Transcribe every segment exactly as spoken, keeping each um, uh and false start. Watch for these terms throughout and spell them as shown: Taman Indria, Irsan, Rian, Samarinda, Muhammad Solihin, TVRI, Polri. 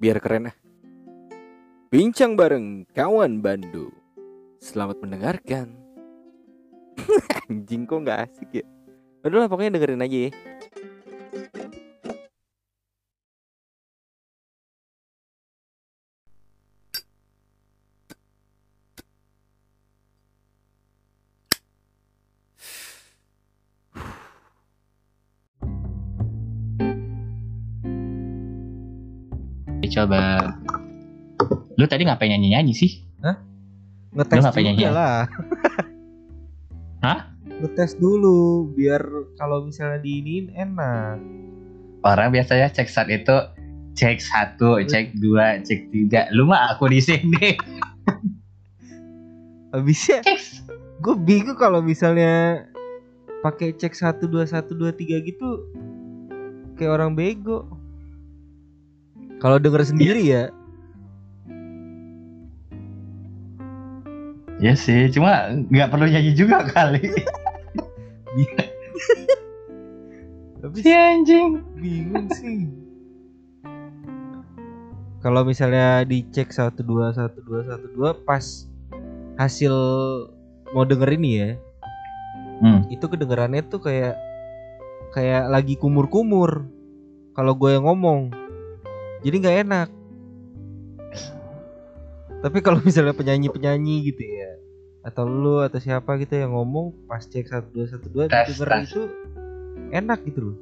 biar keren. Bincang bareng kawan Bandu. Selamat mendengarkan. Anjing, kok gak asik ya? Udah lah, pokoknya dengerin aja ya. Coba, lu tadi ngapain nyanyi-nyanyi sih? Hah? Ngetes lu ngapain nyanyi? Lah. Hah? Ngetes dulu, biar kalau misalnya diinin enak. Orang biasanya cek saat itu, cek satu, cek dua, cek tiga. Lu mah aku di sini. Abisnya, gue bingung kalau misalnya pakai cek satu, dua, satu, dua, tiga gitu, kayak orang bego. Kalau denger sendiri ya. Ya sih, cuma gak perlu nyanyi juga kali. Si anjing. Bingung sih. Kalau misalnya dicek satu dua satu dua satu dua pas hasil mau denger ini ya, hmm. itu kedengerannya tuh kayak Kayak lagi kumur-kumur kalau gue yang ngomong, jadi nggak enak. Tapi kalau misalnya penyanyi-penyanyi gitu ya, atau lu atau siapa gitu yang ngomong pas cek satu dua satu dua gitu, itu enak gitu loh.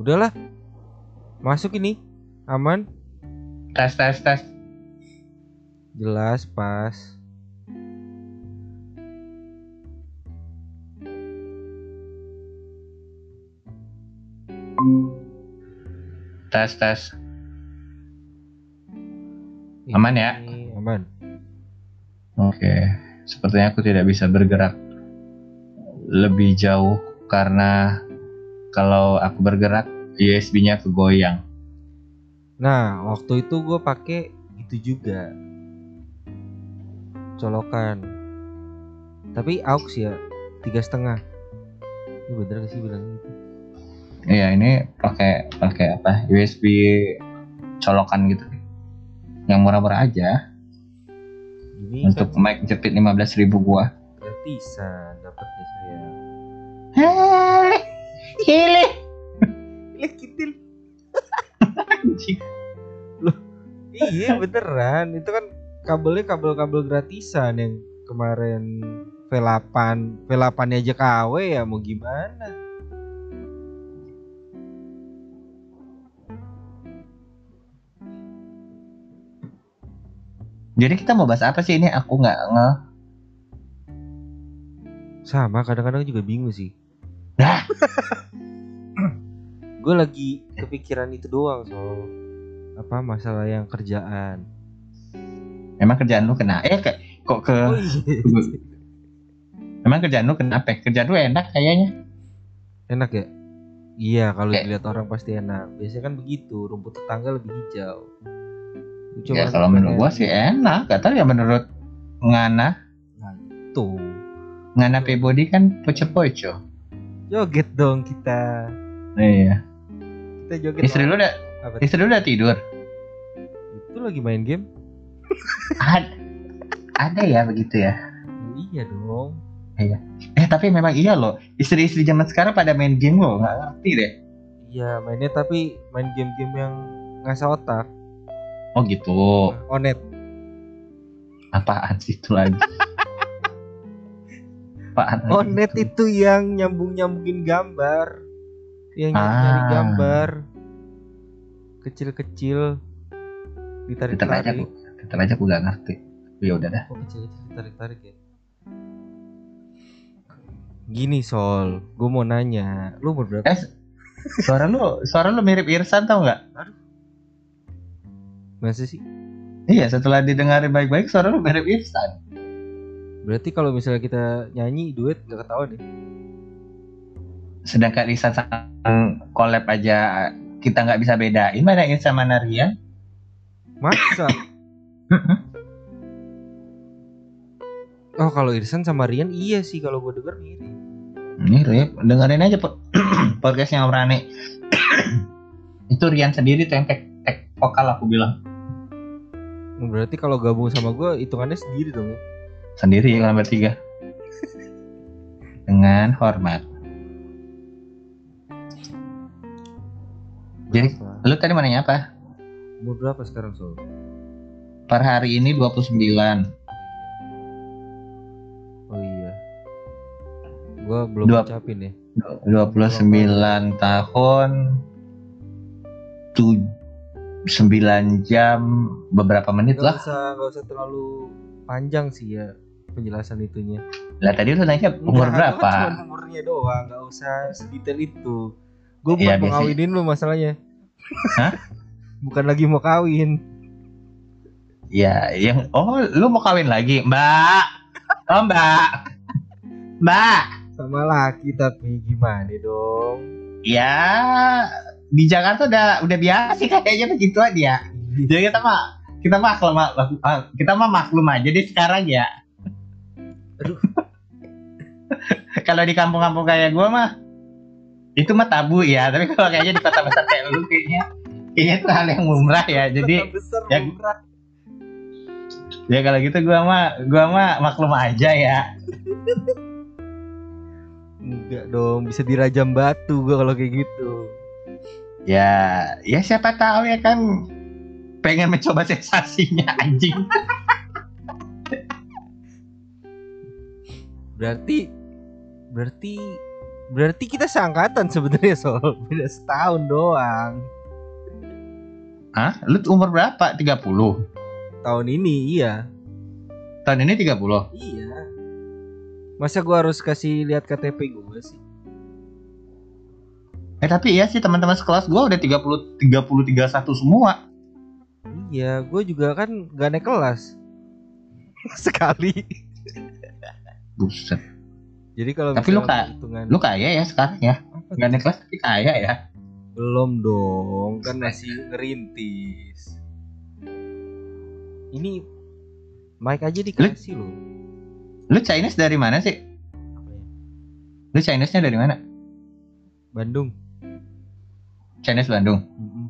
Udahlah, masuk ini aman. Tes tes tes. Jelas pas. Tes tes. Aman ya? Aman. Oke, sepertinya aku tidak bisa bergerak lebih jauh karena kalau aku bergerak U S B-nya kegoyang. Nah, waktu itu gue pakai itu juga colokan, tapi aux ya tiga setengah. Ini bener gak sih bilang gitu? Iya, ini pakai pakai apa? U S B colokan gitu. Yang murah-murah aja. Ini untuk kan mic jepit lima belas ribu gua. Gratisan dapatnya saya. Heh. Hile. Lekitil. Anjing. Loh, iya beneran. Itu kan kabelnya kabel-kabel gratisan yang kemarin V delapan, V delapan-nya aja K W ya, mau gimana? Jadi kita mau bahas apa sih ini? Aku nggak nge. Sama, kadang-kadang juga bingung sih. Nah, gue lagi kepikiran itu doang soal apa masalah yang kerjaan. Emang kerjaan lu kena? Eh, ke, kok ke? Oh, iya. Emang kerjaan lu kenapa? Kerjaan lu enak kayaknya. Enak ya? Iya, kalau eh. dilihat orang pasti enak. Biasanya kan begitu. Rumput tetangga lebih hijau. Cuma ya kalau menurut gue sih enak, kata ya menurut Ngana tuh Ngana Peabody kan poco-poco. Joget dong kita. Iya. Kita joget. Istri lu udah Istri lu udah tidur? Itu lagi main game. Ad, ada ya begitu ya? Iya dong. Iya. Eh tapi memang iya loh, istri-istri zaman sekarang pada main game loh, nggak ngerti deh. Iya mainnya, tapi main game-game yang ngasah otak. Oh gitu. Onet. Apaan sih itu lagi? Apaan? Onet itu? itu yang nyambung-nyambungin gambar. Yang nyari ah. gambar kecil-kecil ditarik-tarik. Tetap aja aku, tetap aja aku gak ngerti. Ya udah dah. Oh, kecil-kecil ditarik-tarik ya. Gini Sol, gue mau nanya, lu umur berapa? Eh, suara lu, suara lu mirip Irsan tau enggak? Aduh. Masa sih? Iya, setelah didengarin baik-baik suara lu mirip Irsan. Berarti kalau misalnya kita nyanyi duet gak ketahuan deh. Sedangkan Irsan sama collab aja kita gak bisa bedain mana Irsan sama Rian. Masa? Oh kalau Irsan sama Rian iya sih, kalau gue denger mirip. Ini Rip, dengerin aja podcastnya Om Rane. Itu Rian sendiri tuh yang tek tek vokal aku bilang. Berarti kalau gabung sama gue hitungannya sendiri dong ya? Sendiri nomor tiga. Dengan hormat. Jadi lu tadi mananya apa? Umur berapa sekarang Sol? Per hari ini dua puluh sembilan. Oh iya. Gua belum ngucapin ya. dua puluh sembilan tahun sembilan jam beberapa menit lah. Gak usah, gak usah terlalu panjang sih ya penjelasan itunya. Lah tadi lu nanya umur nah, berapa? Cuma umurnya doang, gak usah sedetail itu. Gue buat ya, mau ngawinin lu masalahnya. Hah? Bukan lagi mau kawin. Ya, yang oh lu mau kawin lagi, Mbak. Oh, Mbak. Mbak. Sama laki tapi gimana dong? Ya, di Jakarta udah udah biasa sih kayaknya begitu aja. Jadi kita mah kita mah kita mah maklum aja deh sekarang ya. Aduh. Kalau di kampung-kampung kayak gue mah itu mah tabu ya, tapi kalau kayaknya di kota besar kayak lu kayaknya kayaknya itu hal yang mumrah ya. Jadi besar, ya, ya kalau gitu gua mah gua mah maklum aja ya. Enggak dong, bisa dirajam batu gua kalau kayak gitu. Ya, ya siapa tahu ya kan pengen mencoba sensasinya anjing. Berarti berarti Berarti kita seangkatan sebenarnya Sol. Beda setahun doang. Hah? Lu umur berapa? tiga puluh? Tahun ini iya. Tahun ini tiga puluh? Iya. Masa gua harus kasih lihat K T P gua sih? Eh tapi iya sih teman-teman sekelas gua udah tiga puluh, tiga puluh, tiga puluh satu semua. Iya, gua juga kan gak naik kelas. Sekali. Buset. Jadi kalau tapi lu kaya, hitungan... lu kaya ya sekarang ya, nggak naik kelas tapi kaya ya. Belum dong, kan masih ngerintis. Ini mic aja dikasih lu. Lu Chinese dari mana sih? Lu Chinese-nya dari mana? Bandung. Chinese Bandung. Mm-hmm.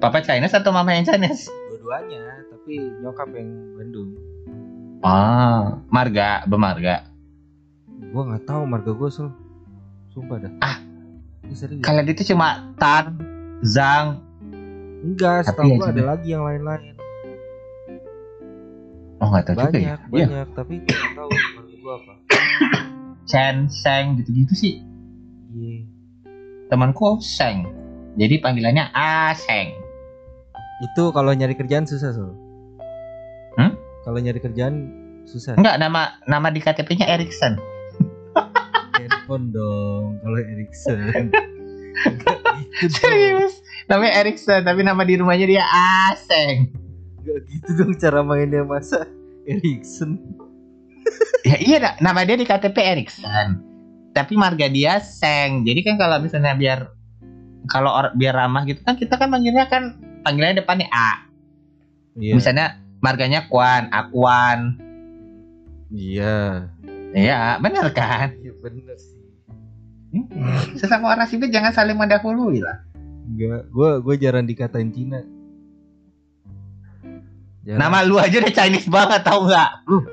Papa Chinese atau mama yang Chinese? Dua-duanya, tapi nyokap yang Bandung. Ah, marga, bermarga. Gue nggak tahu marga gue Sol, sumpah dah. Ah, kalau itu cuma Tan, Zang. Enggak, setahu gue ada lagi yang lain-lain. Oh nggak tahu banyak, juga ya. Banyak, banyak, tapi nggak tahu marga gue apa. Chen, Seng, gitu-gitu sih. Iya. Yeah. Temanku Seng, jadi panggilannya Aseng. Itu kalau nyari kerjaan susah Sol. Hmm? Kalau nyari kerjaan susah. Enggak, nama nama di K T P-nya Erikson. Handphone dong, kalau Erikson. Serius, namanya Erikson, tapi nama di rumahnya dia Aseng. Gak gitu dong cara mainnya masa Erikson. Ya iya, nama dia di K T P Erikson, tapi marga dia Seng. Jadi kan kalau misalnya biar kalau or, biar ramah gitu kan kita kan panggilnya kan panggilannya depannya A. Yeah. Misalnya marganya Kwan, Akuan. Iya. Yeah. Iya, benar kan? Iya benar sih. Hmm. Sesama orang sipil jangan saling mendahului lah. Enggak, gue gue jarang dikatain Cina. Jarang. Nama lu aja udah Chinese banget tau nggak? Lu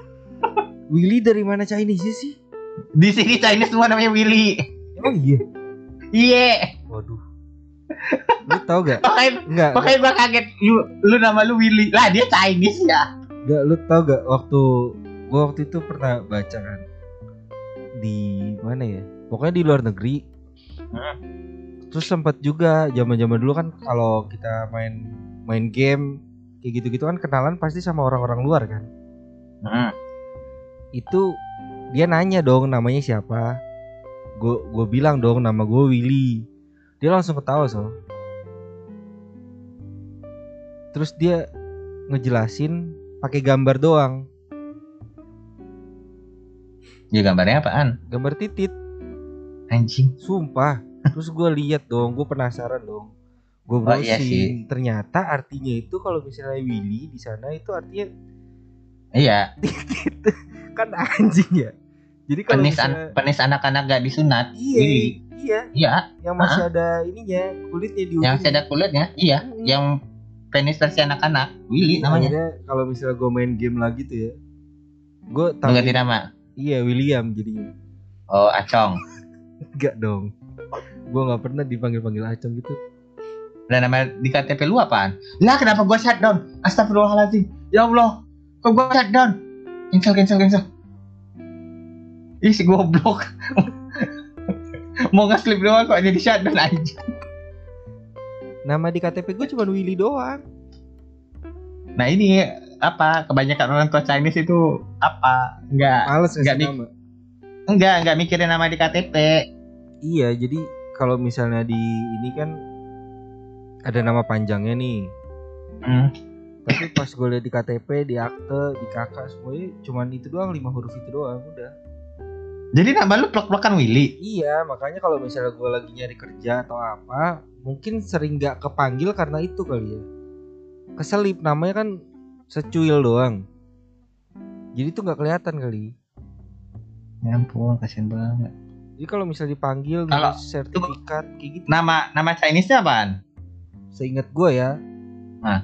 Willy dari mana Chinese sih? Di sini Chinese semua namanya Willy. Emang iya? Iya. Waduh. Lu tau gak? Enggak. Makanya gue kaget. Lu, lu nama lu Willy lah dia Chinese ya? Enggak, lu tau gak waktu gue waktu itu pernah baca kan di mana ya, pokoknya di luar negeri. Hmm. Terus sempat juga zaman-zaman dulu kan kalau kita main main game kayak gitu-gitu kan kenalan pasti sama orang-orang luar kan. Hmm. Itu dia nanya dong namanya siapa, gue gue bilang dong nama gue Willy, dia langsung ketawa so. Terus dia ngejelasin pakai gambar doang. Ya gambarnya apaan? Gambar titit. Anjing. Sumpah. Terus gue lihat dong, gue penasaran dong. Gue browsing. Oh, iya sih. Ternyata artinya itu kalau misalnya Willy di sana itu artinya. Iya. Titit. Kan anjing ya. Jadi kalau penis, misalnya, an- penis anak-anak gak disunat. Iya. Ini, iya. Iya. Yang masih uh-huh. ada ininya, kulitnya di. Yang masih ada kulitnya. Iya. Hmm. Yang penis versi anak-anak, Willy iya, namanya. Kalau misalnya gue main game lagi tuh ya, gue tahu. Ganti nama. Iya, William jadinya. Oh, Acong. Enggak dong. Gue nggak pernah dipanggil-panggil Acong gitu. Dan nama di K T P lu apaan? Lah kenapa gue shutdown? Astagfirullahaladzim. Ya Allah, kok gue shutdown? Cancel, cancel, cancel. Ih si goblok. Mau nge-slip doang kok jadi shutdown aja. Nama di K T P gue cuma Willy doang. Nah ini apa? Kebanyakan orang tua Chinese itu apa? Enggak. Males ngasih mi- nama. Enggak, enggak mikirin nama di K T P. Iya, jadi kalau misalnya di ini kan ada nama panjangnya nih, hmm. tapi pas gue liat di K T P, di akte, di kakak semuanya cuman itu doang, lima huruf itu doang, udah. Jadi nama lu plek-plekan Willy? Iya, makanya kalau misalnya gue lagi nyari kerja atau apa, mungkin sering gak kepanggil karena itu kali ya. Keselip namanya kan secuil doang, jadi tuh gak kelihatan kali. Ya ampun, kasihan banget. Jadi kalau misalnya dipanggil, kalau sertifikat kayak gitu. Nama nama Chinese-nya apaan? Seingat gue ya, nah.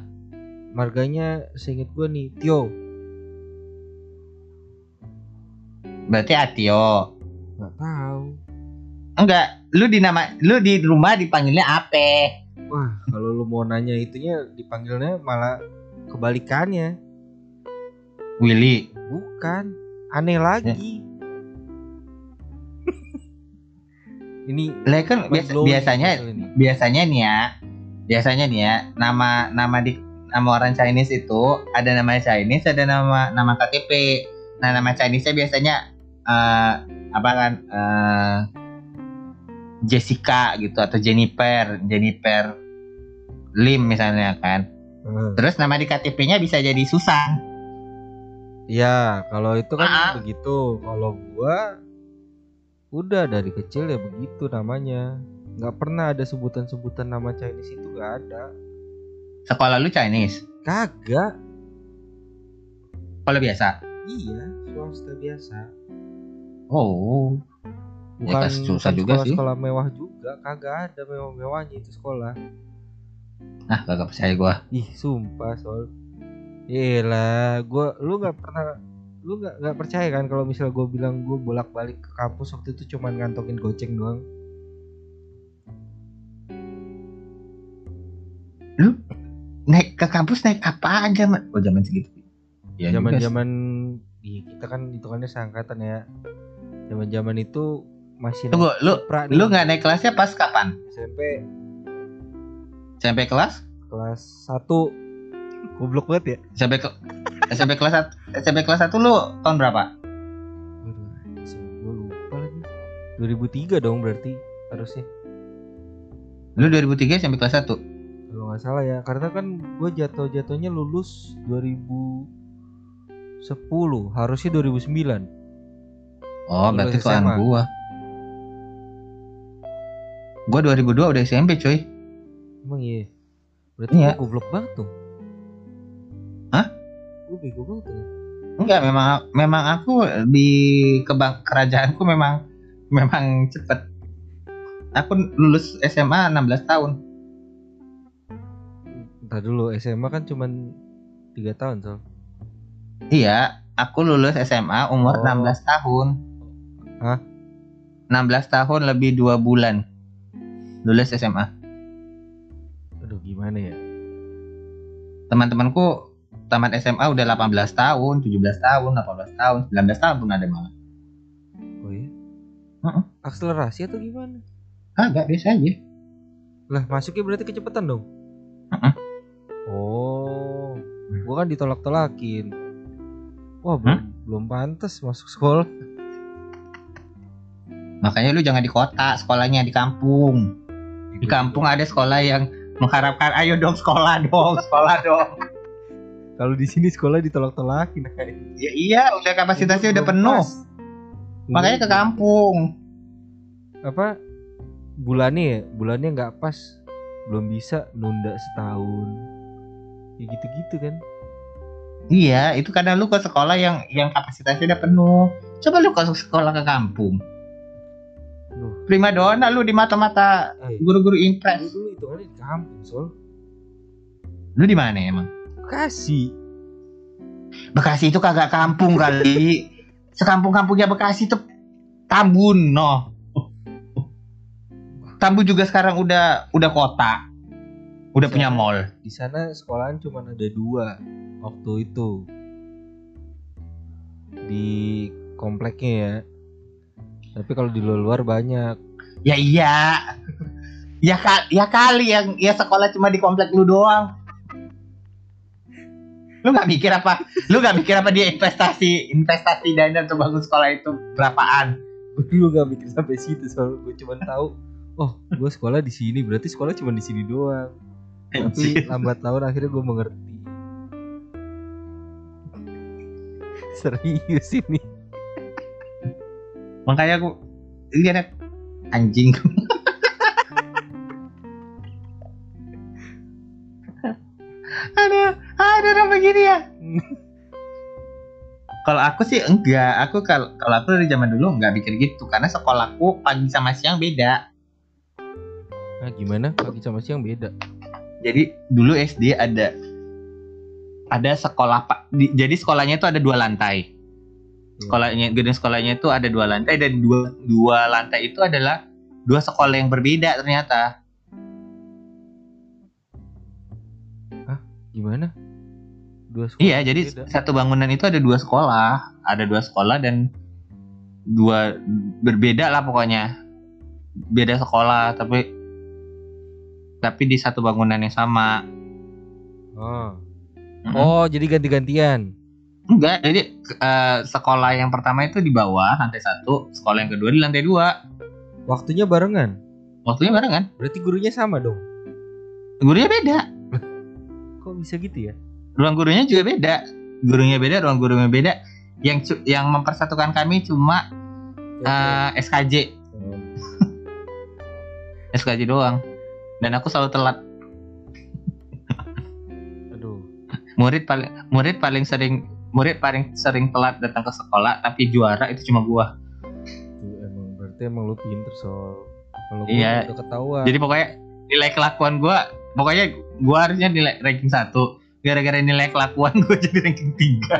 Marganya seingat gue nih Tio. Berarti Atio. Gak tahu. Enggak, lu di nama, lu di rumah dipanggilnya Ape. Wah, kalau lu mau nanya itunya dipanggilnya malah kebalikannya. Willy. Bukan, aneh lagi. Ini. Lah kan biasanya, biasanya nih ya. Biasanya nih ya, nama nama di nama orang Chinese itu ada nama Chinese, ada nama nama K T P. Nah, nama Chinese-nya biasanya uh, apa kan uh, Jessica gitu atau Jennifer, Jennifer Lim misalnya kan. Hmm. Terus nama di K T P-nya bisa jadi Susan. Ya, kalau itu kan ah. begitu. Kalau gua udah dari kecil ya begitu namanya. Gak pernah ada sebutan-sebutan nama Chinese itu, gak ada. Sekolah lu Chinese? Kagak. Sekolah biasa? Iya, swasta biasa. Oh, bukan ya, susah juga sih. Sekolah mewah juga, kagak ada mewah-mewahnya itu sekolah. Ah, kagak percaya gua. Ih, sumpah soal. Yelah, gua, lu gak pernah, lu gak, gak percaya kan kalau misalnya gua bilang gua bolak-balik ke kampus waktu itu cuman ngantongin goceng doang. Lu naik ke kampus naik apaan zaman? Oh zaman segitu. Ya zaman-zaman ya, kita kan hitungannya seangkatan ya. Zaman-zaman itu masih. Tunggu, lu nih. Lu enggak naik kelasnya pas kapan? S M P. S M P kelas? Kelas satu. Goblok banget ya. S M P ke- S M P kelas satu. S M P kelas satu lu tahun berapa? Gue lupa lagi. dua ribu tiga dong berarti harusnya. Lu dua ribu tiga S M P kelas satu. Kalau nggak salah ya, karena kan gue jatuh-jatuhnya lulus dua ribu sepuluh, harusnya dua ribu sembilan. Oh, berarti kelas gue. Gue dua ribu dua udah S M P, coy. Emang iya. Berarti iya. Gue goblok banget tuh. Hah? Gue bego banget tuh. Enggak, memang memang aku di kebang kerajaanku memang memang cepet. Aku lulus S M A enam belas tahun. Ntar dulu, S M A kan cuma tiga tahun, Sol. Iya, aku lulus S M A umur oh. enam belas tahun. Hah? enam belas tahun lebih dua bulan. Lulus S M A. Aduh, gimana ya? Teman-temanku tamat S M A udah delapan belas tahun, tujuh belas tahun, delapan belas tahun, sembilan belas tahun pun ada malah. Oh iya? Uh-uh. Akselerasi atau gimana? Ah, gak, biasa aja. Lah, masuknya berarti kecepatan dong? Uh-uh. Oh, gue kan ditolak-tolakin. Wah, belum hmm? belum pantas masuk sekolah. Makanya lu jangan di kota, sekolahnya di kampung. Di kampung ada sekolah yang mengharapkan, ayo dong sekolah dong, sekolah dong. Kalau di sini sekolah ditolak-tolakin. Ya iya, udah kapasitasnya udah penuh. Pas. Makanya ke kampung. Apa? Bulannya, bulannya nggak pas. Belum bisa nunda setahun. Ya gitu-gitu kan. Iya, itu karena lu ke sekolah yang yang kapasitasnya udah penuh. Coba lu ke sekolah ke kampung. Duh. Prima dona lu di mata-mata eh, guru-guru impres. Lu itu di kampung, Sol. Lu di mana emang? Bekasi. Bekasi itu kagak kampung kali. Sekampung-kampungnya Bekasi itu Tambun, noh. Tambun juga sekarang udah udah kota. Udah disana, punya mall. Di sana sekolahan cuma ada dua waktu itu di kompleknya ya. Tapi kalau di luar banyak. Ya iya. Ya, ka- ya kali yang ya sekolah cuma di komplek lu doang. Lu nggak mikir apa? Lu nggak mikir apa dia investasi investasi dana untuk bangun sekolah itu berapaan? Lu nggak mikir sampai situ soalnya. Gue cuma tahu, oh gue sekolah di sini berarti sekolah cuma di sini doang. Tapi lambat laun akhirnya gue mengerti. Serius ini. Makanya aku ini anak anjing. Aduh, aduh orang begini ya. Kalau aku sih enggak, aku kalau kalau aku dari zaman dulu enggak pikir gitu karena sekolahku pagi sama siang beda. Nah, gimana? Pagi sama siang beda. Jadi dulu S D ada ada sekolah pak. Jadi sekolahnya itu ada dua lantai. Sekolahnya gedung sekolahnya itu ada dua lantai dan dua dua lantai itu adalah dua sekolah yang berbeda ternyata. Hah? Gimana? Dua sekolah. Iya, jadi beda. Satu bangunan itu ada dua sekolah, ada dua sekolah dan dua berbeda lah pokoknya. Beda sekolah tapi tapi di satu bangunan yang sama. Oh. Mm-hmm. Oh, jadi ganti-gantian. Enggak, jadi uh, sekolah yang pertama itu di bawah lantai satu, sekolah yang kedua di lantai dua. Waktunya barengan? Waktunya barengan. Berarti gurunya sama dong? Gurunya beda. Kok bisa gitu ya? Ruang gurunya juga beda. Gurunya beda, ruang gurunya beda. Yang cu- yang mempersatukan kami cuma ya, uh, ya. S K J. Hmm. S K J doang. Dan aku selalu telat. Aduh. Murid paling murid paling sering Murid paling sering telat datang ke sekolah, tapi juara itu cuma gua. Emang berarti emang lu pinter soal kalau gua iya. Udah ketahuan. Jadi pokoknya nilai kelakuan gua, pokoknya gua harusnya nilai ranking satu. Gara-gara nilai kelakuan gua jadi ranking tiga.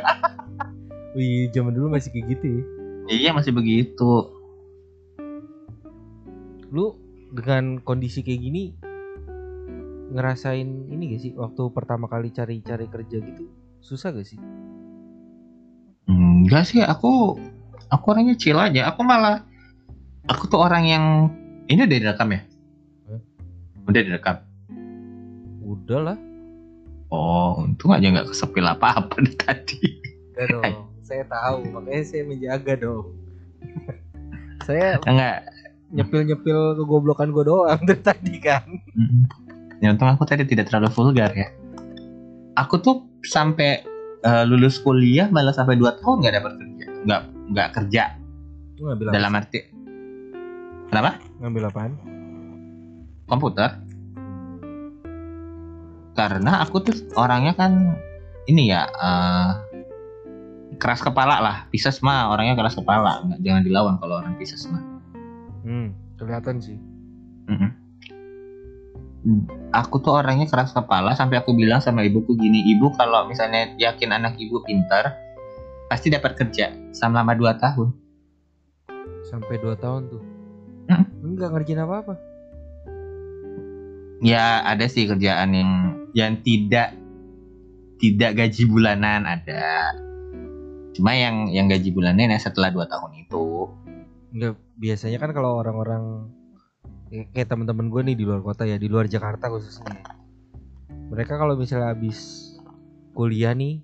Wih, zaman dulu masih kayak gitu ya? Iya, masih begitu. Lu dengan kondisi kayak gini ngerasain ini gak sih waktu pertama kali cari-cari kerja gitu? Susah gak sih? Enggak sih, aku aku orangnya chill aja. Aku malah aku tuh orang yang ini udah direkam ya? Hah? Udah direkam. Udah lah. Oh, untung aja nggak kesepil apa-apa dari tadi. Enggak dong, saya tahu. Makanya saya menjaga dong. Saya enggak nyepil-nyepil kegoblokan gue doang dari tadi kan. Ya untung aku tadi tidak terlalu vulgar ya. Aku tuh sampai Uh, lulus kuliah malah sampai dua tahun nggak dapat kerja, nggak nggak kerja. Lu ngambil apa? Dalam arti kenapa? Ngambil apaan? Komputer. Karena aku tuh orangnya kan ini ya uh, keras kepala lah. Pisces mah orangnya keras kepala, nggak jangan dilawan kalau orang Pisces mah. Hmm, kelihatan sih. Mm-mm. Aku tuh orangnya keras kepala sampai aku bilang sama ibuku gini, ibu kalau misalnya yakin anak ibu pintar pasti dapat kerja selama dua tahun. Sampai dua tahun tuh? Mm-hmm. Enggak ngerjain apa-apa? Ya ada sih kerjaan yang yang tidak tidak gaji bulanan ada. Cuma yang yang gaji bulanan ya setelah dua tahun itu. Enggak, biasanya kan kalau orang-orang kayak teman-teman gue nih di luar kota ya, di luar Jakarta khususnya. Mereka kalau misalnya habis kuliah nih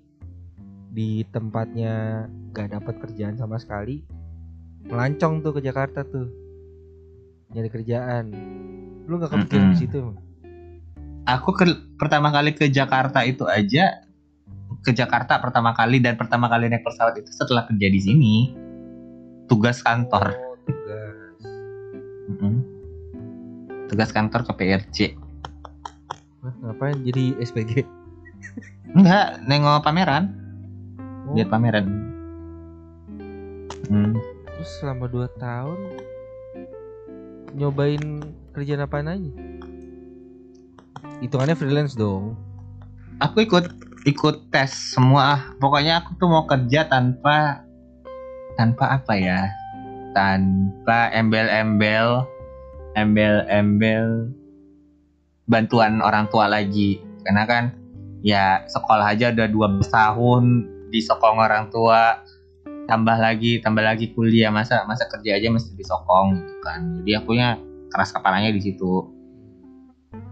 di tempatnya gak dapat kerjaan sama sekali, melancong tuh ke Jakarta tuh nyari kerjaan. Lu gak kepikiran di situ? Aku ke, pertama kali ke Jakarta itu aja ke Jakarta pertama kali dan pertama kali naik pesawat itu setelah kerja di sini tugas kantor. Oh, tugas. Mm-hmm. Tugas kantor ke P R C. Hah, ngapain jadi S P G? Enggak, nengok pameran. lihat pameran. Hmm. Terus selama dua tahun nyobain kerjaan apaan aja? Hitungannya freelance dong. Aku ikut ikut tes semua. Pokoknya aku tuh mau kerja tanpa tanpa apa ya? Tanpa embel-embel embel-embel bantuan orang tua lagi. Karena kan ya sekolah aja udah dua belas tahun disokong orang tua, tambah lagi tambah lagi kuliah, masa masa kerja aja mesti disokong gitu kan. Jadi akunya keras kepalanya di situ.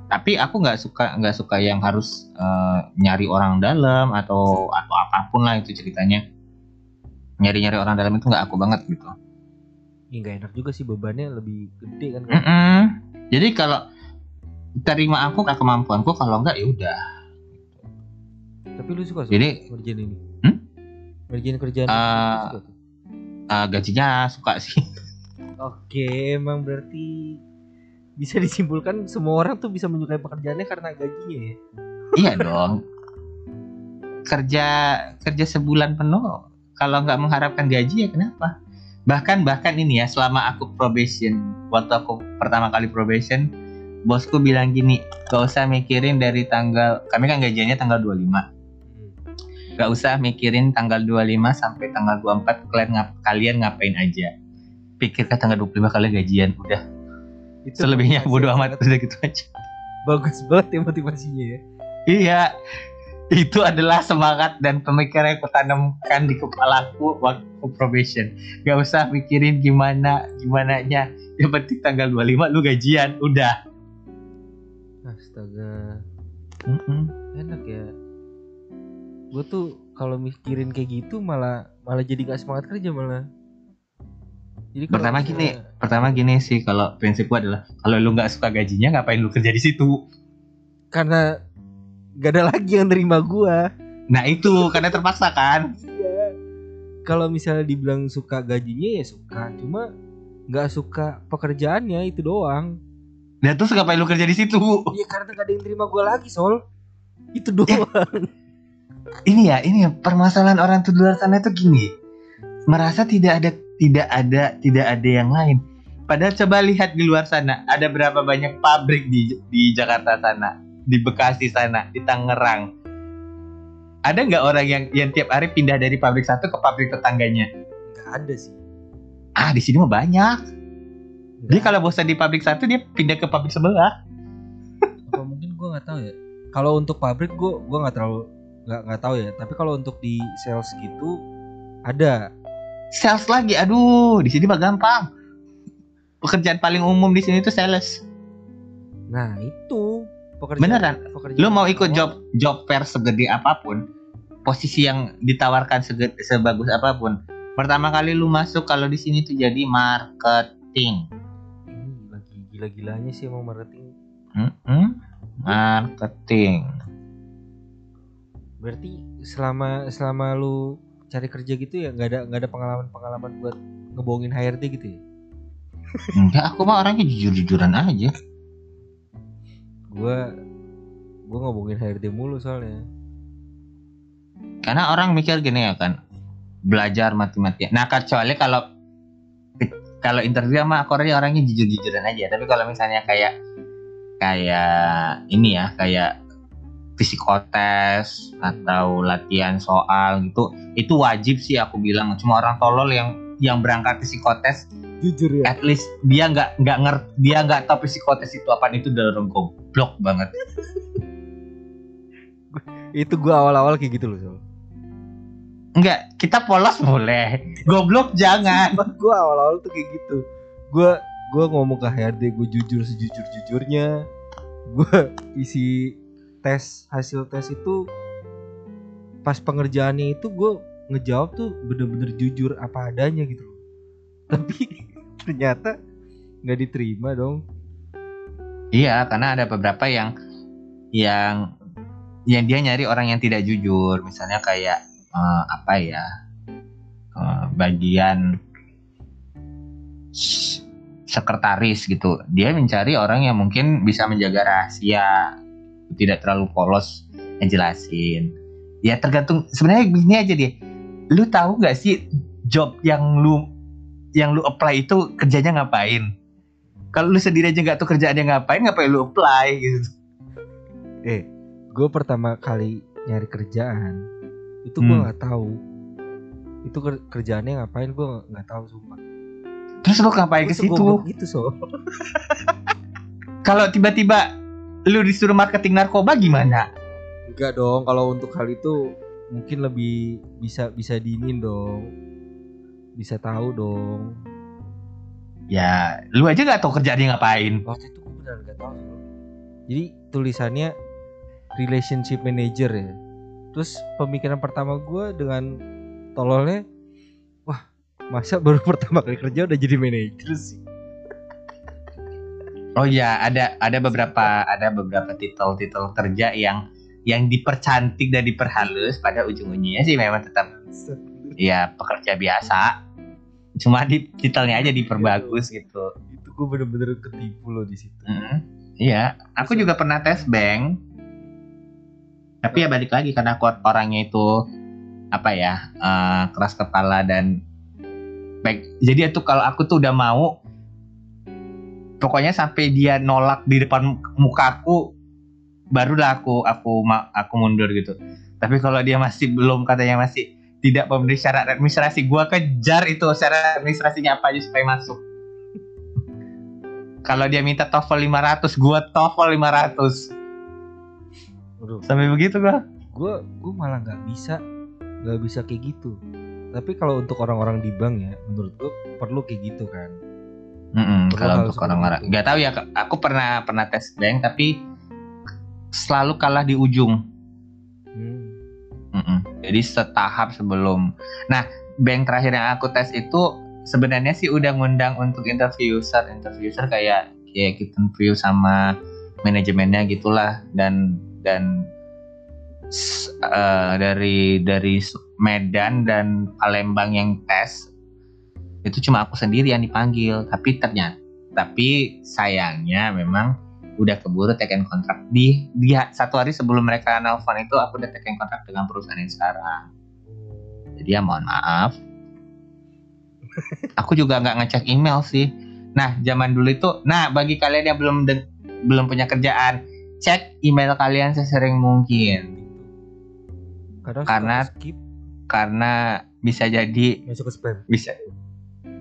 Tapi aku nggak suka nggak suka yang harus uh, nyari orang dalam atau atau apapun lah itu ceritanya. Nyari-nyari orang dalam itu nggak aku banget gitu. Ya nggak enak juga sih, bebannya lebih gede kan. Mm-mm. Jadi kalau terima aku ke kemampuanku, kalau enggak ya udah. Tapi lu suka suka jadi, kerjaan ini? Hmm? Kerjaan kerjaan uh, suka? Uh, gajinya suka sih. Oke, emang berarti bisa disimpulkan semua orang tuh bisa menyukai pekerjaannya karena gajinya ya? Iya dong. Kerja kerja sebulan penuh, kalau enggak mengharapkan gaji ya kenapa? Bahkan bahkan ini ya, selama aku probation, waktu aku pertama kali probation, bosku bilang gini, gak usah mikirin dari tanggal, kami kan gajiannya tanggal dua puluh lima, gak usah mikirin tanggal dua puluh lima sampai tanggal dua puluh empat kalian, ngap, kalian ngapain aja, pikir ke tanggal dua puluh lima kalian gajian, udah itu selebihnya bodo amat, udah gitu aja. Bagus banget ya motivasinya ya. Iya, itu adalah semangat dan pemikiran yang kutanamkan di kepalaku waktu probation. Gak usah mikirin gimana gimananya, yang penting tanggal dua puluh lima lu gajian, udah. Astaga. Mm-mm. Enak ya. Gue tuh kalau mikirin kayak gitu malah malah jadi gak semangat kerja malah. Jadi pertama misalnya... gini, pertama gini sih kalau prinsip gue adalah kalau lu nggak suka gajinya ngapain lu kerja di situ? Karena gak ada lagi yang nerima gue. Nah itu karena terpaksa kan. Iya. Kalau misalnya dibilang suka gajinya ya suka, cuma nggak suka pekerjaannya itu doang. Nah terus ngapain lu kerja di situ? Iya karena gak ada yang terima gue lagi Sol. Itu doang. Eh, ini ya ini ya, permasalahan orang tuh luar sana tuh gini, merasa tidak ada tidak ada tidak ada yang lain. Padahal coba lihat di luar sana ada berapa banyak pabrik di di Jakarta sana, di Bekasi sana, di Tangerang. Ada nggak orang yang yang tiap hari pindah dari pabrik satu ke pabrik tetangganya? Nggak ada sih. Ah di sini mah banyak. Dia kalau bosan di pabrik satu dia pindah ke pabrik sebelah. Apa mungkin gue nggak tahu ya. Kalau untuk pabrik gue gue nggak terlalu nggak nggak tahu ya. Tapi kalau untuk di sales gitu ada. Sales lagi, aduh di sini mah gampang. Pekerjaan paling umum di sini itu sales. Nah itu. Pekerjaan, beneran. Pekerjaan lu mau ikut job job fair segede apapun, posisi yang ditawarkan segede, sebagus apapun. Pertama kali lu masuk kalau di sini tuh jadi marketing. Gila-gilanya sih mau marketing. Mm-hmm. Marketing. Berarti selama selama lu cari kerja gitu ya nggak ada nggak ada pengalaman-pengalaman buat ngebohongin H R D gitu ya? Enggak, aku mah orangnya jujur-jujuran aja. Gua gua ngebohongin H R D mulu soalnya. Karena orang mikir gini ya kan, belajar matematika. Nah kecuali kalau Kalau interview sama aku orangnya jujur-jujuran aja. Tapi kalau misalnya kayak kayak ini ya, kayak psikotes atau latihan soal gitu, itu wajib sih aku bilang. Cuma orang tolol yang yang berangkat psikotes jujur ya. At least dia nggak nggak ngerti, dia nggak tahu psikotes itu apa, itu dalam goblok banget. Itu gua awal-awal kayak gitu loh. So. Enggak, kita polos boleh. Goblok jangan. Gue awal-awal tuh kayak gitu. Gue gue ngomong ke H R D, gue jujur sejujur-jujurnya. Gue isi tes, hasil tes itu pas pengerjaannya itu gue ngejawab tuh bener-bener jujur apa adanya gitu. Tapi ternyata nggak diterima dong. Iya, karena ada beberapa yang yang yang dia nyari orang yang tidak jujur, misalnya kayak Uh, apa ya uh, bagian sekretaris gitu, dia mencari orang yang mungkin bisa menjaga rahasia, tidak terlalu polos ngejelasin. Ya tergantung sebenarnya, gini aja deh, lu tahu nggak sih job yang lu yang lu apply itu kerjanya ngapain? Kalau lu sendiri aja nggak tahu kerjaannya ngapain, ngapain lu apply gitu? Eh, gue pertama kali nyari kerjaan itu gue nggak hmm. tahu itu kerjaannya ngapain, gue nggak tahu sumpah. Terus lu ngapain ke situ? Gitu so. Kalau tiba-tiba lu disuruh marketing narkoba gimana? Enggak dong, kalau untuk hal itu mungkin lebih bisa bisa diinin dong, bisa tahu dong. Ya, lu aja nggak tahu kerjaannya ngapain. Waktu itu gue benar nggak tahu. Jadi tulisannya relationship manager ya. Terus pemikiran pertama gue dengan tololnya, wah masa baru pertama kali kerja udah jadi manager sih. Oh iya, ada ada beberapa ada beberapa titel-titel kerja yang yang dipercantik dan diperhalus, pada ujung-ujungnya sih memang tetap ya pekerja biasa. Cuma di titelnya aja diperbagus gitu. Itu gue bener-bener ketipu loh di situ. Mm-hmm. Iya, aku juga pernah tes bank. Tapi ya balik lagi karena aku orangnya itu apa ya, uh, keras kepala dan baik. Jadi itu kalau aku tuh udah mau, pokoknya sampai dia nolak di depan muka aku, barulah aku aku aku mundur gitu. Tapi kalau dia masih belum, katanya masih tidak memenuhi syarat administrasi, gua kejar itu syarat administrasinya apa aja supaya masuk. Kalau dia minta TOEFL lima ratus, gua TOEFL lima ratus. Aduh. Sampai begitu gua. Gua gua malah nggak bisa nggak bisa kayak gitu. Tapi kalau untuk orang-orang di bank ya, menurut gua perlu kayak gitu kan. Mm-mm, kalau untuk orang-orang nggak tahu ya, aku pernah pernah tes bank tapi selalu kalah di ujung. Mm. Jadi setahap sebelum. Nah, bank terakhir yang aku tes itu sebenarnya sih udah ngundang untuk interview user, interview user kayak kayak kita interview sama manajemennya gitulah, dan dan uh, dari dari Medan dan Palembang yang tes. Itu cuma aku sendiri yang dipanggil, tapi ternyata tapi sayangnya memang udah keburu take and contract di dia satu hari sebelum mereka nelfon itu, aku udah take and contract dengan perusahaan yang sekarang. Jadi ya mohon maaf. Aku juga nggak ngecek email sih. Nah zaman dulu itu, nah bagi kalian yang belum de- belum punya kerjaan, cek email kalian sesering mungkin. Kadang karena skip. Karena bisa jadi masuk ke spam. Bisa.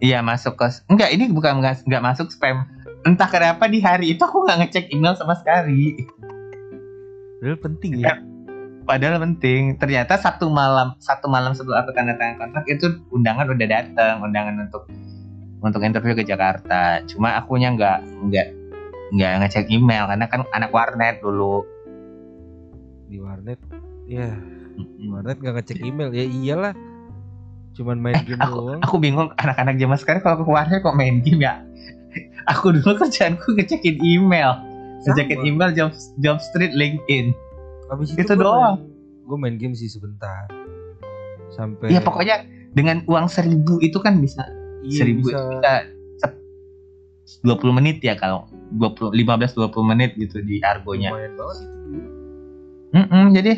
Iya masuk ke, enggak ini bukan enggak masuk spam. Entah kenapa di hari itu aku enggak ngecek email sama sekali. Padahal penting ya. Padahal penting. Ternyata satu malam satu malam sebelum aku tanda tangan kontrak itu undangan udah datang, undangan untuk untuk interview ke Jakarta. Cuma akunya enggak enggak enggak ngecek email karena kan anak warnet dulu. Di warnet, ya. Di warnet enggak ngecek email. Ya iyalah. Cuman main eh, game aku, doang. Aku bingung anak-anak zaman sekarang kalau ke warnet kok main game ya. Aku dulu kerjaanku ngecekin email, ngecekin email, job job street, LinkedIn. Habis itu, itu doang. Gue main game sih sebentar. Sampai. Ya pokoknya dengan uang seribu itu kan bisa. Iya, seribu bisa. Itu bisa dua puluh menit ya, kalau dua puluh lima belas dua puluh menit gitu di argonya. Lumayan banget itu. Mm-mm, jadi.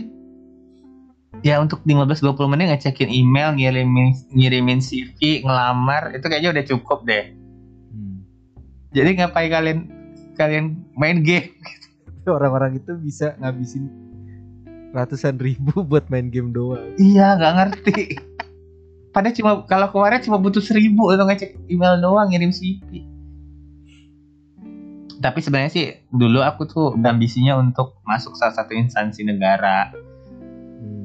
Ya untuk lima belas dua puluh menit ngecekin email, ngirimin ngirimin C V, ngelamar, itu kayaknya udah cukup deh. Hmm. Jadi ngapain kalian kalian main game? Orang-orang itu bisa ngabisin ratusan ribu buat main game doang. Iya, nggak ngerti. Padahal cuma kalau kemarin cuma butuh seribu untuk ngecek email doang, ngirim C V. Tapi sebenarnya sih dulu aku tuh ambisinya untuk masuk salah satu instansi negara.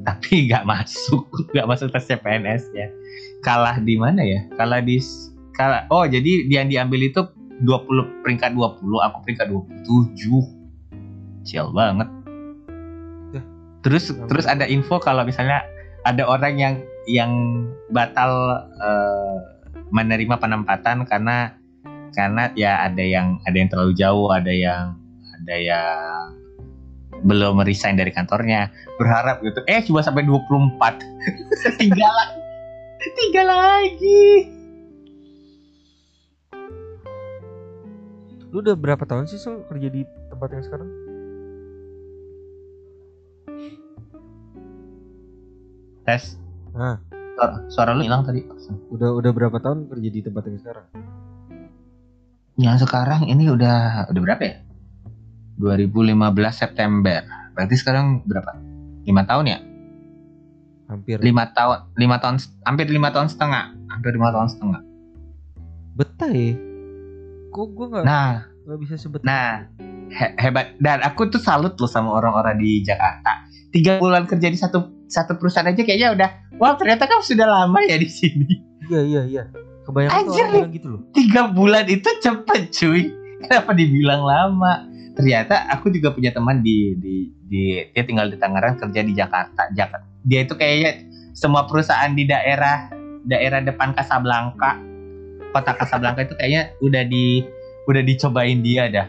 Tapi nggak masuk, nggak masuk tes C P N S ya. Kalah di mana ya? Kalah di kalah. Oh, jadi yang diambil itu dua puluh peringkat dua puluh, aku peringkat dua puluh tujuh. Cial banget. Terus terus ada info kalau misalnya ada orang yang yang batal uh, menerima penempatan karena karena ya ada yang ada yang terlalu jauh, ada yang ada yang belum resign dari kantornya, berharap gitu. Eh coba sampai dua puluh empat. Tiga lagi. Tiga lagi. Lu udah berapa tahun sih Sol kerja di tempat yang sekarang? Tes. Hah. Suara lu hilang tadi. Udah udah berapa tahun kerja di tempat yang sekarang? Yang sekarang ini udah udah berapa ya? dua ribu lima belas September. Berarti sekarang berapa? lima tahun ya? Hampir. lima tahun, lima tahun hampir lima tahun setengah. Hampir lima tahun setengah. Betah ya? Kok gue enggak Nah, enggak bisa sebut. Nah, he- hebat. Dan aku tuh salut loh sama orang-orang di Jakarta. tiga bulan kerja di satu satu perusahaan aja kayaknya udah, wah ternyata kamu sudah lama ya di sini. Iya iya iya. Kebanyakan anjir, orang bilang gitu loh. tiga bulan itu cepet cuy. Kenapa dibilang lama? Ternyata aku juga punya teman di di, di dia tinggal di Tangerang, kerja di Jakarta. Jakarta. Dia itu kayaknya semua perusahaan di daerah daerah depan Casablanca, kota Casablanca itu kayaknya udah di udah dicobain dia dah.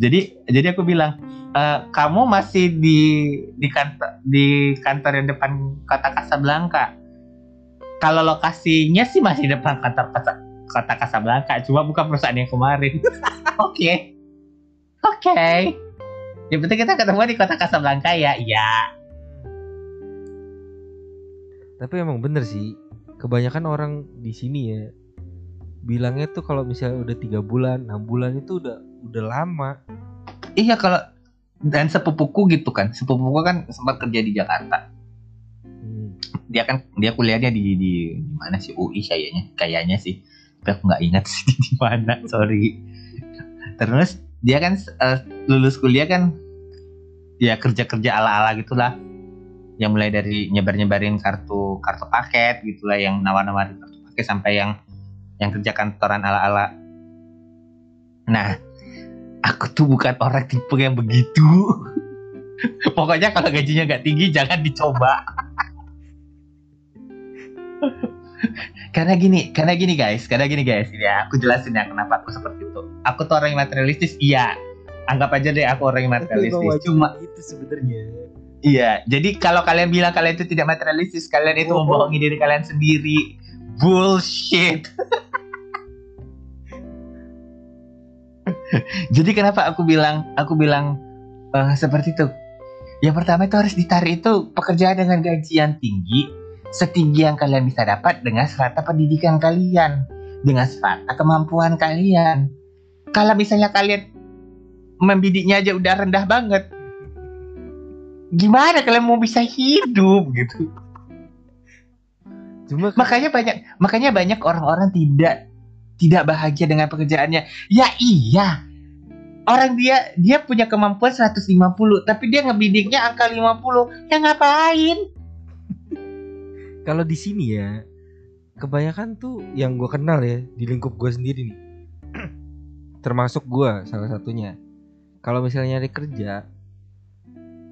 jadi jadi aku bilang, Uh, kamu masih di di kantor di kantor yang depan kota Casablanca. Kalau lokasinya sih masih depan kantor kota Casablanca, cuma bukan perusahaan yang kemarin. Oke, oke. Okay. Okay. Yang penting kita ketemu di kota Casablanca ya, ya. Tapi emang bener sih, kebanyakan orang di sini ya bilangnya tuh kalau misalnya udah tiga bulan, enam bulan itu udah udah lama. Iya kalau dan sepupuku gitu kan, sepupuku kan sempat kerja di Jakarta. Hmm. Dia kan dia kuliahnya di di, di mana sih, U I kayaknya, kayaknya sih. Tapi aku nggak ingat sih di mana, sorry. Terus dia kan uh, lulus kuliah kan, ya kerja-kerja ala-ala gitulah. Yang mulai dari nyebar-nyebarin kartu kartu paket gitulah, yang nawar-nawarin kartu paket sampai yang yang kerja kantoran ala-ala. Nah. Aku tuh bukan orang tipe yang begitu. Pokoknya kalau gajinya gak tinggi jangan dicoba. Karena gini, karena gini guys, karena gini guys ya, aku jelasin ya kenapa aku seperti itu. Aku tuh orang yang materialistis, iya. Anggap aja deh aku orang yang materialistis. Cuma itu sebenarnya. Iya, jadi kalau kalian bilang kalian itu tidak materialistis, kalian itu oh, membohongi oh. diri kalian sendiri. Bullshit. Jadi kenapa aku bilang aku bilang uh, seperti itu? Yang pertama itu harus ditarik itu pekerjaan dengan gaji yang tinggi, setinggi yang kalian bisa dapat dengan serata pendidikan kalian, dengan serata kemampuan kalian. Kalau misalnya kalian membidiknya aja udah rendah banget, gimana kalian mau bisa hidup gitu? Cuma makanya banyak makanya banyak orang-orang tidak tidak bahagia dengan pekerjaannya. Ya iya. Orang dia dia punya kemampuan seratus lima puluh, tapi dia ngebidiknya angka lima puluh. Ya ngapain? Kalau di sini ya, kebanyakan tuh yang gue kenal ya di lingkup gue sendiri nih. Termasuk gue salah satunya. Kalau misalnya nyari kerja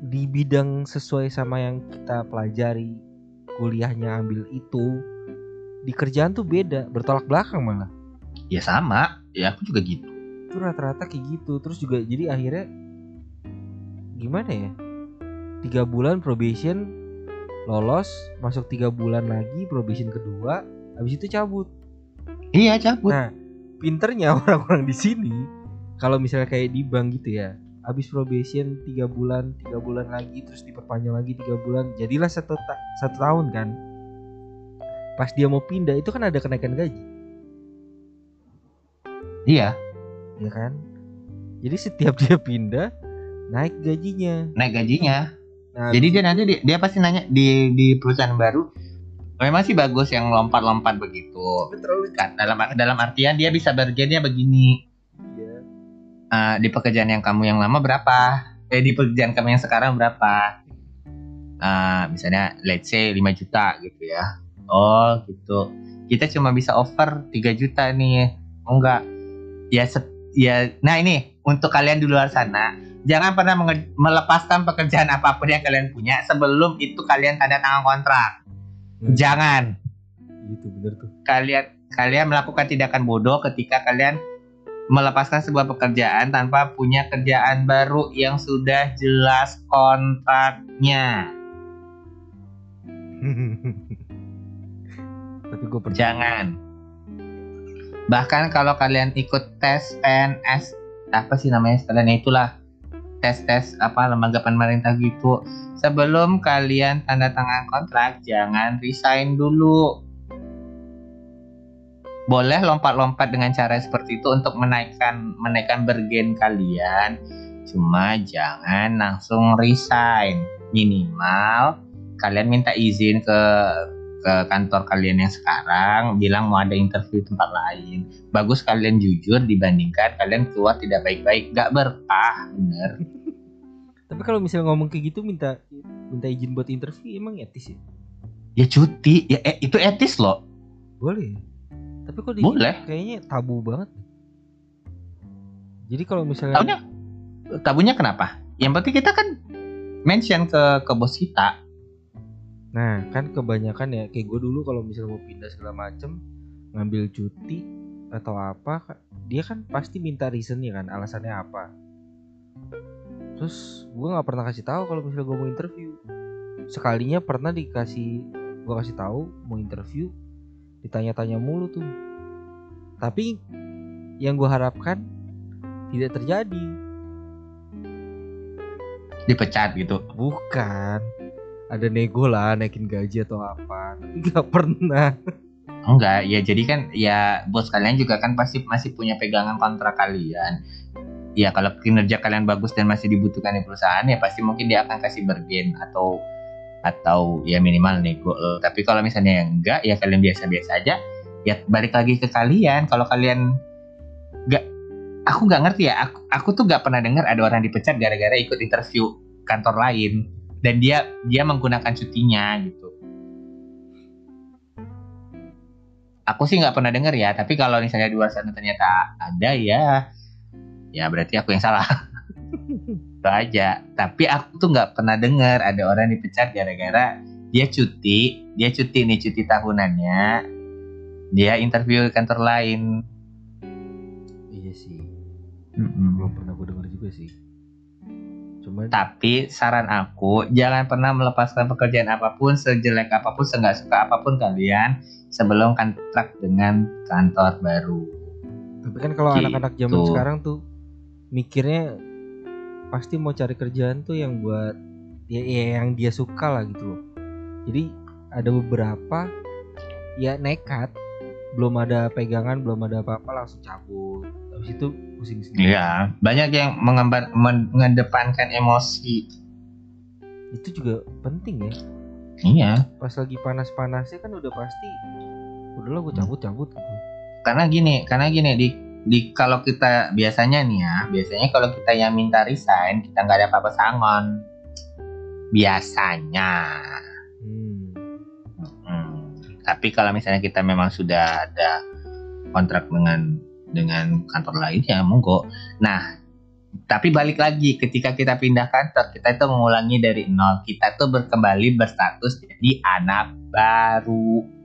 di bidang sesuai sama yang kita pelajari, kuliahnya ambil itu, di kerjaan tuh beda, bertolak belakang malah. Ya sama, ya aku juga gitu. Itu rata-rata kayak gitu. Terus juga jadi akhirnya gimana ya, tiga bulan probation, lolos, masuk tiga bulan lagi probation kedua, habis itu cabut. Iya cabut. Nah pinternya orang-orang di sini, kalau misalnya kayak di bank gitu ya, habis probation tiga bulan, tiga bulan lagi, terus diperpanjang lagi tiga bulan, jadilah satu, ta- satu tahun kan. Pas dia mau pindah itu kan ada kenaikan gaji. Iya, iya kan. Jadi setiap dia pindah naik gajinya. Naik gajinya. Nah, jadi dia nanti dia, dia pasti nanya di di perusahaan baru, memang sih bagus yang lompat-lompat begitu. Betul kan? Dalam dalam artian dia bisa bergajinya begini. Iya. Uh, di pekerjaan yang kamu yang lama berapa? Eh di pekerjaan kamu yang sekarang berapa? Uh, misalnya let's say lima juta gitu ya. Oh gitu. Kita cuma bisa offer tiga juta nih. Oh enggak. Ya, set, ya, nah ini untuk kalian di luar sana, jangan pernah menge- melepaskan pekerjaan apapun yang kalian punya sebelum itu kalian tanda tangan kontrak. Hmm. Jangan. Itu benar tuh. Kalian kalian melakukan tindakan bodoh ketika kalian melepaskan sebuah pekerjaan tanpa punya kerjaan baru yang sudah jelas kontraknya. Tapi gue percaya. Jangan. Bahkan kalau kalian ikut tes P N S, apa sih namanya setelahnya itulah, tes-tes apa lembaga pemerintah gitu. Sebelum kalian tanda tangan kontrak, jangan resign dulu. Boleh lompat-lompat dengan cara seperti itu untuk menaikkan menaikkan bergen kalian. Cuma jangan langsung resign. Minimal kalian minta izin ke ke kantor kalian yang sekarang, bilang mau ada interview tempat lain. Bagus kalian jujur dibandingkan kalian keluar tidak baik-baik, gak berkah, bener. Tapi kalau misalnya ngomong kayak gitu minta minta izin buat interview emang etis ya? Ya cuti, ya e- itu etis loh. Boleh. Tapi kok boleh. Kayaknya tabu banget. Jadi kalau misalnya tabunya, tabunya kenapa? Yang penting kita kan mention ke ke bos kita. Nah kan kebanyakan ya kayak gue dulu kalau misalnya mau pindah segala macem, ngambil cuti atau apa, dia kan pasti minta reasonnya kan, alasannya apa. Terus gue nggak pernah kasih tahu kalau misalnya gue mau interview. Sekalinya pernah dikasih, gue kasih tahu mau interview, ditanya-tanya mulu tuh. Tapi yang gue harapkan tidak terjadi. Dipecat gitu? Bukan. Ada nego lah, naikin gaji atau apa. Gak pernah. Enggak, ya jadi kan ya bos kalian juga kan pasti masih punya pegangan kontrak kalian. Ya kalau kinerja kalian bagus dan masih dibutuhkan di perusahaan, ya pasti mungkin dia akan kasih bergen atau atau ya minimal nego. Tapi kalau misalnya enggak, ya kalian biasa-biasa aja. Ya balik lagi ke kalian. Kalau kalian enggak, aku enggak ngerti ya, aku, aku tuh enggak pernah dengar ada orang dipecat gara-gara ikut interview kantor lain dan dia dia menggunakan cutinya gitu. Aku sih enggak pernah dengar ya, tapi kalau misalnya di luar sana ternyata ada ya, ya berarti aku yang salah. Itu aja. Tapi aku tuh nggak pernah dengar ada orang dipecat gara-gara dia cuti, dia cuti nih cuti tahunannya, dia interview kantor lain. Iya sih, mm-hmm. belum pernah aku dengar juga sih. Cuma tapi saran aku jangan pernah melepaskan pekerjaan apapun, sejelek apapun, seenggak suka apapun kalian sebelum kontrak dengan kantor baru. Tapi kan kalau gitu. Anak-anak zaman sekarang tuh mikirnya pasti mau cari kerjaan tuh yang buat ya, ya yang dia suka lah gitu loh. Jadi ada beberapa ya nekat, belum ada pegangan, belum ada apa-apa langsung cabut. Habis itu pusing sendiri. Iya, banyak yang mengembar, mengedepankan emosi. Itu juga penting ya. Iya. Pas lagi panas-panasnya kan udah pasti udahlah gue cabut-cabut gitu. Karena gini, karena gini di Di, kalau kita biasanya nih ya, biasanya kalau kita yang minta resign, kita nggak ada apa-apa sangon. Biasanya. Hmm. Hmm. Tapi kalau misalnya kita memang sudah ada kontrak dengan dengan kantor lain ya monggo. Nah, tapi balik lagi ketika kita pindah kantor, kita itu mengulangi dari nol. Kita tuh berkembali berstatus jadi anak baru.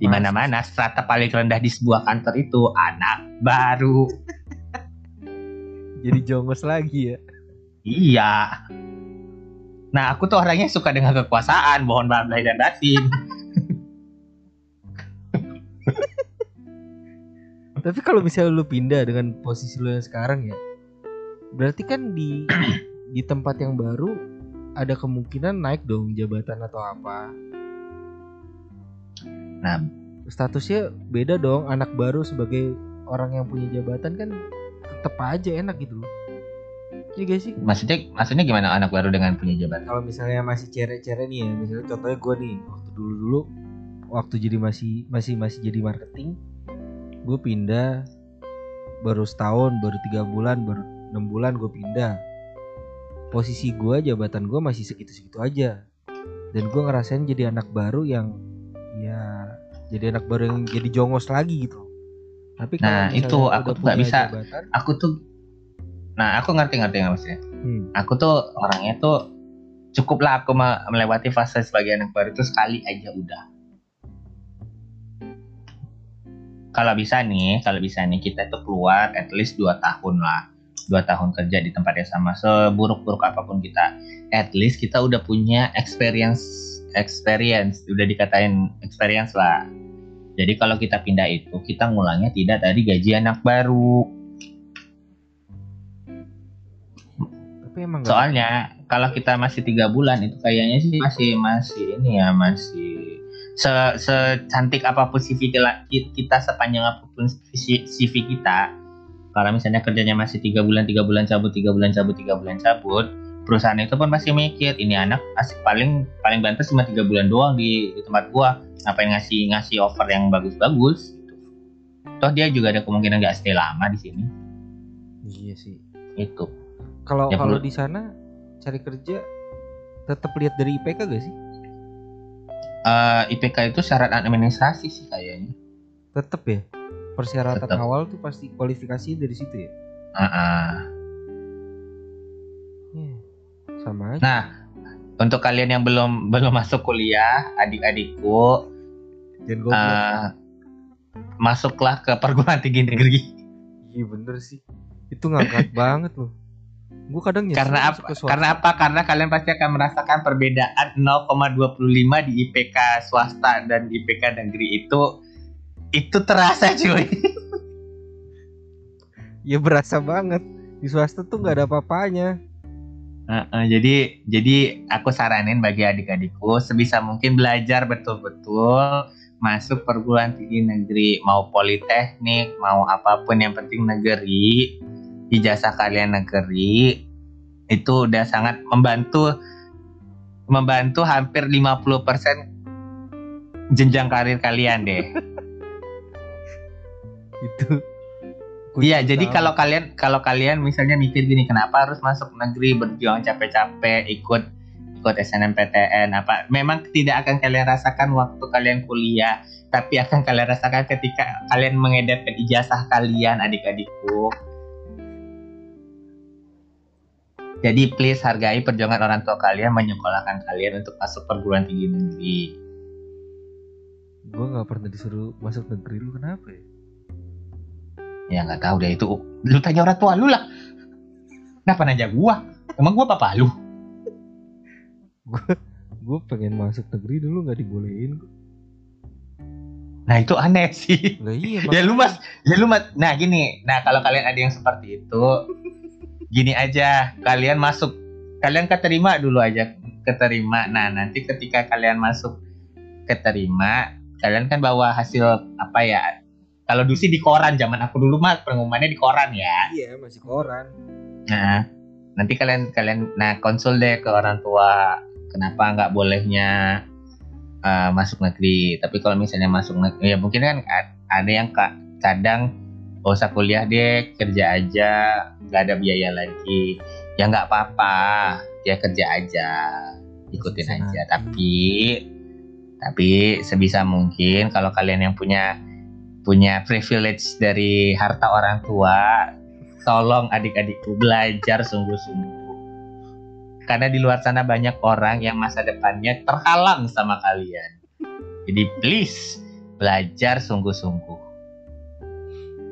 Di mana-mana strata paling rendah di sebuah kantor itu anak baru. Jadi jongos lagi ya. Iya. Nah aku tuh orangnya suka dengan kekuasaan, bohong balai dan batin. Tapi kalau misalnya lu pindah dengan posisi lu yang sekarang ya, berarti kan di di tempat yang baru ada kemungkinan naik dong jabatan atau apa. Nah, statusnya beda dong, anak baru sebagai orang yang punya jabatan kan tetap aja enak gitu loh. Iya gak sih? Maksudnya, maksudnya gimana anak baru dengan punya jabatan? Kalau misalnya masih cere-cere nih ya, misalnya contohnya gue nih waktu dulu-dulu, waktu jadi masih masih masih jadi marketing, gue pindah baru setahun, baru tiga bulan, baru enam bulan gue pindah. Posisi gue, jabatan gue masih segitu-segitu aja, dan gue ngerasain jadi anak baru yang ya jadi anak baru yang jadi jongos lagi gitu. Tapi nah itu aku tuh nggak bisa jabatan, aku tuh nah aku ngerti-ngerti nggak maksudnya. hmm. Aku tuh orangnya tuh cukuplah aku melewati fase sebagai anak baru itu sekali aja udah. Kalau bisa nih, kalau bisa nih kita tuh keluar at least dua tahun lah, dua tahun kerja di tempat yang sama, seburuk-buruk apapun kita, at least kita udah punya experience experience, udah dikatain experience lah. Jadi kalau kita pindah itu, kita ngulangnya tidak dari gaji anak baru. tapi emang soalnya gak... kalau kita masih tiga bulan itu kayaknya sih masih masih ini ya, masih se secantik apapun C V kita, sepanjang apapun C V kita, kalau misalnya kerjanya masih tiga bulan, tiga bulan cabut, tiga bulan cabut, tiga bulan cabut, perusahaan itu pun masih mikir ini anak asik, paling paling banter cuma tiga bulan doang di, di tempat gua, ngapain ngasih ngasih offer yang bagus-bagus gitu. Toh dia juga ada kemungkinan nggak stay lama di sini. Iya sih. Itu. Kalau ya, kalau di sana cari kerja tetap lihat dari I P K gak sih? Uh, I P K itu syarat administrasi sih kayaknya. Tetap ya. Persyaratan tetep. Awal tuh pasti kualifikasi dari situ ya. Uh-uh. Ya, sama aja. Nah, untuk kalian yang belum belum masuk kuliah, adik-adikku, uh, masuklah ke perguruan tinggi negeri. Iya bener sih. Itu ngangkat banget loh. Gue kadang nyesel karena apa? Karena apa? Karena kalian pasti akan merasakan perbedaan nol koma dua puluh lima di I P K swasta dan I P K negeri itu itu terasa cuy. Ya berasa banget. Di swasta tuh nggak ada apa-apanya. Uh, uh, jadi jadi aku saranin bagi adik-adikku sebisa mungkin belajar betul-betul, masuk perguruan tinggi negeri, mau politeknik, mau apapun yang penting negeri. Ijazah kalian negeri itu udah sangat membantu membantu hampir lima puluh persen jenjang karir kalian deh. Itu. Iya, jadi kalau kalian kalau kalian misalnya mikir gini, kenapa harus masuk negeri, berjuang capek-capek, ikut ikut S N M P T N apa? Memang tidak akan kalian rasakan waktu kalian kuliah, tapi akan kalian rasakan ketika kalian mengedarkan ijazah kalian, adik-adikku. Jadi please hargai perjuangan orang tua kalian menyekolahkan kalian untuk masuk perguruan tinggi negeri. Gue nggak pernah disuruh masuk negeri, lu kenapa ya? Ya nggak tahu deh itu. Lu tanya orang tua lu lah. Kenapa nanya gue? Emang gue papa lu? Gue pengen masuk negeri dulu nggak dibolehin. Nah itu aneh sih. Nah, iya, ya lu mas, ya lu mas. Nah gini, nah kalau kalian ada yang seperti itu. Gini aja, kalian masuk, kalian keterima dulu aja, keterima. Nah, nanti ketika kalian masuk keterima, kalian kan bawa hasil apa ya? Kalau dulu sih di koran, zaman aku dulu mah pengumumannya di koran ya. Iya, masih koran. Nah, nanti kalian kalian nah konsul deh ke orang tua, kenapa nggak bolehnya uh, masuk negeri? Tapi kalau misalnya masuk negeri, ya mungkin kan ada yang kadang gak usah kuliah deh, kerja aja, gak ada biaya lagi. Ya gak apa-apa, ya kerja aja, ikutin sebisa aja. Nanti. Tapi, tapi sebisa mungkin kalau kalian yang punya punya privilege dari harta orang tua, tolong adik-adikku belajar sungguh-sungguh. Karena di luar sana banyak orang yang masa depannya terhalang sama kalian. Jadi please belajar sungguh-sungguh.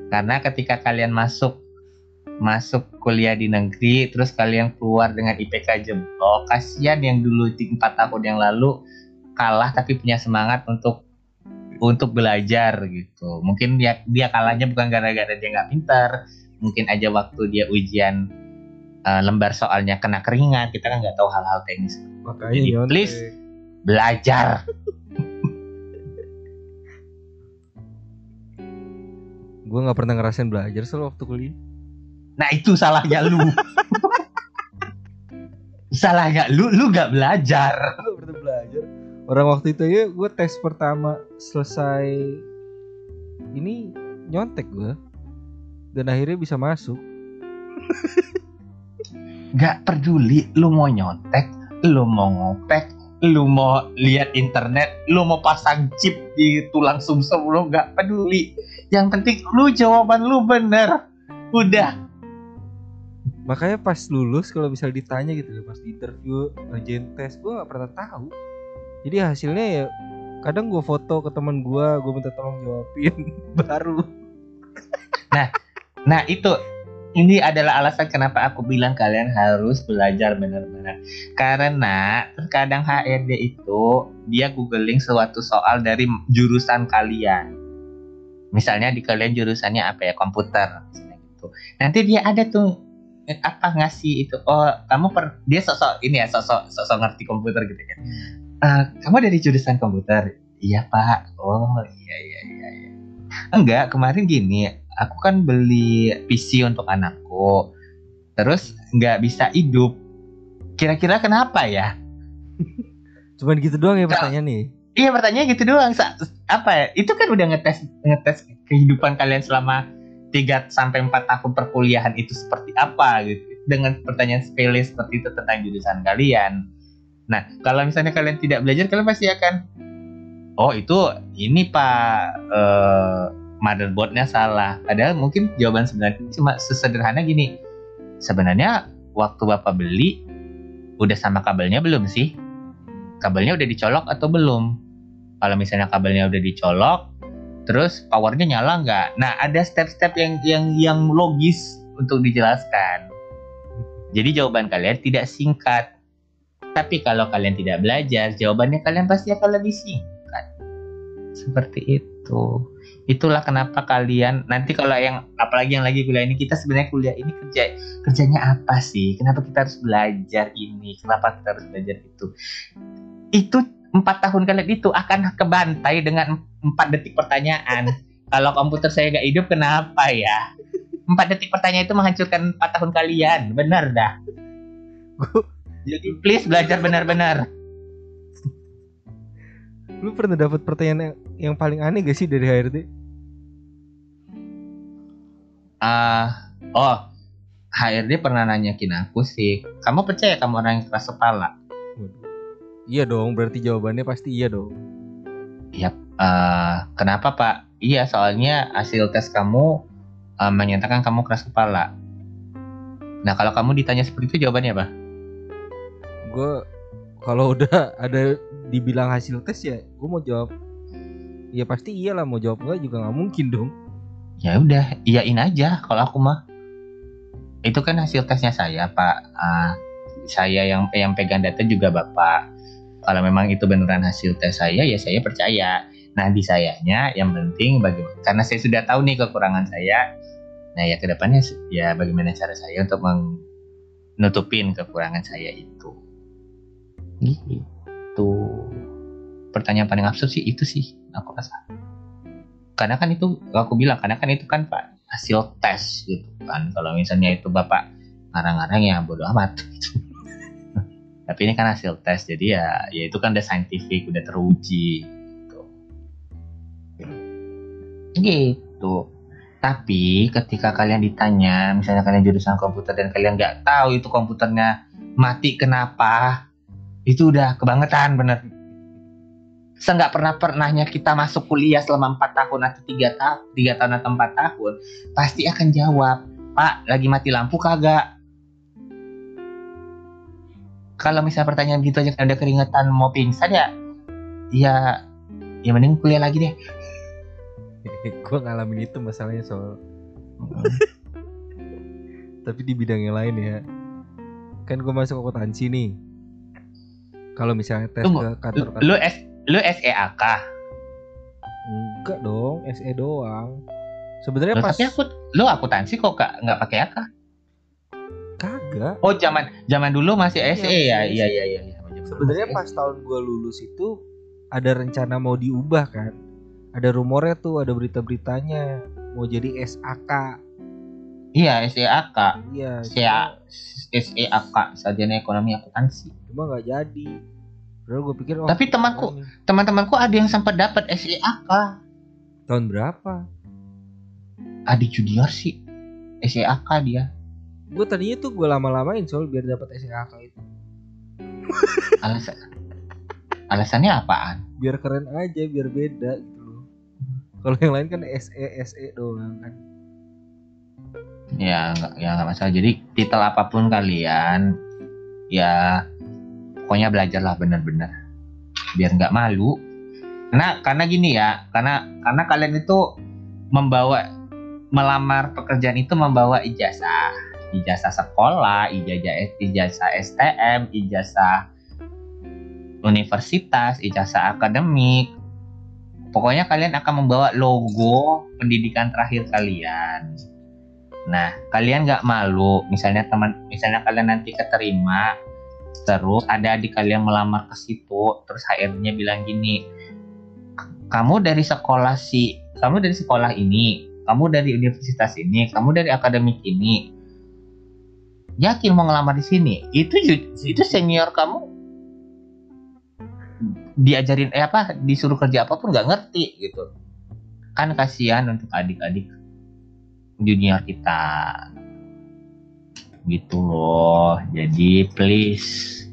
Karena ketika kalian masuk masuk kuliah di negeri, terus kalian keluar dengan I P K jebol, kasihan yang dulu empat tahun yang lalu kalah tapi punya semangat untuk untuk belajar gitu. Mungkin dia dia kalahnya bukan gara-gara dia nggak pintar, mungkin aja waktu dia ujian uh, lembar soalnya kena keringat, kita kan nggak tahu hal-hal teknis. Makanya jadi yonte. Please belajar. Gue gak pernah ngerasain belajar selalu waktu kuliah. Nah itu salahnya lu. Salahnya lu, lu gak belajar. Gue gak pernah belajar. Orang waktu itu ya gue tes pertama selesai ini nyontek gue. Dan akhirnya bisa masuk. Gak peduli lu mau nyontek, lu mau ngopek, lu mau lihat internet, lu mau pasang chip di tulang sumsum, lu gak peduli. Yang penting lu jawaban lu bener. Udah. Makanya pas lulus kalau misal ditanya gitu, pas di interview, ngerjain tes, gue gak pernah tahu. Jadi hasilnya ya kadang gue foto ke teman gue, gue minta tolong jawabin baru. Nah, nah itu ini adalah alasan kenapa aku bilang kalian harus belajar benar-benar. Karena terkadang H R D itu dia googling suatu soal dari jurusan kalian. Misalnya di kalian jurusannya apa ya, komputer misalnya gitu. Nanti dia ada tuh eh, apa ngasih itu, oh kamu per dia sosok ini ya, sosok sosok ngerti komputer gitu kan. Uh, kamu dari jurusan komputer? Iya pak. Oh iya iya iya. Enggak, kemarin gini, aku kan beli P C untuk anakku, terus nggak bisa hidup. Kira-kira kenapa ya? Cuman gitu doang ya pertanyaan nih. Iya, pertanyaannya gitu doang. Apa ya? Itu kan udah ngetes ngetes kehidupan kalian selama tiga sampai empat tahun perkuliahan itu seperti apa gitu. Dengan pertanyaan sepele seperti itu tentang jurusan kalian. Nah, kalau misalnya kalian tidak belajar, kalian pasti akan, oh itu ini Pak eh, motherboardnya salah. Padahal mungkin jawaban sebenarnya cuma sesederhana gini. Sebenarnya waktu Bapak beli udah sama kabelnya belum sih? Kabelnya udah dicolok atau belum? Kalau misalnya kabelnya udah dicolok, terus powernya nyala nggak? Nah, ada step-step yang yang yang logis untuk dijelaskan. Jadi jawaban kalian tidak singkat. Tapi kalau kalian tidak belajar, jawabannya kalian pasti akan lebih singkat. Seperti itu. Itulah kenapa kalian nanti kalau yang apalagi yang lagi kuliah ini, kita sebenarnya kuliah ini kerja kerjanya apa sih? Kenapa kita harus belajar ini? Kenapa kita harus belajar itu? Itu empat tahun kalian itu akan kebantai dengan empat detik pertanyaan. Kalau komputer saya gak hidup kenapa ya? empat detik pertanyaan itu menghancurkan empat tahun kalian. Benar dah. Jadi please belajar benar-benar. Lu pernah dapat pertanyaan yang, yang paling aneh gak sih dari H R D? Uh, oh, H R D pernah nanyakin aku sih. Kamu percaya kamu orang yang keras kepala? Iya dong, berarti jawabannya pasti iya dong. Iya, uh, kenapa Pak? Iya, soalnya hasil tes kamu uh, menyatakan kamu keras kepala. Nah, kalau kamu ditanya seperti itu jawabannya apa? Gue kalau udah ada dibilang hasil tes ya, gue mau jawab ya pasti iyalah, mau jawab enggak juga nggak mungkin dong. Ya udah, iyain aja kalau aku mah. Itu kan hasil tesnya saya Pak. Uh, saya yang yang pegang data juga Bapak. Kalau memang itu beneran hasil tes saya, ya saya percaya. Nah di sayanya yang penting bagaimana, karena saya sudah tahu nih kekurangan saya. Nah ya kedepannya ya bagaimana cara saya untuk menutupin kekurangan saya itu. Gitu. Pertanyaan paling absurd sih itu sih aku rasa. Karena kan itu aku bilang, karena kan itu kan Pak hasil tes gitu kan. Kalau misalnya itu Bapak ngarang-ngarang ya bodo amat gitu. Tapi ini kan hasil tes, jadi ya, ya itu kan udah scientific, udah teruji, gitu. Gitu. Tapi ketika kalian ditanya, misalnya kalian jurusan komputer dan kalian nggak tahu itu komputernya mati kenapa, itu udah kebangetan bener. Seenggak pernah-pernahnya kita masuk kuliah selama empat tahun atau tiga tahun atau empat tahun, pasti akan jawab, Pak, lagi mati lampu kagak? Kalau misalnya pertanyaan gitu aja kan udah keringetan mau pingsan ya, ya, ya mending kuliah lagi deh. Gue ngalamin itu masalahnya soal, tapi di bidang yang lain ya. Kan gue masuk akuntansi nih. Kalau misalnya tes ke kantor-kantor. Lu S, lu S E A K? Enggak dong, S E doang. Sebenarnya pas. Tapi aku, lu akuntansi kok kak nggak pakai A K? Kagak. Oh, zaman zaman dulu masih S E ya. Iya iya iya. Sebenarnya pas tahun gue lulus itu ada rencana mau diubah kan. Ada rumornya tuh, ada berita-beritanya mau jadi S A K. Iya, S E A K. Iya. S E A K, Sarjana Ekonomi Akuntansi. Cuma enggak jadi. Bro, gue pikir oh, tapi temanku, teman-temanku ada yang sempat dapat S E A K. Tahun berapa? Adik junior sih. S E A K dia. Gue tadinya tuh gue lama-lamain soal biar dapat S E A K itu. Alasan alasannya apaan? Biar keren aja, biar beda gitu loh. Kalau yang lain kan S E S E doang kan. Ya nggak, ya nggak masalah. Jadi titel apapun kalian, ya pokoknya belajarlah benar-benar. Biar nggak malu. Karena karena gini ya, karena karena kalian itu membawa melamar pekerjaan itu membawa ijazah. Ijazah sekolah, ijazah ijazah S T M, ijazah universitas, ijazah akademik. Pokoknya kalian akan membawa logo pendidikan terakhir kalian. Nah, kalian nggak malu, misalnya teman, misalnya kalian nanti keterima, terus ada adik kalian melamar ke situ, terus H R-nya bilang gini, kamu dari sekolah si, kamu dari sekolah ini, kamu dari universitas ini, kamu dari akademik ini, yakin mau ngelamar di sini? Itu itu senior kamu diajarin eh apa, disuruh kerja apapun nggak ngerti gitu. Kan kasihan untuk adik-adik junior kita gitu loh. Jadi please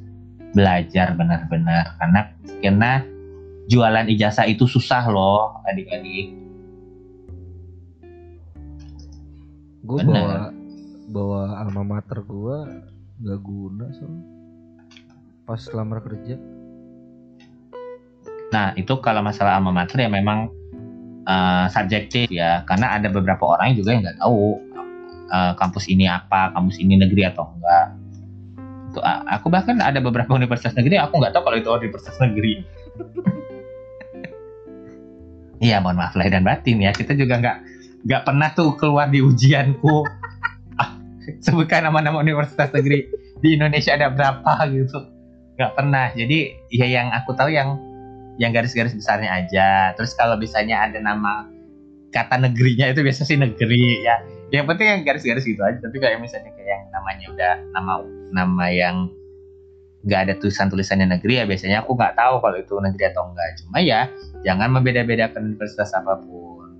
belajar benar-benar, karena karena jualan ijazah itu susah loh adik-adik. Gue bawa bawa alma mater gue nggak guna soalnya pas lamar kerja. Nah itu kalau masalah alma mater ya memang Uh, subjektif ya, karena ada beberapa orang juga yang nggak tahu uh, kampus ini apa, kampus ini negeri atau enggak. Itu, uh, aku bahkan ada beberapa universitas negeri, aku nggak tahu kalau itu universitas negeri. Iya, mohon maaf lahir dan batin ya, kita juga nggak nggak pernah tuh keluar di ujianku. Sebutkan nama-nama universitas negeri di Indonesia ada berapa gitu, nggak pernah. Jadi ya yang aku tahu yang yang garis-garis besarnya aja. Terus kalau misalnya ada nama kata negerinya itu biasa sih negeri ya. Yang penting yang garis-garis gitu aja. Tapi kayak misalnya kayak yang namanya udah nama nama yang nggak ada tulisan-tulisannya negeri ya biasanya aku nggak tahu kalau itu negeri atau enggak. Cuma ya jangan membeda-bedakan universitas apapun.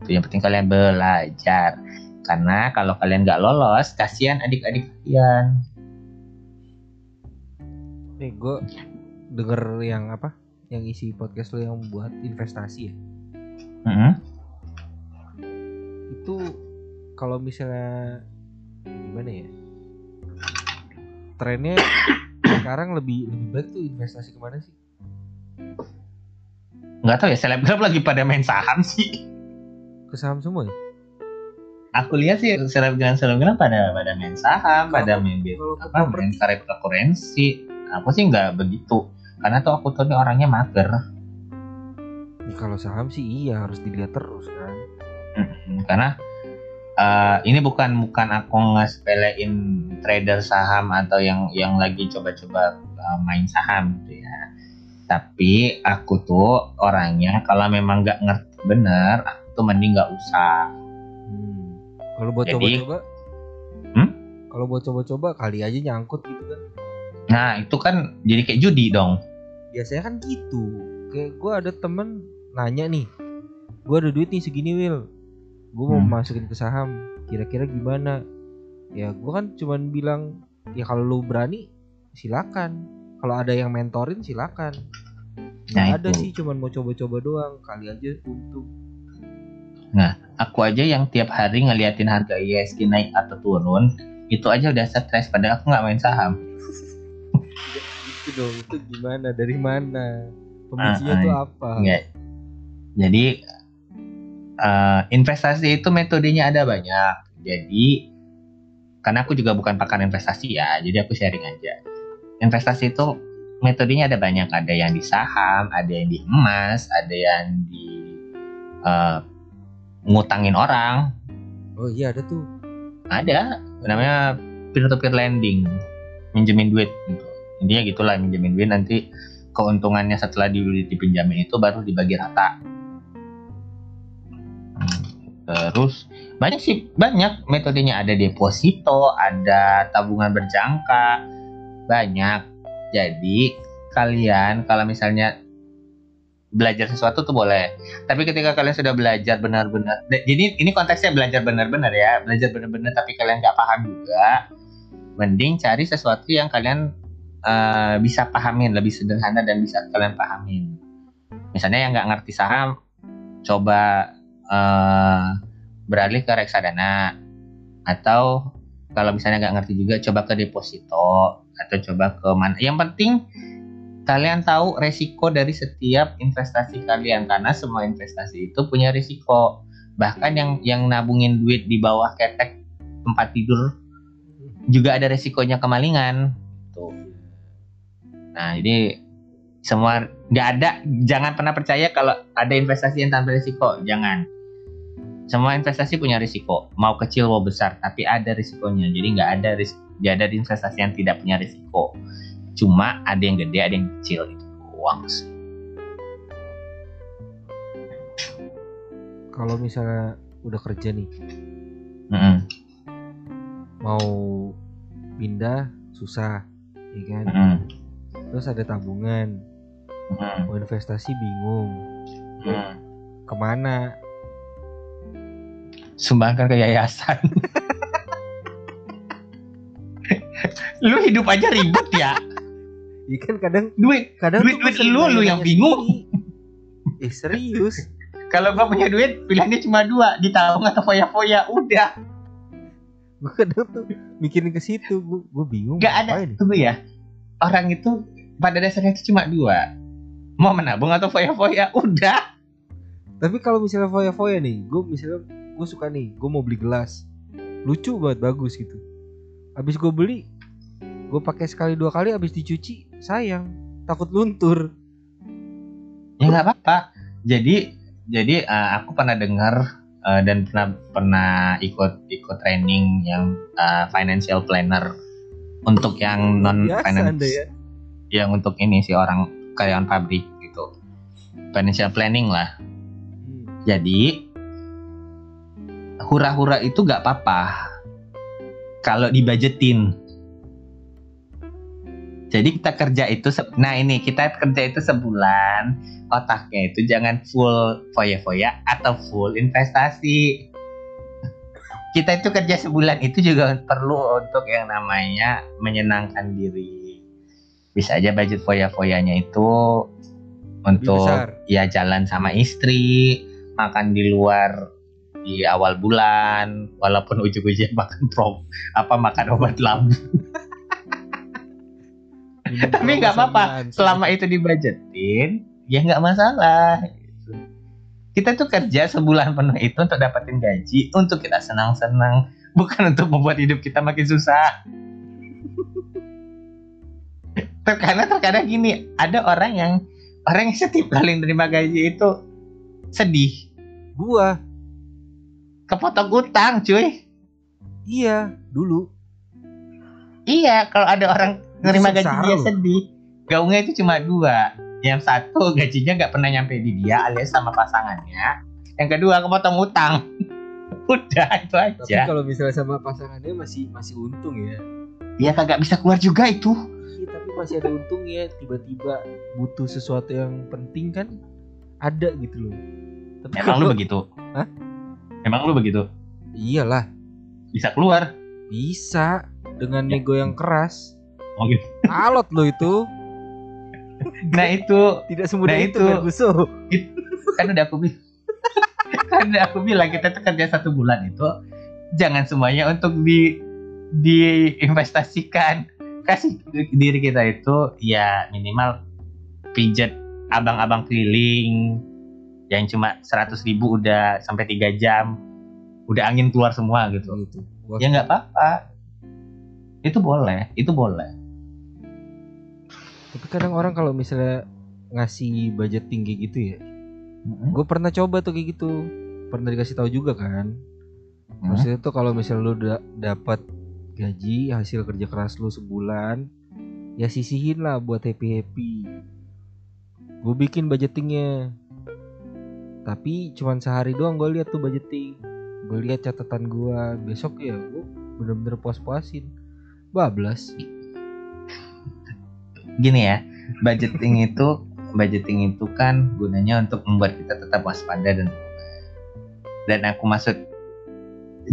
Itu yang penting kalian belajar. Karena kalau kalian nggak lolos kasihan adik-adik kalian. Nih gue denger yang apa? Yang isi podcast lo yang buat investasi ya. Mm-hmm. Itu kalau misalnya gimana ya? Trennya sekarang lebih lebih baik tuh investasi kemana sih? Nggak tahu ya, selebgram lagi pada main saham sih. Ke saham semua ya? Aku lihat sih selebgram-selebgram pada pada main saham, kalo, pada main kalo, apa? Kalo main cryptocurrency. Aku sih nggak begitu. Karena tuh aku tuh orangnya mager. Ya, kalau saham sih iya harus dilihat terus kan. Mm-hmm. Karena uh, ini bukan bukan aku ngesepelein trader saham atau yang yang lagi coba-coba uh, main saham gitu ya. Tapi aku tuh orangnya kalau memang nggak ngerti bener, aku tuh mending nggak usah. Hmm. Kalau buat Jadi, coba-coba, hmm? Kalau buat coba-coba kali aja nyangkut gitu kan. Nah itu kan jadi kayak judi dong. Biasanya kan gitu. Kayak gue ada temen nanya nih, gue ada duit nih segini Wil, gue mau hmm. masukin ke saham, kira-kira gimana? Ya gue kan cuman bilang, ya kalau lu berani silakan, kalau ada yang mentorin silakan. Nah, ada sih cuman mau coba-coba doang, kali aja untung. Nah aku aja yang tiap hari ngeliatin harga I H S G naik atau turun, itu aja udah stres padahal aku gak main saham. Itu dong, itu gimana, dari mana pemicunya itu uh, apa? Enggak. Jadi uh, investasi itu metodenya ada banyak. Jadi karena aku juga bukan pakar investasi ya, jadi aku sharing aja. Investasi itu metodenya ada banyak, ada yang di saham, ada yang di emas, ada yang di uh, ngutangin orang. Oh iya ada tuh. Ada, namanya peer-to-peer lending, minjemin duit gitu. Intinya gitulah, minjemin duit nanti keuntungannya setelah dipinjamin itu baru dibagi rata. Terus banyak sih, banyak metodenya, ada deposito, ada tabungan berjangka, banyak. Jadi kalian kalau misalnya belajar sesuatu tuh boleh, tapi ketika kalian sudah belajar benar-benar, jadi ini konteksnya belajar benar-benar ya, belajar benar-benar tapi kalian nggak paham juga, mending cari sesuatu yang kalian Uh, bisa pahamin, lebih sederhana dan bisa kalian pahamin. Misalnya yang nggak ngerti saham, coba uh, beralih ke reksadana, atau kalau misalnya nggak ngerti juga, coba ke deposito atau coba ke mana. Yang penting kalian tahu resiko dari setiap investasi kalian, karena semua investasi itu punya resiko. Bahkan yang yang nabungin duit di bawah ketek tempat tidur juga ada resikonya kemalingan. Nah jadi semua nggak ada, jangan pernah percaya kalau ada investasi yang tanpa risiko, jangan. Semua investasi punya risiko, mau kecil mau besar, tapi ada risikonya. Jadi nggak ada risiko, nggak ada investasi yang tidak punya risiko. Cuma ada yang gede, ada yang kecil, itu uang. Kalau misalnya udah kerja nih, mm-hmm. mau pindah susah, ya kan? Mm-hmm. Terus ada tabungan, mm-hmm. mau investasi bingung, mm-hmm. kemana? Sumbangkan ke yayasan. Lu hidup aja ribet ya. Iya kan kadang duit, kadang duit, duit lu lu yang bingung. Eh serius. Kalau gua punya duit, pilihannya cuma dua, ditabung atau foya-foya, udah. Gua kadang tuh mikirin ke situ, gua, gua bingung. Gak ada itu ya. Orang itu pada dasarnya itu cuma dua. Mau menabung atau foya-foya, udah. Tapi kalau misalnya foya-foya nih, gua misalnya gue suka nih, gue mau beli gelas lucu banget, bagus gitu. Abis gue beli, gue pakai sekali dua kali, abis dicuci sayang, takut luntur. Ya nggak apa-apa. Jadi jadi uh, aku pernah dengar uh, dan pernah pernah ikut ikut training yang uh, financial planner untuk yang non finance ya? Yang untuk ini si orang karyawan pabrik gitu, financial planning lah. Hmm. Jadi hura-hura itu gak apa-apa kalau dibajetin. Jadi kita kerja itu se- Nah ini kita kerja itu sebulan. Otaknya itu jangan full foya-foya atau full investasi. Kita itu kerja sebulan itu juga perlu untuk yang namanya menyenangkan diri. Bisa aja budget foya-foyanya itu untuk ya jalan sama istri, makan di luar di awal bulan, walaupun ujung-ujungnya makan prom, apa makan obat lambung. Tapi nggak apa-apa, selama itu dibajetin, ya nggak masalah. Kita tuh kerja sebulan penuh itu untuk dapetin gaji, untuk kita senang-senang, bukan untuk membuat hidup kita makin susah. Karena terkadang gini, ada orang yang orang yang setiap kali nerima gaji itu sedih. Gua kepotong utang cuy. Iya dulu. Iya kalau ada orang nerima gaji dia sedih. Gaungnya itu cuma dua. Yang satu gajinya gak pernah nyampe di dia alias sama pasangannya. Yang kedua kepotong utang. Udah itu aja. Tapi kalau misalnya sama pasangannya masih masih untung ya. Iya kagak bisa keluar juga itu. Iya tapi masih ada untungnya. Tiba-tiba butuh sesuatu yang penting kan ada gitu loh. Tapi emang lu begitu? Hah? Emang lu begitu? Iyalah. Bisa keluar? Bisa. Dengan ya. Nego yang keras. Oh gitu. Alot lo itu. Nah itu. Tidak semudah nah, itu. itu. Kan udah aku bilang. Kan udah aku bilang kita kerja satu bulan itu. Jangan semuanya untuk di diinvestasikan. Kasih diri kita itu ya minimal pijet abang-abang keliling. Yang cuma seratus ribu udah sampai tiga jam udah angin keluar semua gitu, gitu. Ya nggak apa-apa, itu boleh, itu boleh. Tapi kadang orang kalau misalnya ngasih budget tinggi gitu ya, mm-hmm. gue pernah coba tuh kayak gitu, pernah dikasih tahu juga kan, mm-hmm. maksudnya tuh kalau misalnya lu da- dapat gaji hasil kerja keras lu sebulan, ya sisihin lah buat happy-happy. Gue bikin budgetingnya. Tapi cuman sehari doang gue lihat tuh budgeting. Gue lihat catatan gue. Besok ya gue bener-bener puas-puasin. Bablas. Gini ya, budgeting itu budgeting itu kan gunanya untuk membuat kita tetap waspada dan dan aku maksud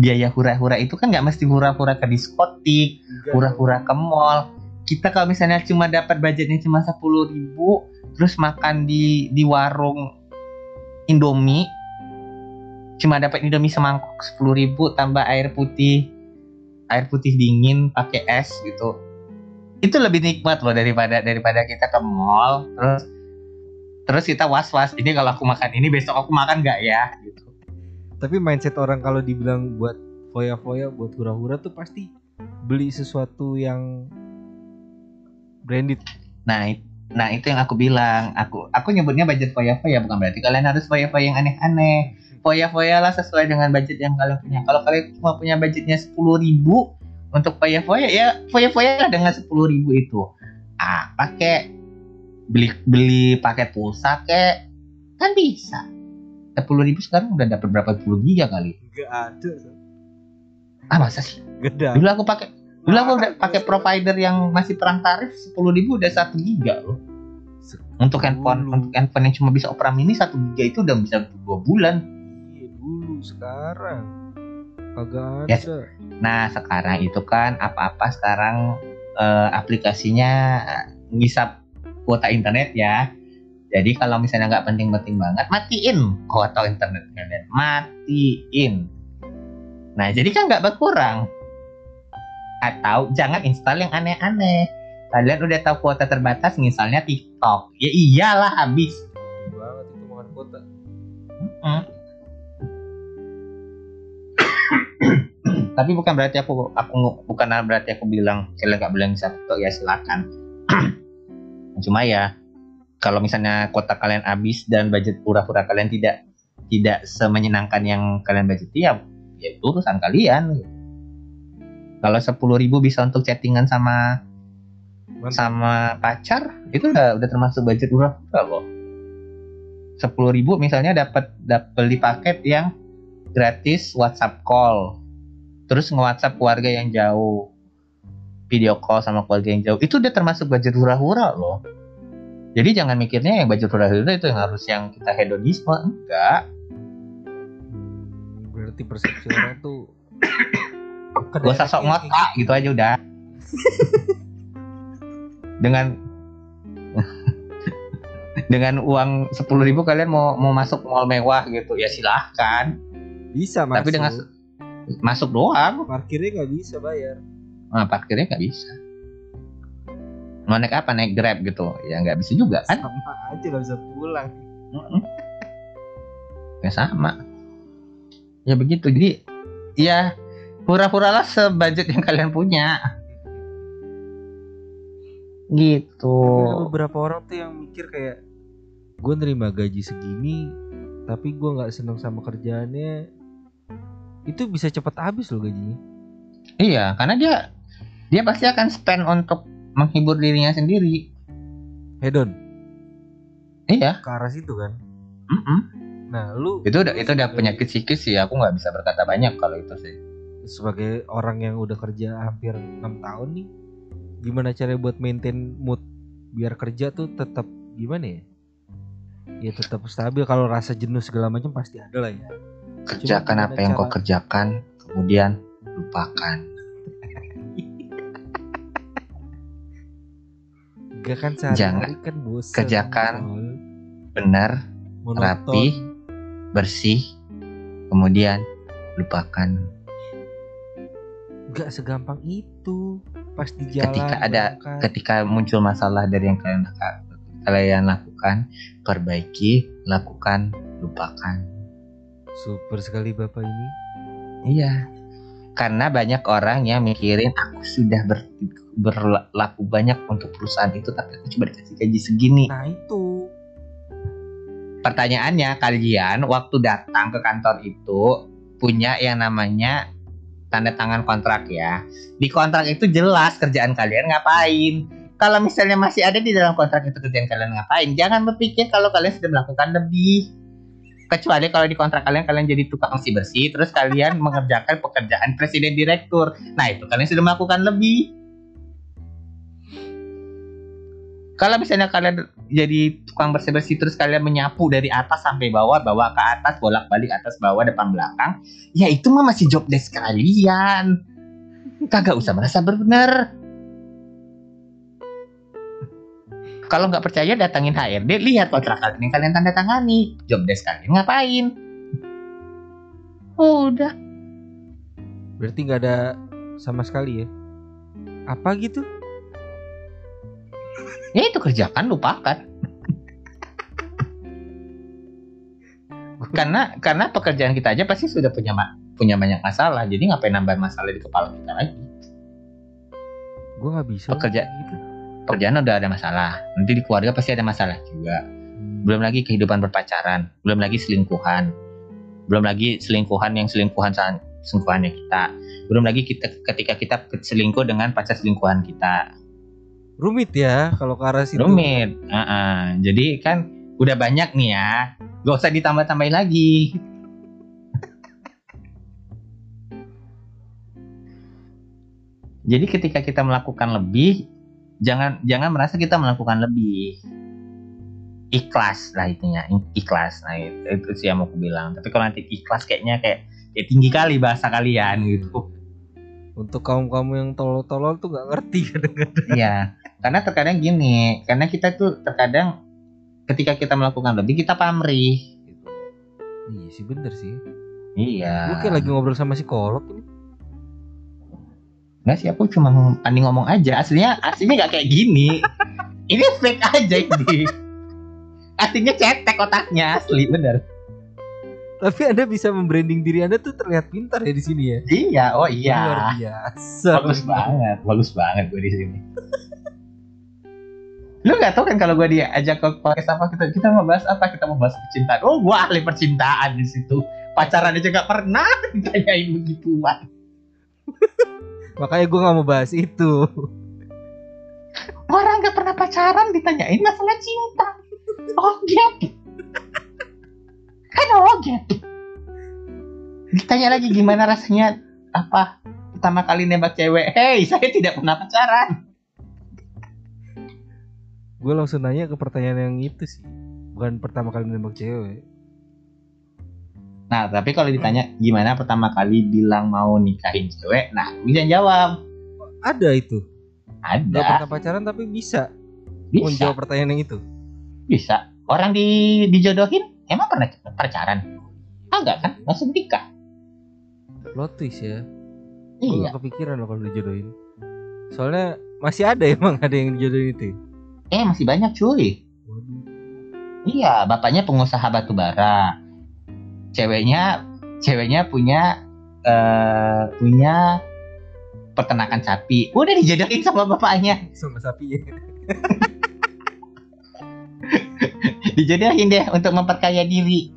biaya hura-hura itu kan nggak mesti hura-hura ke diskotik, hura-hura ke mall. Kita kalau misalnya cuma dapat budgetnya cuma sepuluh ribu, terus makan di di warung Indomie, cuma dapat Indomie semangkok sepuluh ribu tambah air putih, air putih dingin pakai es gitu. Itu lebih nikmat loh daripada daripada kita ke mall terus terus kita was-was ini kalau aku makan ini besok aku makan enggak ya gitu. Tapi mindset orang kalau dibilang buat foya-foya, buat hura-hura tuh pasti beli sesuatu yang branded. Nah, Nah itu yang aku bilang, aku aku nyebutnya budget foya-foya, bukan berarti kalian harus foya-foya yang aneh-aneh. Foya-foya lah sesuai dengan budget yang kalian punya. Kalau kalian cuma punya budgetnya sepuluh ribu untuk foya-foya, ya foya-foya lah dengan sepuluh ribu itu. Ah, pakai beli beli paket pulsa kek, kan bisa. sepuluh ribu sekarang udah dapat berapa puluh giga kali? Gak ada. Ah masa sih? Gede. Dulu aku pakai Dulu aku udah pakai provider yang masih perang tarif sepuluh ribu udah satu giga loh. Untuk handphone dulu. Untuk handphone yang cuma bisa Opera Mini satu giga itu udah bisa dua bulan. Iya dulu, sekarang agak ada. Yes. Nah sekarang itu kan apa-apa sekarang eh, aplikasinya ngisap kuota internet ya. Jadi kalau misalnya nggak penting-penting banget, matiin kuota internet kalian, matiin. Nah jadi kan nggak berkurang. Atau jangan install yang aneh-aneh. Kalian udah tahu kuota terbatas, misalnya TikTok. Ya iyalah habis. Gila banget itu makan kuota. Mm-hmm. Tapi bukan berarti aku aku bukan berarti aku bilang kalian nggak boleh ngisap TikTok, ya silakan. Cuma ya kalau misalnya kuota kalian habis dan budget pura-pura kalian tidak tidak semenyenangkan yang kalian budgeti, ya ya itu urusan kalian. Kalau sepuluh ribu bisa untuk chattingan sama mantap. Sama pacar, itu udah udah termasuk budget murah loh. sepuluh ribu misalnya dapat dapat beli paket yang gratis WhatsApp call. Terus nge-WhatsApp keluarga yang jauh. Video call sama keluarga yang jauh. Itu udah termasuk budget murah-murah loh. Jadi jangan mikirnya yang budget murah-murah itu yang harus yang kita hedonisme, enggak. Berarti persepsi orang tuh gak usah sok ngotak gitu aja udah. Dengan dengan uang sepuluh ribu kalian mau mau masuk mall mewah gitu, ya silahkan. Bisa masuk. Tapi dengan masuk doang. Parkirnya nggak bisa bayar. Nah, parkirnya nggak bisa. Mau naik apa? Naik Grab gitu. Ya nggak bisa juga kan? Sama aja nggak bisa pulang. Ya sama. Ya begitu. Jadi ya pura-puralah sebudget yang kalian punya. Gitu. Ada beberapa orang tuh yang mikir kayak, gue nerima gaji segini, tapi gue gak seneng sama kerjaannya. Itu bisa cepet habis loh gajinya. Iya, karena dia Dia pasti akan spend untuk menghibur dirinya sendiri. Hedon. Iya. Ke arah situ kan. Mm-mm. Nah lu Itu udah, itu udah penyakit psikis sih. Aku gak bisa berkata banyak kalau itu sih. Sebagai orang yang udah kerja hampir enam tahun nih, gimana caranya buat maintain mood biar kerja tuh tetap gimana ya? Ya tetap stabil. Kalau rasa jenuh segala macam pasti ada lah ya. Kerjakan apa yang cara... kau kerjakan, kemudian lupakan. Gak kan sehari-hari kan bosan. Kerjakan benar, monoton, rapi, bersih, kemudian lupakan. Gak segampang itu. Pas di jalan ketika ada berangkat. Ketika muncul masalah dari yang kalian kalian lakukan, perbaiki, lakukan, lupakan. Super sekali Bapak ini. Iya. Karena banyak orang yang mikirin, aku sudah ber, berlaku banyak untuk perusahaan itu, tapi aku cuma dikasih gaji segini. Nah itu pertanyaannya, kalian waktu datang ke kantor itu punya yang namanya tanda tangan kontrak ya. Di kontrak itu jelas kerjaan kalian ngapain. Kalau misalnya masih ada di dalam kontrak itu kerjaan kalian ngapain, jangan berpikir kalau kalian sudah melakukan lebih. Kecuali kalau di kontrak kalian, kalian jadi tukang bersih-bersih, terus kalian mengerjakan pekerjaan presiden direktur. Nah itu kalian sudah melakukan lebih. Kalau misalnya kalian jadi tukang bersih-bersih, terus kalian menyapu dari atas sampai bawah, bawah ke atas, bolak-balik atas bawah, depan belakang, ya itu mah masih job desk kalian. Kagak usah merasa benar. Kalau nggak percaya datangin H R D, lihat kontrak kalian yang kalian tanda tangani, job desk kalian ngapain. Oh, udah. Berarti nggak ada sama sekali ya? Apa gitu? Ya itu kerjakan, lupakan. karena karena pekerjaan kita aja pasti sudah punya punya banyak masalah, jadi ngapain nambah masalah di kepala kita lagi? Gue nggak bisa. Pekerja, gitu. pekerjaan udah ada masalah, nanti di keluarga pasti ada masalah juga. Belum lagi kehidupan berpacaran, belum lagi selingkuhan, belum lagi selingkuhan yang selingkuhan selingkuhannya kita, belum lagi kita ketika kita selingkuh dengan pacar selingkuhan kita. Rumit ya kalau ke arah situ. Rumit, uh-uh. Jadi kan udah banyak nih ya, gak usah ditambah-tambahin lagi. Jadi ketika kita melakukan lebih, jangan jangan merasa kita melakukan lebih. Ikhlas lah itunya, ikhlas. Nah itu, itu sih yang mau aku bilang. Tapi kalau nanti ikhlas kayaknya kayak ya tinggi kali bahasa kalian gitu. Untuk kaum-kaum yang tolol-tolol tuh gak ngerti kadang-kadang. Iya, karena terkadang gini, karena kita tuh terkadang ketika kita melakukan lebih kita pamrih gitu. Iya sih, bener sih. Iya. Mungkin lagi ngobrol sama psikolog ini. Nggak sih, aku cuma pandai ngomong aja. Aslinya aslinya nggak kayak gini. Ini fake aja ini. Aslinya cetek otaknya, asli bener. Tapi Anda bisa membranding diri Anda tuh terlihat pintar ya di sini ya. Iya, oh iya. Luar biasa. Bagus banget, bagus banget gue di sini. Lu nggak tahu kan kalau gue diajak ke podcast apa, kita kita mau bahas apa, kita mau bahas percintaan. Oh, gue ahli percintaan di situ. Pacaran aja nggak pernah ditanyain begituan. Makanya gue gak mau bahas itu. Orang gak pernah pacaran ditanyain masalah cinta. Oh gitu. Kan oh gitu. Ditanya lagi gimana rasanya apa pertama kali nembak cewek. Hey, saya tidak pernah pacaran. Gue langsung nanya ke pertanyaan yang itu sih. Bukan pertama kali nembak cewek. Nah, tapi kalau ditanya gimana pertama kali bilang mau nikahin cewek, nah bisa jawab. Ada itu. Ada. Gak pernah pacaran tapi bisa. Bisa. Menjawab pertanyaan yang itu. Bisa. Orang di dijodohin emang pernah pacaran? Enggak kan? Langsung nikah. Plot twist ya. Iya. Gak kepikiran loh kalau dijodohin. Soalnya masih ada emang ada yang dijodohin itu. Eh masih banyak cuy. Waduh. Iya, bapaknya pengusaha batu bara. Ceweknya, ceweknya punya uh, punya peternakan sapi. Udah dijodohin sama bapaknya. Sama sapi ya. Dijodohin deh untuk memperkaya diri.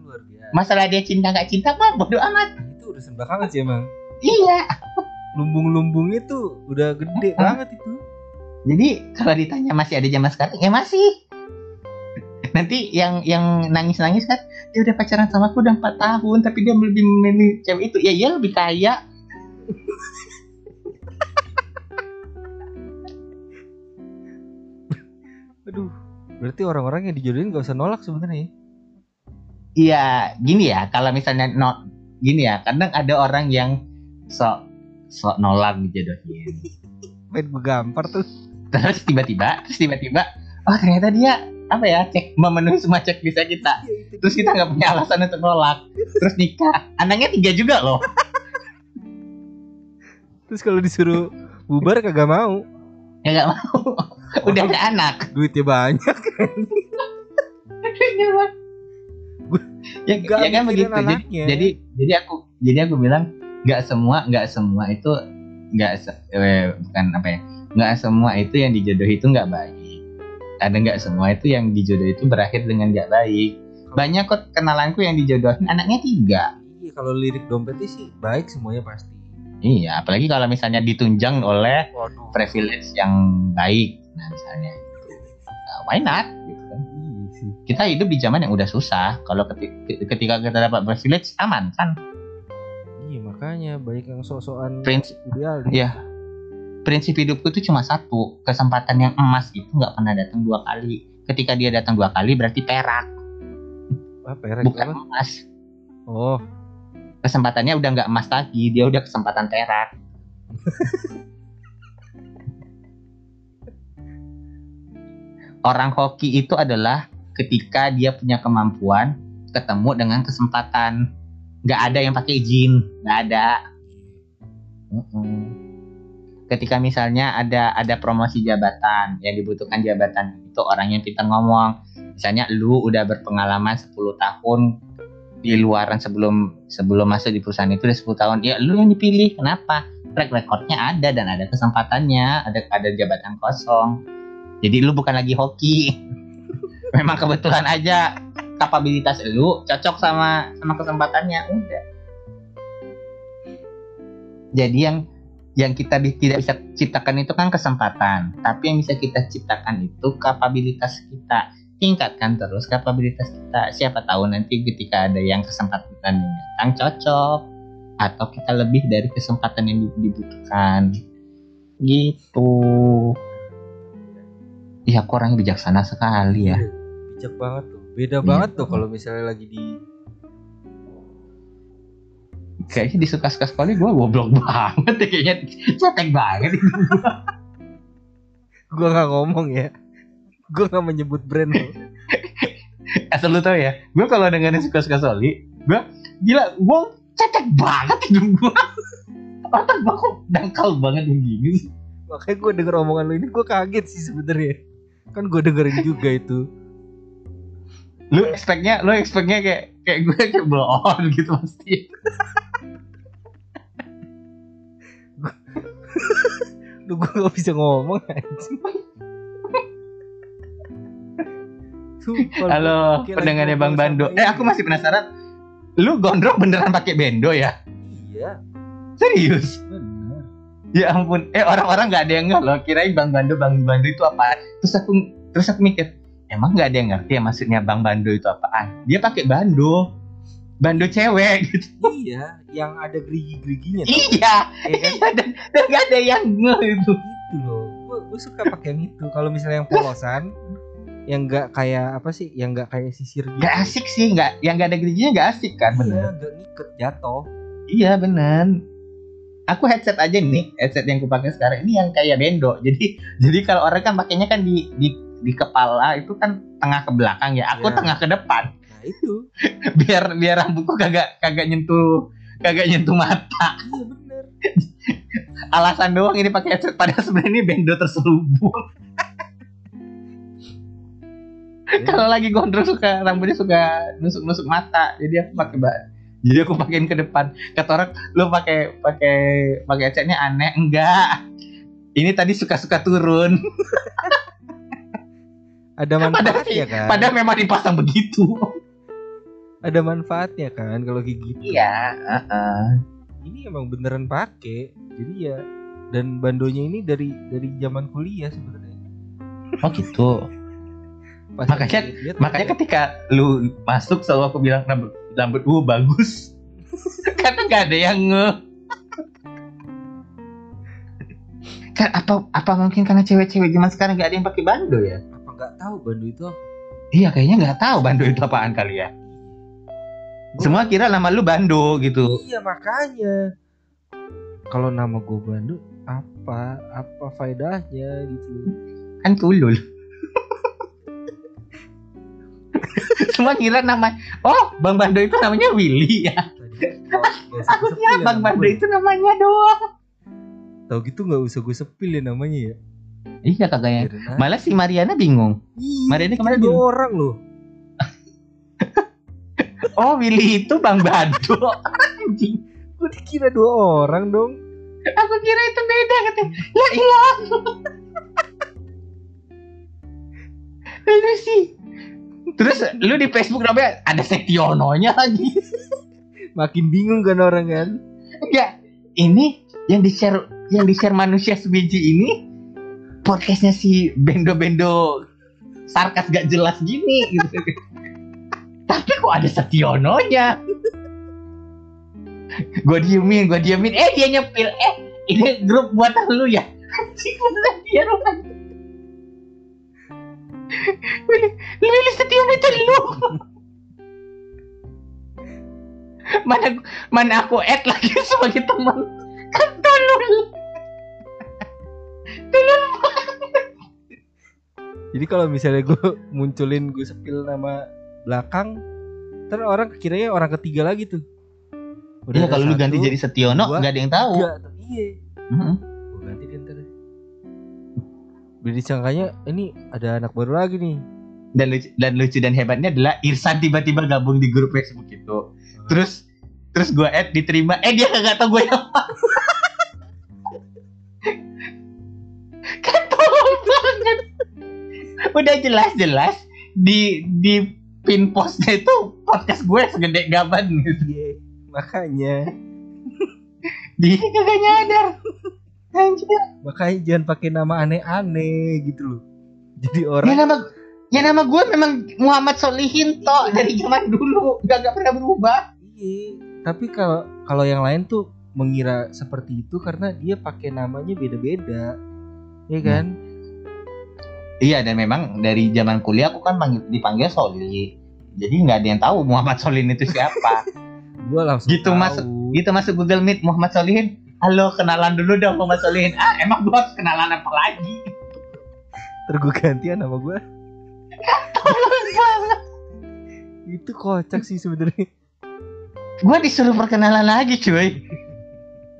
Masalah dia cinta nggak cinta mah bodo amat. Itu urusan belakangan sih emang. Iya. Lumbung-lumbung itu udah gede banget itu. Jadi kalau ditanya masih ada zaman sekarang, ya masih. Nanti yang yang nangis-nangis kan, dia udah pacaran sama aku udah empat tahun, tapi dia lebih memilih cewek itu. Ya iya lebih kaya. Aduh, berarti orang-orang yang dijodohin gak usah nolak sebenarnya. Iya, gini ya, kalau misalnya no, gini ya, kadang ada orang yang sok sok nolak dijodohin. Main begampar tuh. Terus tiba-tiba, terus tiba-tiba, oh ternyata dia apa ya, cek memenuhi semua cek bisa kita, terus kita nggak punya alasan untuk nolak, terus nikah, anaknya tiga juga loh. Terus kalau disuruh bubar kagak mau, kagak mau, udah ada anak, duitnya banyak. ya, ya kan begitu. Jadi, jadi jadi aku jadi aku bilang nggak semua nggak semua itu nggak se- eh, bukan apa ya nggak semua itu yang dijodohi itu nggak baik. Ada nggak semua itu yang dijodoh itu berakhir dengan nggak baik. Banyak kok kenalanku yang dijodohin anaknya tiga. Iya, kalau lirik dompetnya sih baik semuanya pasti. Iya, apalagi kalau misalnya ditunjang oleh waduh, privilege yang baik, nah misalnya. Nah, why not? Gitu kan. Kita hidup di zaman yang udah susah. Kalau ketika kita dapat privilege aman kan? Iya makanya baik yang sok-sokan ideal. Iya. Prinsip hidupku itu cuma satu, kesempatan yang emas itu nggak pernah datang dua kali. Ketika dia datang dua kali berarti perak. Wah, perak bukan apa? Emas. Oh, kesempatannya udah nggak emas lagi, dia udah kesempatan perak. Orang hoki itu adalah ketika dia punya kemampuan ketemu dengan kesempatan, nggak ada yang pakai izin, nggak ada. Mm-mm. Ketika misalnya ada ada promosi jabatan, yang dibutuhkan jabatan itu orang yang pintar ngomong. Misalnya lu udah berpengalaman sepuluh tahun di luaran sebelum sebelum masuk di perusahaan itu udah sepuluh tahun. Ya lu yang dipilih. Kenapa? Track recordnya ada dan ada kesempatannya, ada ada jabatan kosong. Jadi lu bukan lagi hoki. Memang kebetulan aja kapabilitas lu cocok sama sama kesempatannya, udah. Jadi yang yang kita tidak bisa ciptakan itu kan kesempatan, tapi yang bisa kita ciptakan itu kapabilitas kita. Tingkatkan terus kapabilitas kita. Siapa tahu nanti ketika ada yang kesempatan yang datang cocok, atau kita lebih dari kesempatan yang dibutuhkan. Gitu. Ya, aku orang bijaksana sekali ya. Bijak banget tuh. Beda Bijak banget tuh kalau misalnya lagi di kayaknya di suka-suka sekali gue goblok banget ya, kayaknya cetek banget. Gue gak ngomong ya. Gue gak menyebut brand lo. Asal lu tau ya, gue kalau dengerin suka-suka Soli, gue gila, gue cetek banget hidup gue. Otak gue kok dangkal banget begini. Makanya gue denger omongan lu ini gue kaget sih sebenarnya. Kan gue dengerin juga itu. Lu expect-nya, lu expect-nya kayak kayak gue kayak bloon gitu pasti. Lu gue gak bisa ngomong anjing. Super, halo pendengarnya Bang Bando. Eh aku masih penasaran. Lu gondrong beneran pakai bendo ya? Iya. Serius? Bener. Ya ampun. Eh orang-orang nggak ada yang nggak loh. Kirain Bang Bando, Bang Bando itu apaan? Terus aku terus aku mikir, emang nggak ada yang ngerti ya maksudnya Bang Bando itu apaan? Dia pakai bando, bando cewek gitu. Iya, yang ada gerigi-geriginya. Iya. Ya, kan? Iya dan dan nggak ada yang nggak itu. Itu loh. Gue suka pakai yang itu. Kalau misalnya yang polosan. Yang gak kayak apa sih, yang gak kayak sisir gitu. Gak asik sih, gak, yang gak ada geriginya gak asik kan. Iya, bener. Iya gak ngiket jatuh. Iya bener. Aku headset aja nih, headset yang aku pakai sekarang ini yang kayak bendo. Jadi jadi kalau orang kan pakainya kan di di di kepala itu kan tengah ke belakang ya. Aku ya. Tengah ke depan. Nah itu. biar biar rambutku kagak kagak nyentuh kagak nyentuh mata. Iya bener. Alasan doang ini pakai headset, padahal sebenarnya ini bendo terselubung. Kalau lagi gondrong suka rambutnya suka nusuk-nusuk mata, jadi aku pakai bak. Jadi aku pakein ke depan. Kata orang, lu pakai pakai pakai acaknya aneh, enggak. Ini tadi suka-suka turun. Ada manfaatnya kan? Padahal memang dipasang begitu. Ada manfaatnya kan kalau gigi gitu. Iya. Uh-uh. Ini emang beneran pakai. Jadi ya. Dan bandonya ini dari dari zaman kuliah sebenarnya. Oh gitu. Pas makanya lihat, makanya ya. Ketika lu masuk selalu aku bilang rambut rambut gua uh, bagus. Karena nggak ada yang nge. Kan apa apa mungkin karena cewek-cewek zaman sekarang nggak ada yang pakai bando ya? Apa nggak tahu bando itu? Apa? Iya kayaknya nggak tahu bando itu apaan kali ya. Gua... Semua kira nama lu bando gitu. Iya makanya. Kalau nama gua bando apa apa faedahnya gitu? Kan tulul. Semua kira nama, oh Bang Bando itu namanya Willy ya. Aku kira Bang Bando itu namanya doang. Tahu gitu nggak usah gue sepil ya namanya ya. Iya kagaknya. Malah si Mariana bingung. Ih, Mariana kemarin dua orang loh. Oh Willy itu Bang Bando. Anjing, gue dikira dua orang dong. Aku kira itu beda katanya. Ya iya. Lu sih. Terus lu di Facebook namanya ada Setiononya lagi. Makin bingung kan orang kan. Ya ini yang di-share yang di-share manusia sebiji ini podcastnya si bendo-bendo sarkas gak jelas gini gitu. Tapi kok ada Setiononya. Gua diemin, gua diemin. Eh dia nyepil. Eh ini grup buatan lu ya. Anjing beneran dia rupanya. Lili Setion itu lu. Mana mana aku add lagi sebagai teman. Kan tolol. Tolol. Jadi kalau misalnya gue munculin gue sepil nama belakang, ntar orang kiranya orang ketiga lagi tuh. Udah ya, kalau satu, lu ganti jadi Setiono enggak ada yang tahu. Iya. Heeh. Ganti dia ntar. Jadi sangkanya ini ada anak baru lagi nih. Dan lucu, dan lucu dan hebatnya adalah Irsan tiba-tiba gabung di grup Facebook itu. Hmm. Terus terus gue add diterima. Eh dia kagak tahu gue yang apa. Kan tolong banget. udah jelas-jelas di di pin postnya itu podcast gue segede gaban gitu. Yeah, makanya dia kagak nyadar. Anjir. Makanya jangan pakai nama aneh-aneh gitu loh. Jadi orang ya nama, ya nama gue memang Muhammad Solihin tok dari zaman dulu, gak, gak pernah berubah. Iya. Tapi kalau kalau yang lain tuh mengira seperti itu karena dia pakai namanya beda-beda. Iya kan? Hmm. Iya, dan memang dari zaman kuliah aku kan dipanggil Soli. Jadi enggak ada yang tahu Muhammad Solihin itu siapa. Gua langsung gitu tahu. Masuk gitu masuk Google Meet Muhammad Solihin. Halo, kenalan dulu dong Muhammad Solihin. Ah, emang gua harus kenalan apa lagi? Tergua gantian sama gua. Itu kocak sih sebenarnya. Gua disuruh perkenalan lagi, cuy.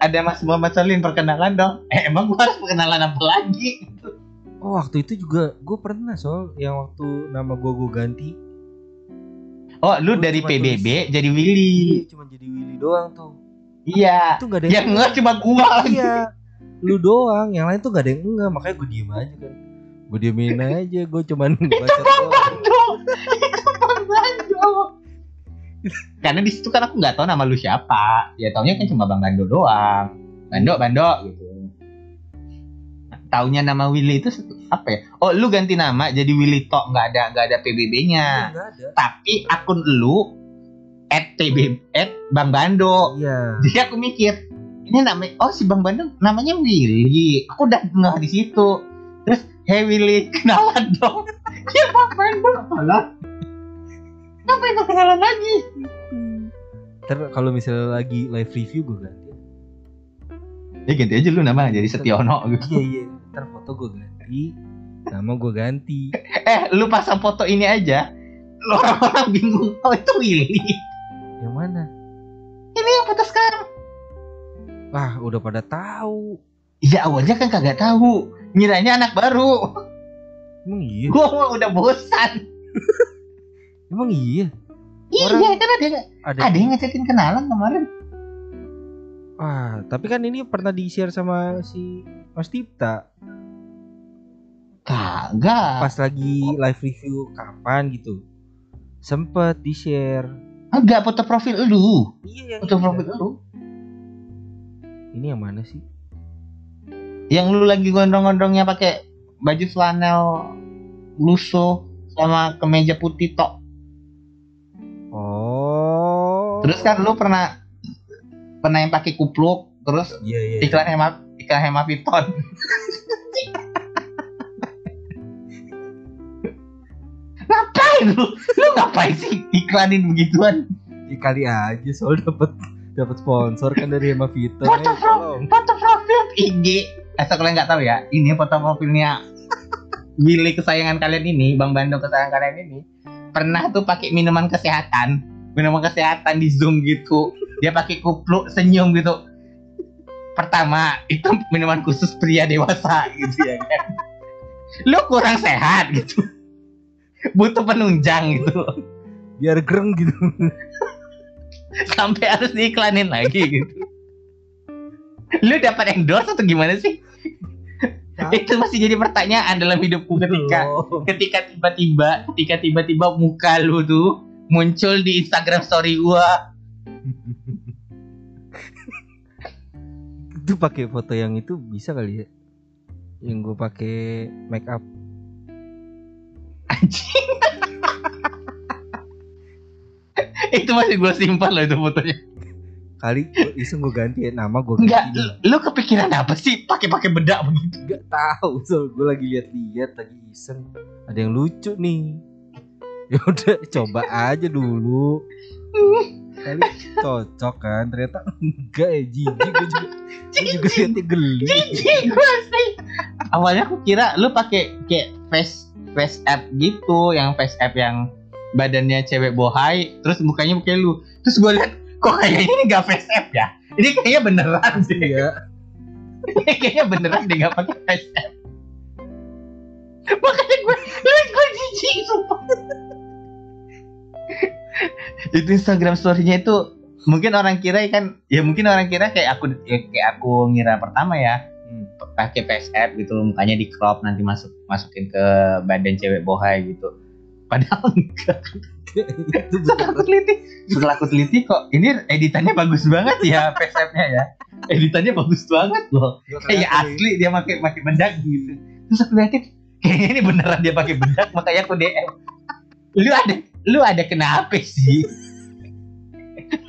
Ada Mas Muhammad Solihin, perkenalan dong. Eh, emang gua harus perkenalan apa lagi? Oh, waktu itu juga gua pernah soal yang waktu nama gua gua ganti. Oh, lu gua dari P B B tulis, jadi Willy. Cuma jadi Willy doang tuh. Iya. Itu enggak ada yang enggak, cuma gua. Iya. Lu doang, yang lain tuh enggak ada yang enggak, makanya gua diem aja kan. Gua diemin aja, gua cuman baca doang. Karena di situ kan aku enggak tahu nama lu siapa. Ya taunya kan cuma Bang Bando doang. Bando, Bando gitu. Taunya nama Willy itu apa ya? Oh, lu ganti nama jadi Willy tok, enggak ada enggak ada P B B-nya. Ya, ada. Tapi akun lu et P B et Bang Bando. Iya. Jadi aku mikir, ini namanya oh si Bang Bando namanya Willy. Aku udah ngeh di situ. Terus, "Hey Willy, kenalan dong." Ya Bang Bando kenalan. Kenapa itu kenalan lagi? Ntar kalau misalnya lagi live review gue ganti. Ya ganti aja lu nama jadi Setiono gitu. Iya iya. Ntar foto gue ganti, nama gue ganti. Eh, lu pasang foto ini aja. Orang-orang bingung, oh itu Willy. Yang mana? Ini yang foto sekarang. Wah, udah pada tahu. Iya, awalnya kan kagak tahu. Ngiranya anak baru. Emang iya? Gua udah bosan. Emang iya? Orang iya, kan ada, ada, ada yang ngajakin kenalan kemarin. Wah, tapi kan ini pernah di-share sama si Mas Tipta. Kagak. Pas lagi live review kapan gitu. Sempet di-share. Enggak, foto profil lu. Iya, yang foto profil lu. Ini yang mana sih? Yang lu lagi gondrong-gondrongnya pakai baju flanel lusuh sama kemeja putih tok. Oh. Terus kan lu pernah pernah yang pakai kupluk, terus yeah, yeah, iklan yeah. hemat iklan hemapiton. Ngapain lu? Lu ngapain sih iklanin begituan? Ya kali aja soal dapat dapat sponsor kan dari Hema Vito. Foto, eh, pro, foto profil I G. Eh, kalau yang nggak tahu ya, ini foto profilnya Willy kesayangan kalian ini, Bang Bandung kesayangan kalian ini pernah tuh pakai minuman kesehatan, minuman kesehatan di Zoom gitu. Dia pakai kupluk senyum gitu. Pertama, itu minuman khusus pria dewasa gitu ya kan. Lu kurang sehat gitu. Butuh penunjang gitu, biar gereng gitu. Sampai harus diiklanin lagi gitu. Lu dapat endorse atau gimana sih? Itu masih jadi pertanyaan dalam hidupku ketika oh. ketika tiba-tiba ketika tiba-tiba muka lu tuh muncul di Instagram story gua. Itu pakai foto yang itu bisa kali ya? Yang gua pakai make up. Anjing. Itu masih gue simpan loh itu fotonya. Kali iseng gue ganti nama gue. Enggak, lu kepikiran apa sih pakai-pakai bedak begitu? Enggak tahu, so gue lagi lihat-lihat lagi iseng. Ada yang lucu nih. Ya udah coba aja dulu. Kali cocok kan, ternyata enggak ya. Jijik gue juga. Gue juga liatnya geli. Jijik gue sih. Awalnya aku kira lu pakai kayak face face app gitu, yang face app yang badannya cewek bohai, terus mukanya mukanya lu. Terus gue liat, kok kayaknya ini gak face app ya? Ini kayaknya beneran sih ya. Ini kayaknya beneran dia gak pakai face app. Makanya gue, liat gue jijik sumpah. Itu Instagram story-nya itu mungkin orang kira kan, ya mungkin orang kira kayak aku, ya kayak aku ngira pertama ya. hmm. pakai P S R gitu, mukanya di crop nanti masuk masukin ke badan cewek bohai gitu. Padahal enggak. Setelah aku teliti, setelah aku teliti kok ini editannya bagus banget ya, P S R-nya ya. Editannya bagus banget loh. Kayak asli dia pakai pakai bedak gitu. Terus aku liatin, kayaknya ini beneran dia pakai bedak, makanya aku D M. Lu ada, lu ada kenapa sih?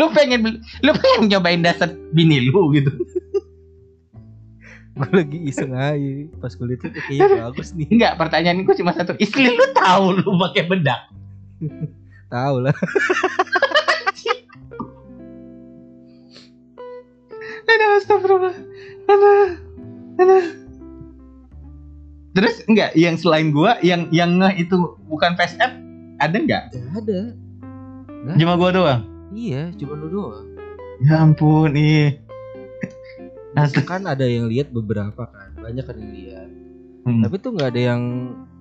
Lu pengen, lu pengen nyobain dasar bini lu gitu. Gue lagi iseng aja pas kulit itu kayaknya bagus nih. Enggak, pertanyaan gue cuma satu, istri lu tahu lu pakai bedak? Tahu lah. Aduh, astagfirullah. Aduh, aduh. Terus enggak, yang selain gue, yang yang itu bukan face app ada enggak? Enggak ada. Nggak cuma gue doang. Iya, cuma lu doang. Ya ampun nih. Asli. Kan ada yang lihat beberapa kan, banyak kan yang lihat, hmm. tapi tuh nggak ada yang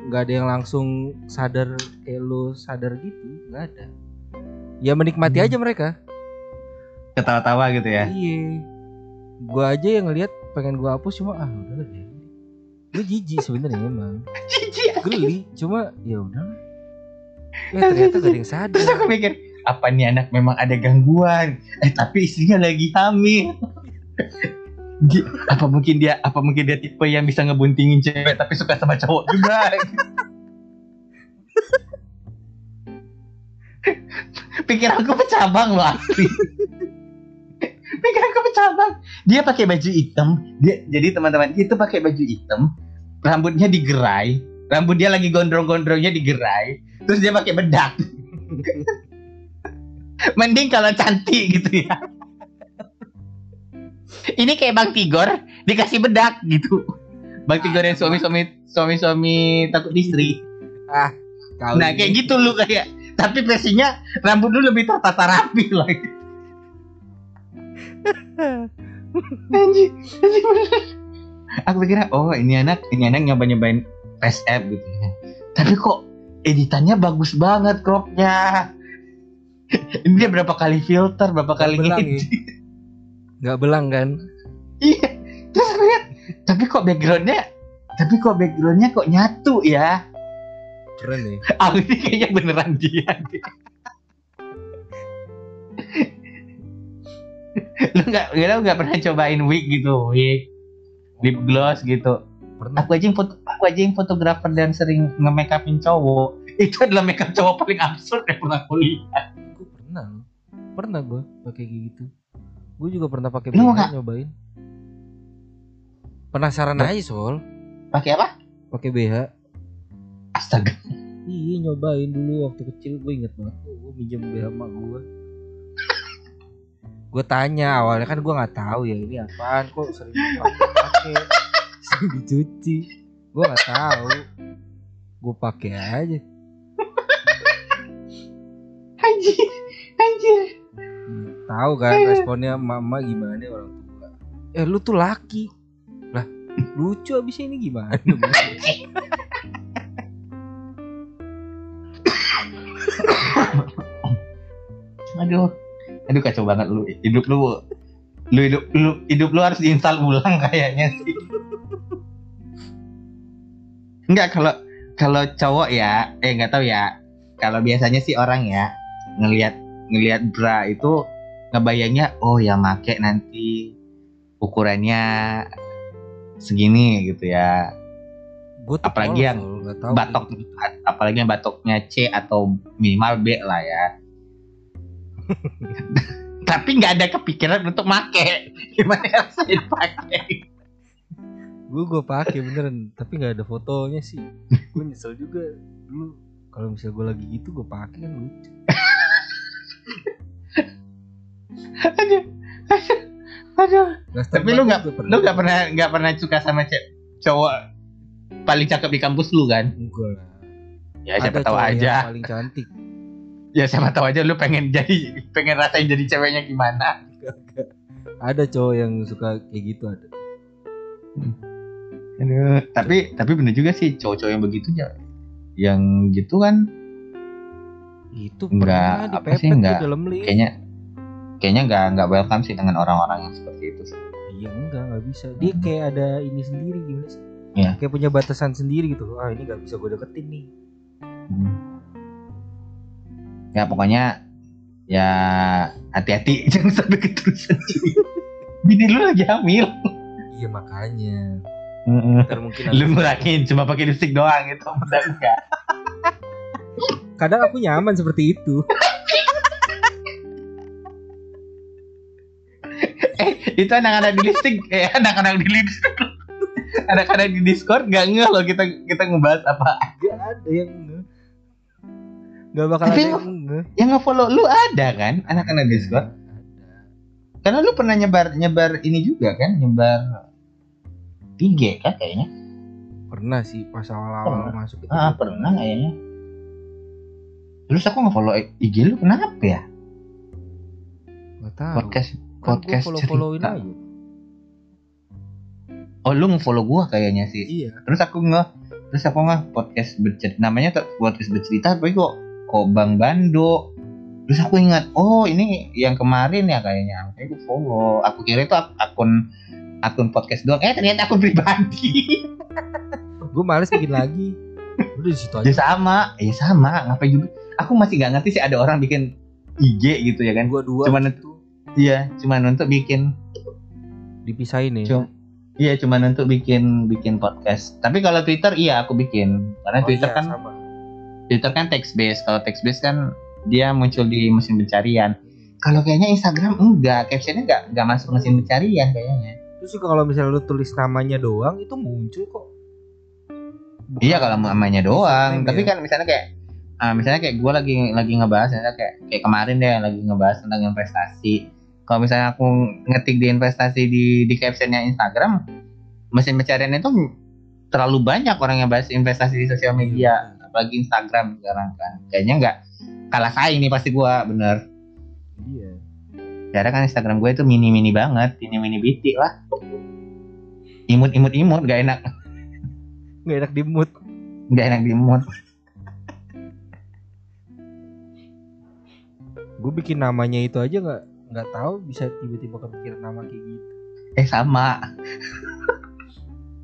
nggak ada yang langsung sadar kayak lo sadar gitu, nggak ada. Ya menikmati hmm. aja mereka, ketawa-tawa gitu ya. Iya, gua aja yang lihat pengen gua hapus cuma ah udah lah ya. Gua jijik sebenarnya emang. Jijik. Geli, cuma ya udah. Ya ternyata gak ada yang sadar. Terus aku mikir apa nih anak memang ada gangguan, eh tapi istrinya lagi hamil. Dia, apa mungkin dia apa mungkin dia tipe yang bisa ngebuntingin cewek tapi suka sama cowok juga. Pikiranku bercabang loh asli. Pikiranku bercabang. Dia pakai baju hitam. Dia, jadi teman-teman itu pakai baju hitam, rambutnya digerai, rambut dia lagi gondrong-gondrongnya digerai, terus dia pakai bedak. Mending kalau cantik gitu ya. Ini kayak Bang Tigor dikasih bedak gitu. Bang Tigor yang suami-suami suami-suami takut istri. Ah, kau nah kayak gitu lu kayak. Tapi versinya rambut lu lebih tertata rapi lah. Anjir, anjir bener. Aku pikir oh ini anak ini anak nyoba-nyobain face app gitu ya. Tapi kok editannya bagus banget cropnya. Ini dia berapa kali filter, berapa kali ngedit. Gak belang kan? Iya. Terus aku lihat, tapi kok backgroundnya, tapi kok backgroundnya kok nyatu ya? Keren nih. Ya? Aku ini kayaknya beneran dia. Lu nggak, lu nggak pernah cobain wig gitu, wig, lip gloss gitu. Pernah. Aku aja yang foto, aku aja yang fotografer dan sering nge-makeupin cowok. Itu adalah makeup cowok paling absurd yang pernah aku lihat. Aku pernah, pernah gue pakai gitu. Gue juga pernah pakai B H nyobain. Penasaran B- aja Sol. Pakai apa? Pakai B H. Astaga. Iya nyobain dulu waktu kecil gue inget banget. Gue minjem B H mak gue. Gue tanya awalnya kan gue nggak tahu ya ini apaan kok sering dipakai, sering dicuci. Gue nggak tahu. Gue pakai aja. Anjir, anjir. Tahu kan responnya mama gimana orang tua. Eh lu tuh laki. Lah lucu abisnya ini gimana? Aduh. Aduh kacau banget lu. Hidup lu lu hidup lu hidup lu harus diinstal ulang kayaknya sih. Enggak kalau kalau cowok ya, eh enggak tahu ya. Kalau biasanya sih orang ya ngelihat ngelihat bra itu ngebayangnya oh ya make nanti ukurannya segini gitu ya. Good apalagi yang batok gitu. Apalagi yang batoknya C atau minimal B lah ya. Tapi nggak ada kepikiran untuk make. Gimana harus dipakai? Gue gue pakai beneran. Tapi nggak ada fotonya sih. Gue nyesel juga dulu kalau misalnya gue lagi gitu gue pakai kan lucu. Aduh, aduh, aduh. Tapi lu nggak, lu nggak pernah, nggak pernah suka sama cewek cowok paling cakep di kampus lu kan? Enggak. Ya siapa tahu aja. Paling cantik. Ya siapa tahu aja lu pengen jadi, pengen rasain jadi ceweknya gimana? Enggak. Ada cowok yang suka kayak gitu ada. Aduh, tapi tapi bener juga sih cowok-cowok yang begitu yang gitu kan. Itu pernah dipepet di dalam lift. Kayaknya kayaknya enggak enggak welcome sih dengan orang-orang yang seperti itu sih. Iya ya enggak, nggak bisa. Dia hmm. kayak ada ini sendiri gimana sih? Yeah. Kayak punya batasan sendiri gitu. Ah ini nggak bisa gue deketin nih. Hmm. Ya pokoknya ya hati-hati jangan sampai keterusan. Bini lu lagi hamil. Iya makanya. Ntar mungkin lu murahin cuma pakai lipstick doang gitu, padahal enggak. Kadang aku nyaman seperti itu. eh itu anak-anak di lipstick, eh anak-anak di lipstick, anak-anak di Discord nggak ngeh loh kita kita ngebahas apa. Gak ada yang ngeh. Gak bakal tapi ada yang ngeh. Yang ngefollow lu ada kan, anak-anak Discord? Ada. Karena lu pernah nyebar nyebar ini juga kan, nyebar I G kan kayaknya. Pernah sih pas awal-awal pernah. Masuk itu. Ah pernah kayaknya. Terus aku ngefollow I G lu kenapa ya? Gak tahu. Podcast podcast kan cerita. Aja. Oh lu ngefollow gua kayaknya sih. Iya. Terus aku nge terus aku nge podcast bercerita. Namanya podcast bercerita tapi kok kok Bang Bando. Terus aku ingat, oh ini yang kemarin ya kayaknya. Makanya aku follow. Aku kira itu akun akun podcast doang. Eh ternyata akun pribadi. Gue males bikin lagi. Udah di situ aja. Ya sama, ya sama. Ngapain juga? Aku masih nggak ngerti sih ada orang bikin I G gitu ya kan? Gua dua. Cuman itu. Iya, cuman untuk bikin dipisahin ya. Cuma, iya, cuman untuk bikin bikin podcast. Tapi kalau Twitter iya aku bikin. Karena oh, Twitter iya, kan sama. Twitter kan text based. Kalau text based kan dia muncul di mesin pencarian. Kalau kayaknya Instagram enggak, captionnya enggak enggak masuk mesin pencarian kayaknya. Terus juga kalau misalnya lu tulis namanya doang itu muncul kok. Bukan iya kalau namanya doang, tapi ya. Kan misalnya kayak uh, misalnya kayak gue lagi lagi ngebahas misalnya kayak kayak kemarin deh lagi ngebahas tentang investasi. Kalau misalnya aku ngetik di investasi di di captionnya Instagram, mesin pencarian itu terlalu banyak orang yang bahas investasi di sosial media, apalagi Instagram sekarang kan. Kayaknya enggak kalah saing nih pasti gue bener. Iya. Karena kan Instagram gue itu mini-mini banget, mini-mini bitik lah. Imut-imut-imut, gak enak. Gak enak dimut. Gak enak dimut. Gue bikin namanya itu aja nggak nggak tahu bisa tiba-tiba kepikiran nama kayak gitu. Eh sama.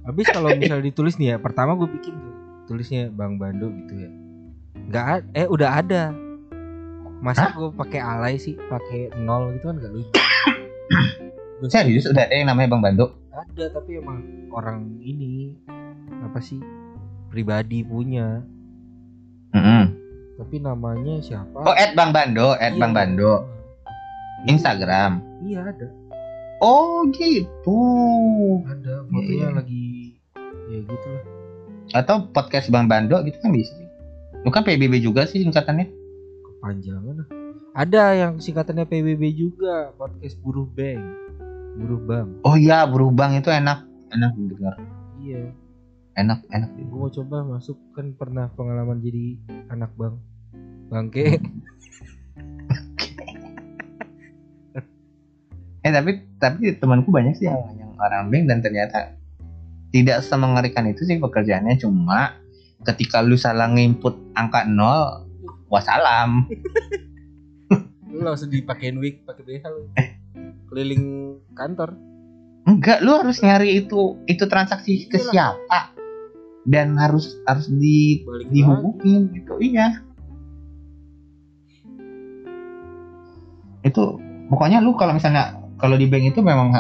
Habis kalau misalnya ditulis nih ya, pertama gue bikin tuh tulisnya Bang Bando gitu ya. Gak eh udah ada. Masa gue pakai alay sih, pakai nol gitu kan gak lucu. Serius udah ada yang namanya Bang Bando? Ada tapi emang orang ini apa sih pribadi punya. Mm-hmm. Tapi namanya siapa? Oh at Bang Bando, at iya, Bang Bando. Instagram. Iya ada. Oh gitu. Ada fotonya yeah. Lagi ya gitu lah. Atau podcast Bang Bando gitu kan bisa. Bukan P B B juga sih singkatannya. Kepanjangan. Ada yang singkatannya P B B juga, podcast Buruh Bang. Buruh Bang. Oh iya, Buruh Bang itu enak, enak dengar. Iya. Enak, enak. Gue mau coba masuk, kan pernah pengalaman jadi anak bang. Bangke. eh tapi tapi temanku banyak sih yang yang orang bang dan ternyata tidak semengerikan itu sih pekerjaannya, cuma ketika lu salah nginput angka nol, wassalam. Lu langsung dipakein wig, pakai B H lu. Keliling kantor. Enggak, lu harus nyari itu itu transaksi ke siapa dan harus harus di dihubungin gitu. Iya. Itu pokoknya lu kalau misalnya kalau di bank itu memang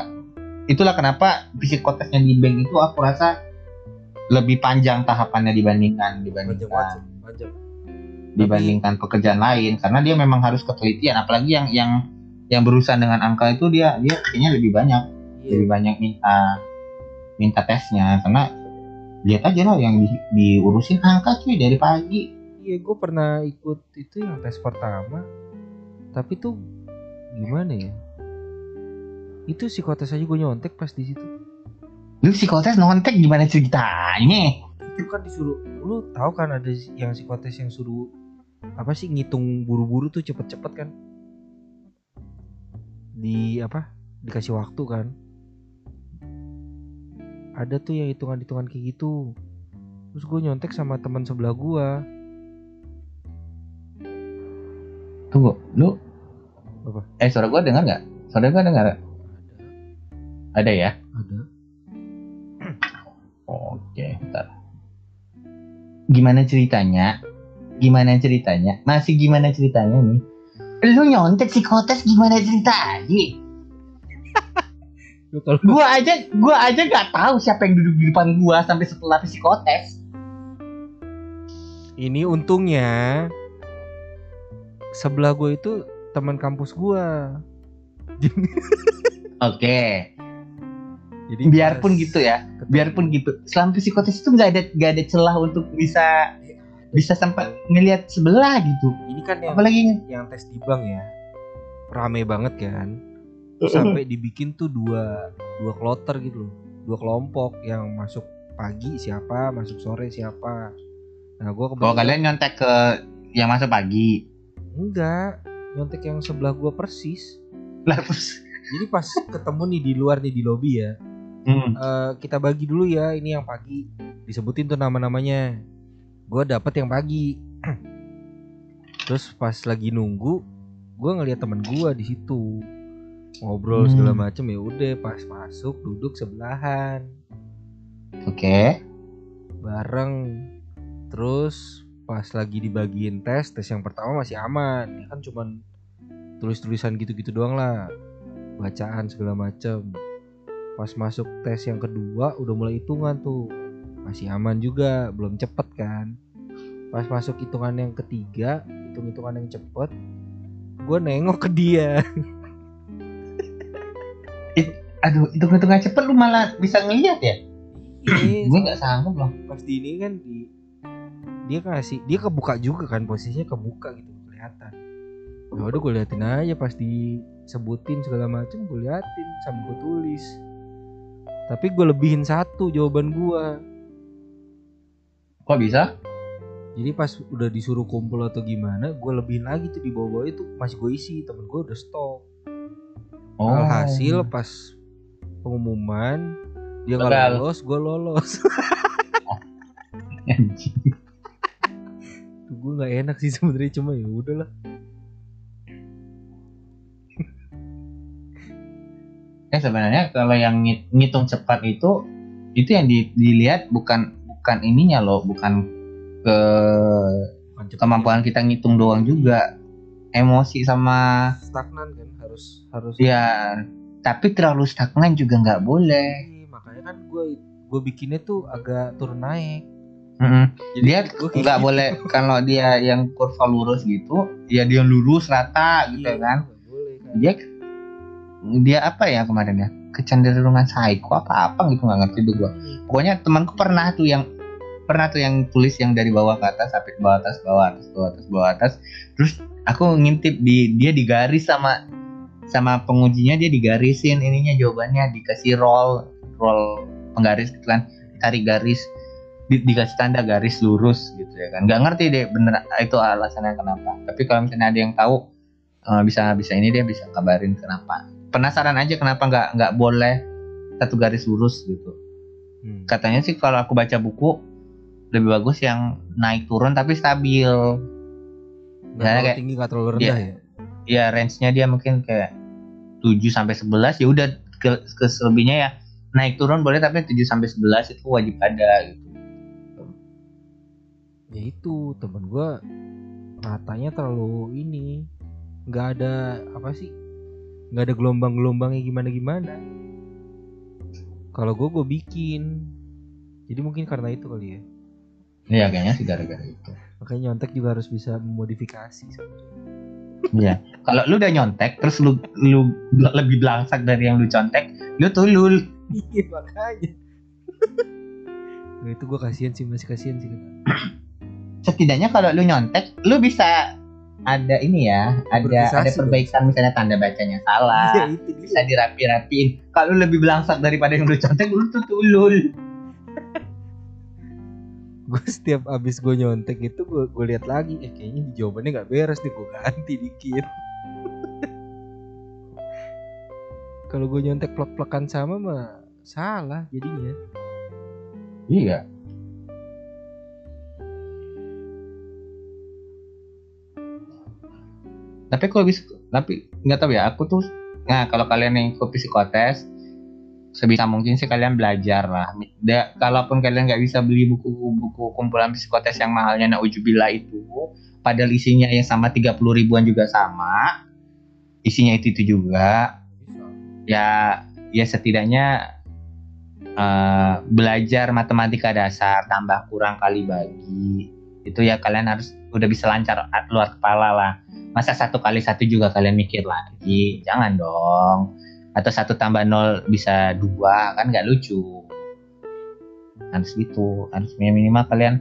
itulah kenapa psikotestnya di bank itu aku rasa lebih panjang tahapannya dibandingkan dibandingkan wajib, wajib. dibandingkan pekerjaan lain karena dia memang harus ketelitian, apalagi yang yang yang berurusan dengan angka itu dia dia kayaknya lebih banyak yeah. lebih banyak minta minta tesnya karena lihat aja loh yang di, diurusin angka cuy dari pagi. Iya gue pernah ikut itu yang tes pertama tapi tuh gimana ya itu psikotes aja gue nyontek pas di situ. Lu psikotes nontek gimana ceritanya? Itu kan disuruh, lu tahu kan ada yang psikotes yang suruh apa sih ngitung buru-buru tuh cepet-cepet kan? Di apa? Dikasih waktu kan? Ada tuh yang hitungan-hitungan kayak gitu. Terus gue nyontek sama teman sebelah gue. Tunggu, lu apa? Eh suara gue dengar nggak? Suara gue dengar nggak? Ada ya? Ada. Oke, ntar. Gimana ceritanya? Gimana ceritanya? Masih gimana ceritanya nih? Lu nyontek psikotes gimana ceritanya? Gua aja, gua aja nggak tahu siapa yang duduk di depan gua sampai setelah psikotes. Ini untungnya sebelah gua itu teman kampus gua. Oke. Jadi biarpun gitu ya, ketemu. biarpun gitu. Selama psikotes itu nggak ada nggak ada celah untuk bisa bisa sempat ngelihat sebelah gitu. Ini kan yang, apalagi yang tes di bank ya, rame banget kan, sampai dibikin tuh dua dua kloter gitu loh, dua kelompok yang masuk pagi siapa, masuk sore siapa. Nah gue kebetulan. Kalau kalian nyontek ke yang masuk pagi? Enggak, nyontek yang sebelah gue persis. Lah persis. Jadi pas ketemu nih di luar nih di lobi ya, hmm. uh, kita bagi dulu ya, ini yang pagi, disebutin tuh nama-namanya. Gue dapet yang pagi. Terus pas lagi nunggu, gue ngeliat temen gue di situ ngobrol hmm. segala macem, ya udah pas masuk duduk sebelahan, oke, okay. bareng. Terus pas lagi dibagiin tes, tes yang pertama masih aman, kan cuman tulis-tulisan gitu-gitu doang lah, bacaan segala macam. Pas masuk tes yang kedua udah mulai hitungan tuh, masih aman juga, belum cepet kan. Pas masuk hitungan yang ketiga, hitung-hitungan yang cepet, gue nengok ke dia. It, aduh, hitung-hitungan cepet lu malah bisa ngeliat ya? Gue nggak sanggup loh. Pas di ini kan di, dia kasih, dia kebuka juga kan, posisinya kebuka gitu, kelihatan. Ya udah gue liatin aja pas di sebutin segala macem, gue liatin sambil gue tulis. Tapi gue lebihin satu jawaban gue. Kok bisa? Jadi pas udah disuruh kumpul atau gimana, gue lebihin lagi tuh di bawah-bawah itu, masih gue isi, temen gue udah stop. Oh. Alhasil pas pengumuman dia nggak lolos, gue lolos. Tuh gue nggak enak sih sebenarnya, cuma ya udahlah. Ya sebenarnya kalau yang ngitung cepat itu itu yang di, dilihat bukan bukan ininya loh, bukan ke kemampuan kita ngitung doang juga, emosi sama stagnan kan harus harus ya, tapi terlalu stagnan juga nggak boleh. Makanya kan gue gue bikinnya tuh agak turun naik. Mm-hmm. Jadi dia nggak gitu. Boleh kalau dia yang kurva lurus gitu ya, dia lurus rata gitu, iya, kan boleh, kan dia dia apa ya kemarin ya, kecenderungan psycho apa apa gitu, nggak ngerti tuh gue. Pokoknya temanku pernah tuh yang pernah tuh yang tulis yang dari bawah ke atas sampai ke bawah atas, bawah atas, bawah atas, bawah atas. Terus aku ngintip di dia digaris sama sama pengujinya, dia digarisin ininya jawabannya, dikasih roll roll penggaris gitu kan, tarik garis, di, dikasih tanda garis lurus gitu ya kan. Nggak ngerti deh bener itu alasannya kenapa. Tapi kalau misalnya ada yang tahu bisa bisa ini dia bisa kabarin kenapa. Penasaran aja kenapa nggak nggak boleh satu garis lurus gitu. Hmm. Katanya sih kalau aku baca buku lebih bagus yang naik turun tapi stabil. Nggak tinggi nggak terlalu rendah dia, ya. Ya range-nya dia mungkin kayak tujuh sampai sebelas, ya udah ke, ke selebihnya ya naik turun boleh tapi tujuh sampai sebelas itu wajib ada gitu. Ya itu temen gua matanya terlalu ini, nggak ada apa sih? Nggak ada gelombang-gelombangnya gimana-gimana. Kalau gue, gue bikin. Jadi mungkin karena itu kali ya. Iya kayaknya sih gara-gara itu. Makanya nyontek juga harus bisa memodifikasi. Iya. Kalau lu udah nyontek, terus lu, lu lebih belangsak dari yang lu contek, lu tulul. Iya makanya. Nah, itu gue kasihan sih, masih kasihan sih. Setidaknya kalau lu nyontek, lu bisa ada ini ya, ada ada perbaikan dong. Misalnya tanda bacanya salah, ya, itu, itu. Bisa dirapi-rapiin. Kalau lebih belangsak daripada yang lu contek, lu tuh tulul. Gue setiap abis gue nyontek itu gue gue lihat lagi, eh kayaknya jawabannya nggak beres nih, gue ganti dikit. Kalau gue nyontek plek-plekan sama mah salah jadinya. Iya. Tapi kalau bisa, tapi nggak tahu ya. Aku tuh, nah kalau kalian yang ikut psikotes, sebisa mungkin sih kalian belajar lah. Da, kalaupun kalian nggak bisa beli buku-buku kumpulan psikotes yang mahalnya na'udzubillah itu, padahal isinya yang sama tiga puluh ribuan juga sama, isinya itu itu juga. Ya, ya setidaknya uh, belajar matematika dasar, tambah kurang kali bagi, itu ya kalian harus udah bisa lancar luar kepala lah. Masa satu kali satu juga kalian mikir lagi, jangan dong. Atau satu tambah nol bisa dua, kan nggak lucu. Harus gitu, harus minimal kalian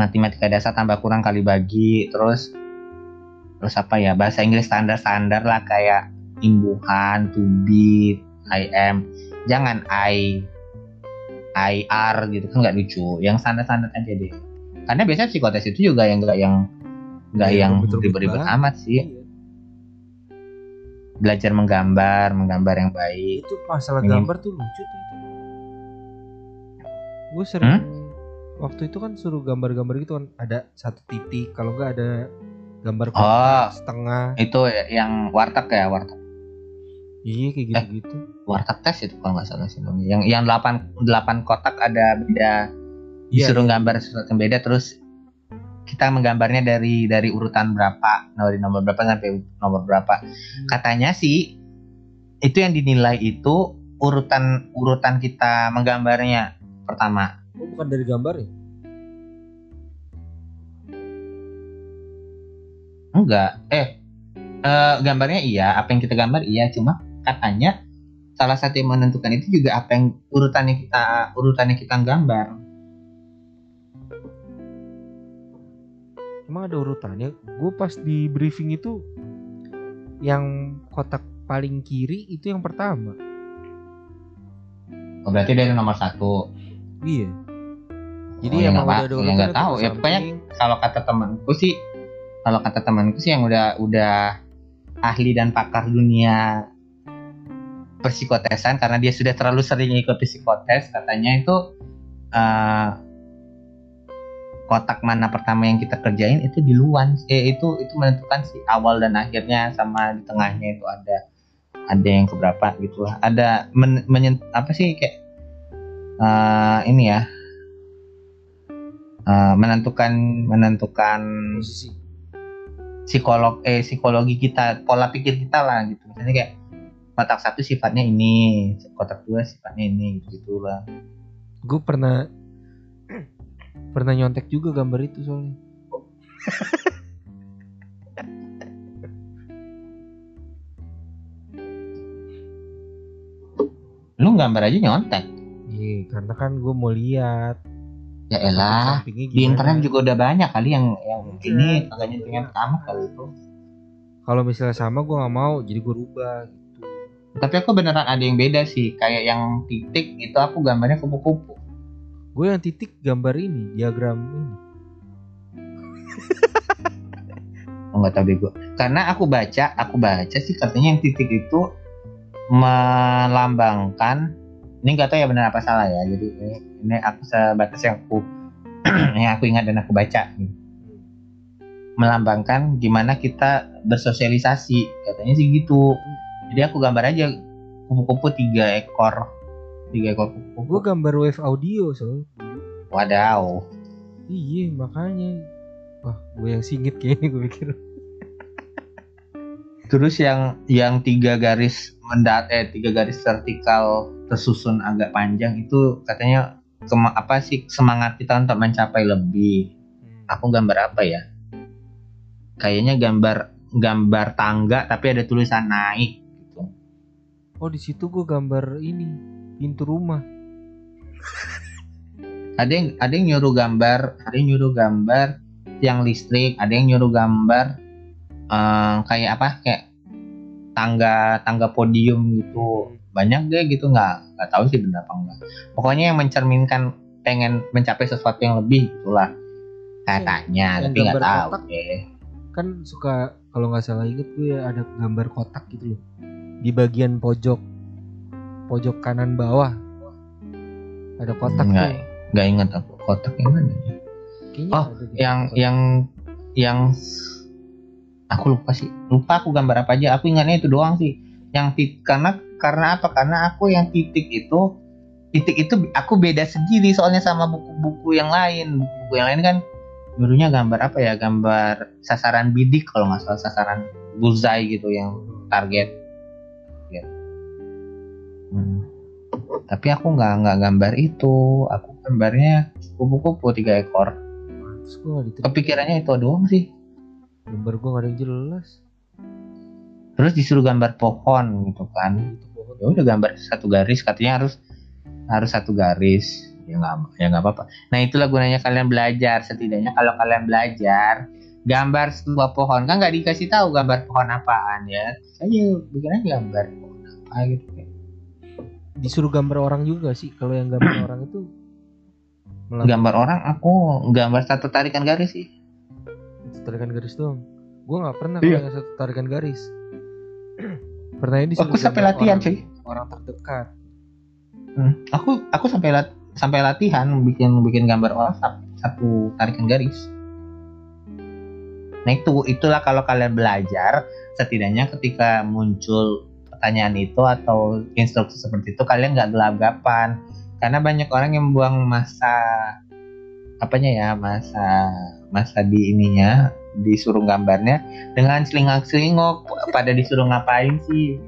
matematika dasar, tambah kurang kali bagi, terus terus apa ya, bahasa Inggris standar-standar lah, kayak imbuhan, to be, I am, jangan I, I are gitu, kan nggak lucu. Yang standar-standar aja deh. Karena biasanya psikotes itu juga yang nggak yang nggak ya, yang ribet-ribet amat sih. Iya. Belajar menggambar, menggambar yang baik. Itu masalah Minim. gambar tuh lucu tuh. Gue sering hmm? waktu itu kan suruh gambar-gambar gitu kan, ada satu titik, kalau nggak ada gambar kotak oh, setengah. Itu yang warteg ya, warteg. Iya kayak gitu-gitu. Eh, warteg tes itu kalau nggak salah sih namanya. Yang yang delapan kotak ada beda. Yeah, disuruh yeah. gambar sesuatu yang beda, terus kita menggambarnya dari dari urutan berapa, dari nomor berapa sampai nomor berapa. Katanya sih itu yang dinilai itu urutan urutan kita menggambarnya pertama. Oh, bukan dari gambar ya? Enggak. Eh, eh gambarnya iya, apa yang kita gambar iya, cuma katanya salah satu yang menentukan itu juga apa yang urutannya kita urutannya kita gambar. Emang ada urutannya? Gue pas di briefing itu yang kotak paling kiri itu yang pertama. Oh, berarti dari nomor satu. Iya. Jadi oh, emang udah ada urutannya. Nggak tahu. Ya pokoknya kalau kata temanku sih, kalau kata temanku sih yang udah udah ahli dan pakar dunia psikotesan, karena dia sudah terlalu sering ikut psikotes, katanya itu. Uh, kotak mana pertama yang kita kerjain itu diluan eh itu itu menentukan si awal dan akhirnya, sama di tengahnya itu ada ada yang keberapa gitulah, ada men, men, apa sih kayak uh, ini ya uh, menentukan menentukan psikolog eh psikologi kita, pola pikir kita lah gitu. Misalnya kayak kotak satu sifatnya ini, kotak dua sifatnya ini, gitulah. Gue pernah pernah nyontek juga gambar itu soalnya. Lu gambar aja nyontek? Iya, karena kan gue mau lihat. Ya elah, di internet juga udah banyak kali yang yang ini agaknya dengan kamu kali itu. Kalau misalnya sama gue nggak mau, jadi gue rubah gitu. Tapi aku beneran ada yang beda sih, kayak yang titik itu aku gambarnya kupu-kupu. Gue yang titik gambar ini, diagram ini. Oh, nggak tahu deh gue. Karena aku baca, aku baca sih katanya yang titik itu melambangkan. Ini nggak tahu ya benar apa salah ya. Jadi ini, ini aku sebatas yang aku yang aku ingat dan aku baca. Melambangkan gimana kita bersosialisasi, katanya sih gitu. Jadi aku gambar aja kupu-kupu tiga ekor. Tiga ekor kupu-kupu. Gue gambar wave audio soalnya. Wadaw. Iya makanya. Wah gue yang singit kayaknya gue pikir. Terus yang yang tiga garis mendat eh tiga garis vertikal tersusun agak panjang itu katanya kema- apa sih semangat kita untuk mencapai lebih. Aku gambar apa ya? Kayaknya gambar gambar tangga tapi ada tulisan naik gitu. Oh di situ gue gambar ini. Pintu rumah. Ada yang ada yang nyuruh gambar, ada yang nyuruh gambar tiang listrik, ada yang nyuruh gambar um, kayak apa kayak tangga tangga podium gitu. Banyak deh gitu, nggak nggak tahu sih benar apa enggak. Pokoknya yang mencerminkan pengen mencapai sesuatu yang lebih itulah katanya, eh, tapi nggak tahu deh. Kan suka kalau nggak salah inget gue ada gambar kotak gitu loh di bagian pojok. Pojok kanan bawah ada kotak. Nggak, nggak ingat aku kotak yang mana ya? Oh, yang kotak. yang yang aku lupa sih, lupa aku gambar apa aja. Aku ingatnya itu doang sih. Yang tit- karena karena apa? Karena aku yang titik itu titik itu aku beda sendiri soalnya sama buku-buku yang lain. Buku yang lain kan gurunya gambar apa ya? Gambar sasaran bidik kalau nggak salah, sasaran bullseye gitu yang target. Ya. Hmm. Tapi aku nggak nggak gambar itu. Aku gambarnya kupu-kupu tiga ekor. Kepikirannya itu doang sih. Gambar gua nggak ada yang jelas. Terus disuruh gambar pohon gitu kan? Ya udah gambar satu garis. Katanya harus harus satu garis, ya nggak ya nggak apa-apa. Nah itulah gunanya kalian belajar, setidaknya kalau kalian belajar gambar sebuah pohon kan nggak dikasih tahu gambar pohon apaan ya, saya bikin aja gambar pohon apa gitu kan. Disuruh gambar orang juga sih kalau yang gambar orang itu melakukan. Gambar orang aku gambar satu tarikan garis sih, satu tarikan garis doang. Gue nggak pernah iya. Satu tarikan garis pernah ini aku sampai latihan orang, sih orang terdekat. Hmm. Aku aku sampai lat, sampai latihan bikin bikin gambar orang satu tarikan garis. Nah itu itulah kalau kalian belajar, setidaknya ketika muncul pertanyaan itu atau instruksi seperti itu kalian nggak gelagapan, karena banyak orang yang buang masa apanya ya masa masa di ininya disuruh gambarnya dengan selingak-selingok pada disuruh ngapain sih.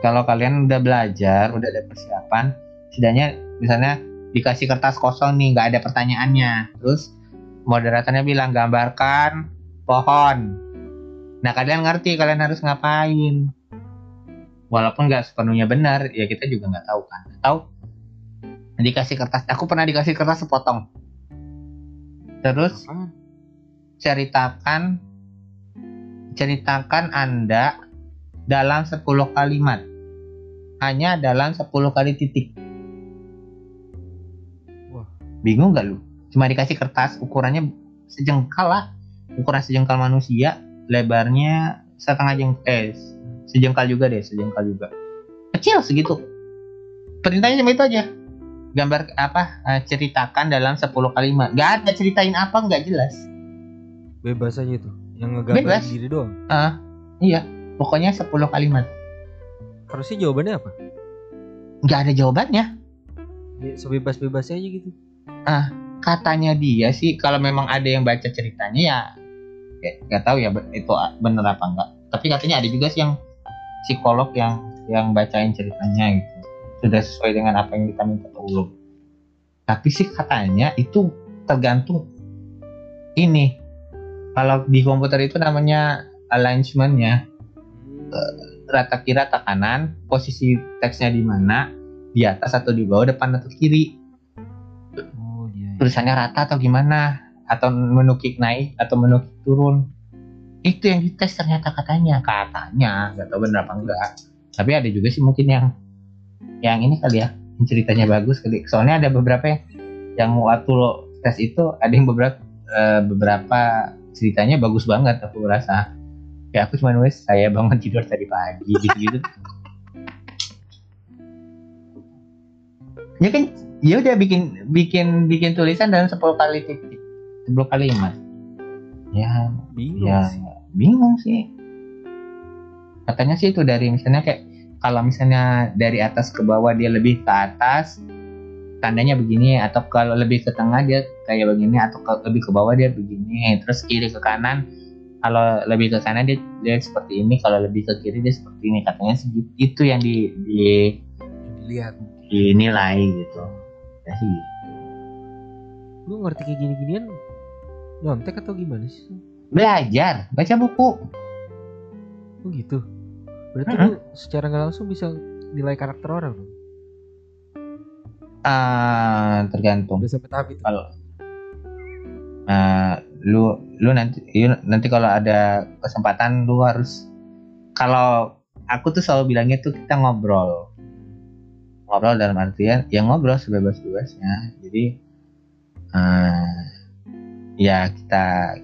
Kalau kalian udah belajar, udah ada persiapan, setidaknya misalnya dikasih kertas kosong nih, nggak ada pertanyaannya. Terus moderatornya bilang gambarkan pohon. Nah kalian ngerti kalian harus ngapain. Walaupun nggak sepenuhnya benar, ya kita juga nggak tahu kan. Atau dikasih kertas, aku pernah dikasih kertas sepotong. Terus ceritakan, ceritakan Anda dalam sepuluh kalimat. Hanya dalam sepuluh kali titik. Wah. Bingung gak lu? Cuma dikasih kertas ukurannya sejengkal lah. Ukuran sejengkal manusia, lebarnya setengah jengkal. Eh, sejengkal juga deh, sejengkal juga. Kecil segitu. Perintahnya cuma itu aja. Gambar apa? Ceritakan dalam sepuluh kalimat. Gak ada ceritain apa, gak jelas. Bebas aja itu. Yang ngegambar diri doang. Uh, iya. Pokoknya sepuluh kalimat. Harusnya jawabannya apa? Gak ada jawabannya. Ya, sebebas-bebasnya aja gitu. Ah, katanya dia sih kalau memang ada yang baca ceritanya ya, ya gak tahu ya itu bener apa enggak. Tapi katanya ada juga sih yang psikolog yang yang bacain ceritanya gitu. Sudah sesuai dengan apa yang kita minta tolong. Tapi sih katanya itu tergantung ini. Kalau di komputer itu namanya alignment-nya. Rata kiri rata kanan, posisi teksnya di mana, di atas atau di bawah, depan atau kiri. Oh, iya, iya. Tulisannya rata atau gimana, atau menukik naik atau menukik turun. Itu yang dites ternyata katanya, katanya, nggak tahu benar apa enggak. Tapi ada juga sih mungkin yang yang ini kali ya, ceritanya bagus kali. Soalnya ada beberapa yang yang waktu lo tes itu ada yang beberapa uh, beberapa ceritanya bagus banget aku merasa. Ya aku cuma nulis saya bangun tidur tadi pagi gitu-gitu. Ya kan, ya udah bikin bikin bikin tulisan dalam sepuluh kali titik, sepuluh kali emas. Ya bingung, ya, sih. bingung sih. Katanya sih itu dari misalnya kayak kalau misalnya dari atas ke bawah dia lebih ke atas, tandanya begini, atau kalau lebih ke tengah dia kayak begini, atau kalau lebih ke bawah dia begini, terus kiri ke kanan. Kalau lebih ke kanan dia, dia seperti ini, kalau lebih ke kiri dia seperti ini. Katanya segitu, itu yang di, di dilihat, dinilai gitu. Ya sih. Lu ngerti kayak gini-ginian nyontek atau gimana sih? Belajar, baca buku. Oh gitu. Berarti uh-huh. Lu secara nggak langsung bisa nilai karakter orang. Ah, uh, tergantung. Udah sampai tahap itu. Kalau uh, lu lu nanti lu, nanti kalau ada kesempatan lu harus, kalau aku tuh selalu bilangnya tuh kita ngobrol ngobrol dalam artian ya ngobrol sebebas-bebasnya. Jadi uh, ya kita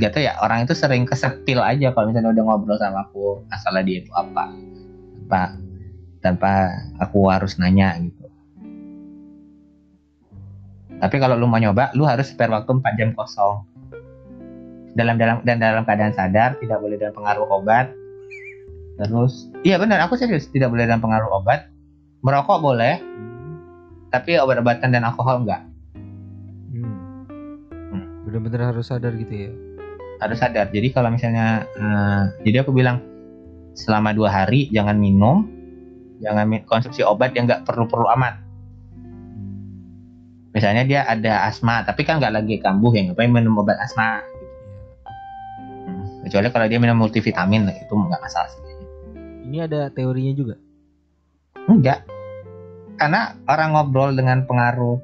nggak tahu ya, orang itu sering kesetil aja kalau misalnya udah ngobrol sama aku masalah dia itu apa tanpa tanpa aku harus nanya gitu. Tapi kalau lu mau nyoba, lu harus spare waktu empat jam kosong. Dalam dalam dan dalam keadaan sadar, tidak boleh dalam pengaruh obat, Terus iya benar, aku serius, tidak boleh dalam pengaruh obat. Merokok boleh, hmm. tapi obat-obatan dan alkohol enggak. hmm. Hmm. Benar-benar harus sadar gitu ya. Harus sadar, jadi kalau misalnya uh, jadi aku bilang selama dua hari jangan minum, jangan min- konsumsi obat yang enggak perlu-perlu amat. Misalnya dia ada asma, tapi kan nggak lagi kambuh ya, ngapain minum obat asma? Gitu. Hmm, kecuali kalau dia minum multivitamin, itu nggak masalah sih. Ini ada teorinya juga? Enggak, karena orang ngobrol dengan pengaruh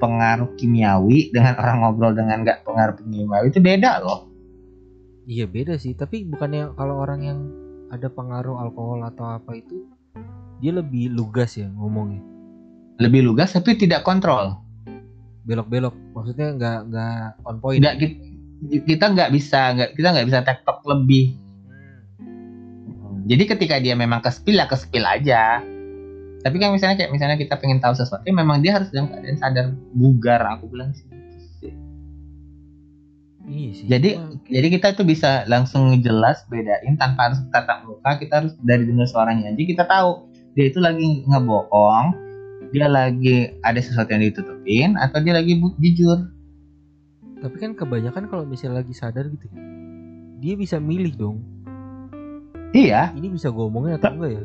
pengaruh kimiawi dengan orang ngobrol dengan nggak pengaruh kimiawi itu beda loh. Iya beda sih, tapi bukannya kalau orang yang ada pengaruh alkohol atau apa itu dia lebih lugas ya ngomongnya? Lebih lugas tapi tidak kontrol, belok-belok, maksudnya nggak nggak on point. Nggak, kita nggak bisa nggak kita nggak bisa tektok lebih. hmm. Jadi ketika dia memang kespil ya kespil aja, tapi kan misalnya kayak misalnya kita pengen tahu sesuatu ya memang dia harus dalam keadaan sadar bugar, aku bilang sih. Iya sih, jadi oh, jadi kita itu bisa langsung jelas bedain tanpa harus tatap muka. Kita harus dari dengar suaranya aja kita tahu dia itu lagi ngebohong, dia lagi ada sesuatu yang ditutupin, atau dia lagi bu- jujur. Tapi kan kebanyakan kalau misalnya lagi sadar gitu, dia bisa milih dong. Iya. Ini bisa gue omongin atau T- enggak ya?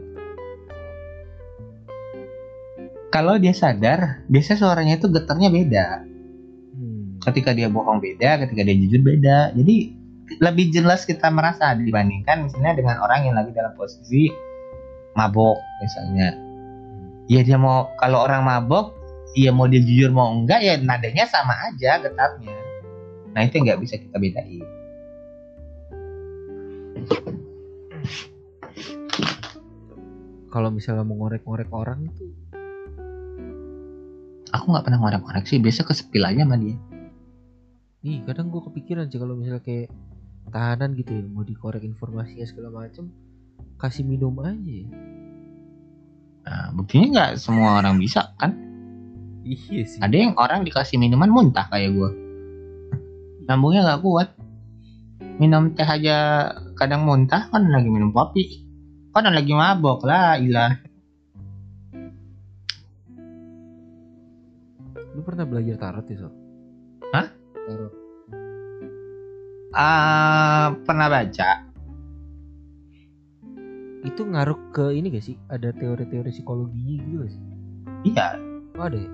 Kalau dia sadar, biasanya suaranya itu getarnya beda. Hmm. Ketika dia bohong beda, ketika dia jujur beda. Jadi lebih jelas kita merasa dibandingkan misalnya dengan orang yang lagi dalam posisi mabok misalnya. Ya dia mau, kalau orang mabok, ya mau dia jujur mau enggak, ya nadanya sama aja getarnya. Nah itu nggak bisa kita bedain. Kalau misalnya mau ngorek-ngorek orang itu, aku nggak pernah ngorek-ngorek sih, biasa kesepil aja sama dia. Ih kadang gue kepikiran sih kalau misalnya kayak tahanan gitu ya, mau dikorek informasinya segala macem, kasih minum aja. Nah, buktinya nggak semua orang bisa kan? Iya sih. Ada yang orang dikasih minuman muntah kayak gue. Lambungnya nggak kuat. Minum teh aja kadang muntah, kan lagi minum kopi, kan lagi mabok lah, ilah. Lu pernah belajar tarot ya, Sob? Hah? Tarot. Uh, pernah baca. Itu ngaruh ke ini gak sih? Ada teori-teori psikologi gitu gak sih? Iya. Oh ada ya?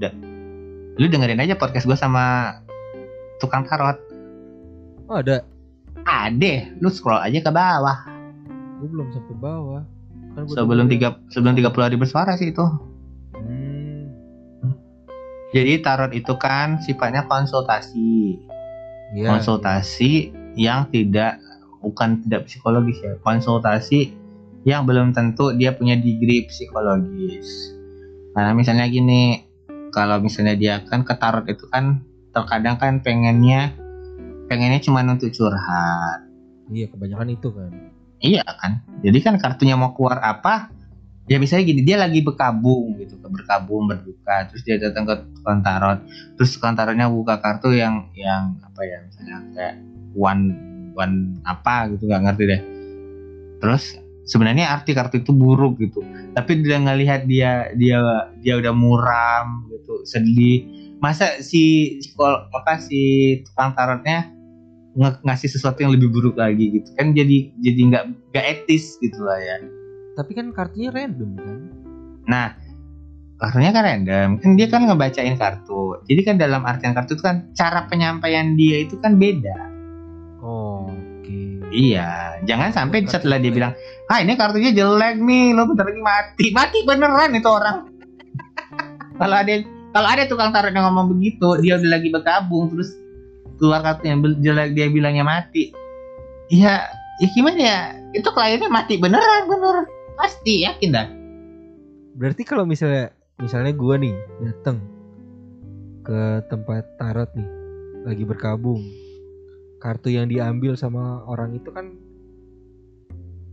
Udah. Lu dengerin aja podcast gue sama tukang tarot. Oh ada? Ada. Lu scroll aja ke bawah. Gue belum sampai bawah kan. Sebelum, tiga, sebelum tiga puluh hari bersuara sih itu. hmm. Jadi tarot itu kan sifatnya konsultasi. yeah. Konsultasi yang tidak, bukan tidak psikologis ya, konsultasi yang belum tentu dia punya degree psikologis. Karena misalnya gini, kalau misalnya dia kan ke tarot itu kan terkadang kan pengennya pengennya cuma untuk curhat. Iya, kebanyakan itu kan. Iya kan. Jadi kan kartunya mau keluar apa? Ya misalnya gini, dia lagi berkabung gitu, berkabung, berduka, terus dia datang ke tukang tarot, terus tukang tarotnya buka kartu yang yang apa ya, misalnya kayak one bukan apa gitu, nggak ngerti deh. Terus sebenarnya arti kartu itu buruk gitu, tapi dia ngelihat dia dia dia udah muram gitu, sedih. Masa si psikolog apa si tukang tarotnya ng- ngasih sesuatu yang lebih buruk lagi gitu kan, jadi jadi nggak nggak etis gitulah ya. Tapi kan kartunya random kan. Nah kartunya kan random kan, dia kan ngebacain kartu. Jadi kan dalam artian kartu itu kan cara penyampaian dia itu kan beda. Oh, oke. Okay. Iya, jangan sampai kartu setelah dia bilang, "Ah, ini kartunya jelek nih, lo bentar lagi mati." Mati beneran itu orang. Kalau ada kalau ada tukang tarot yang ngomong begitu, dia udah lagi berkabung terus keluar kartu yang jelek, dia bilangnya mati. Iya, ya gimana ya? Itu kliennya mati beneran, bener. Pasti, yakin dah. Berarti kalau misalnya misalnya gue nih datang ke tempat tarot nih, lagi berkabung. Kartu yang diambil sama orang itu kan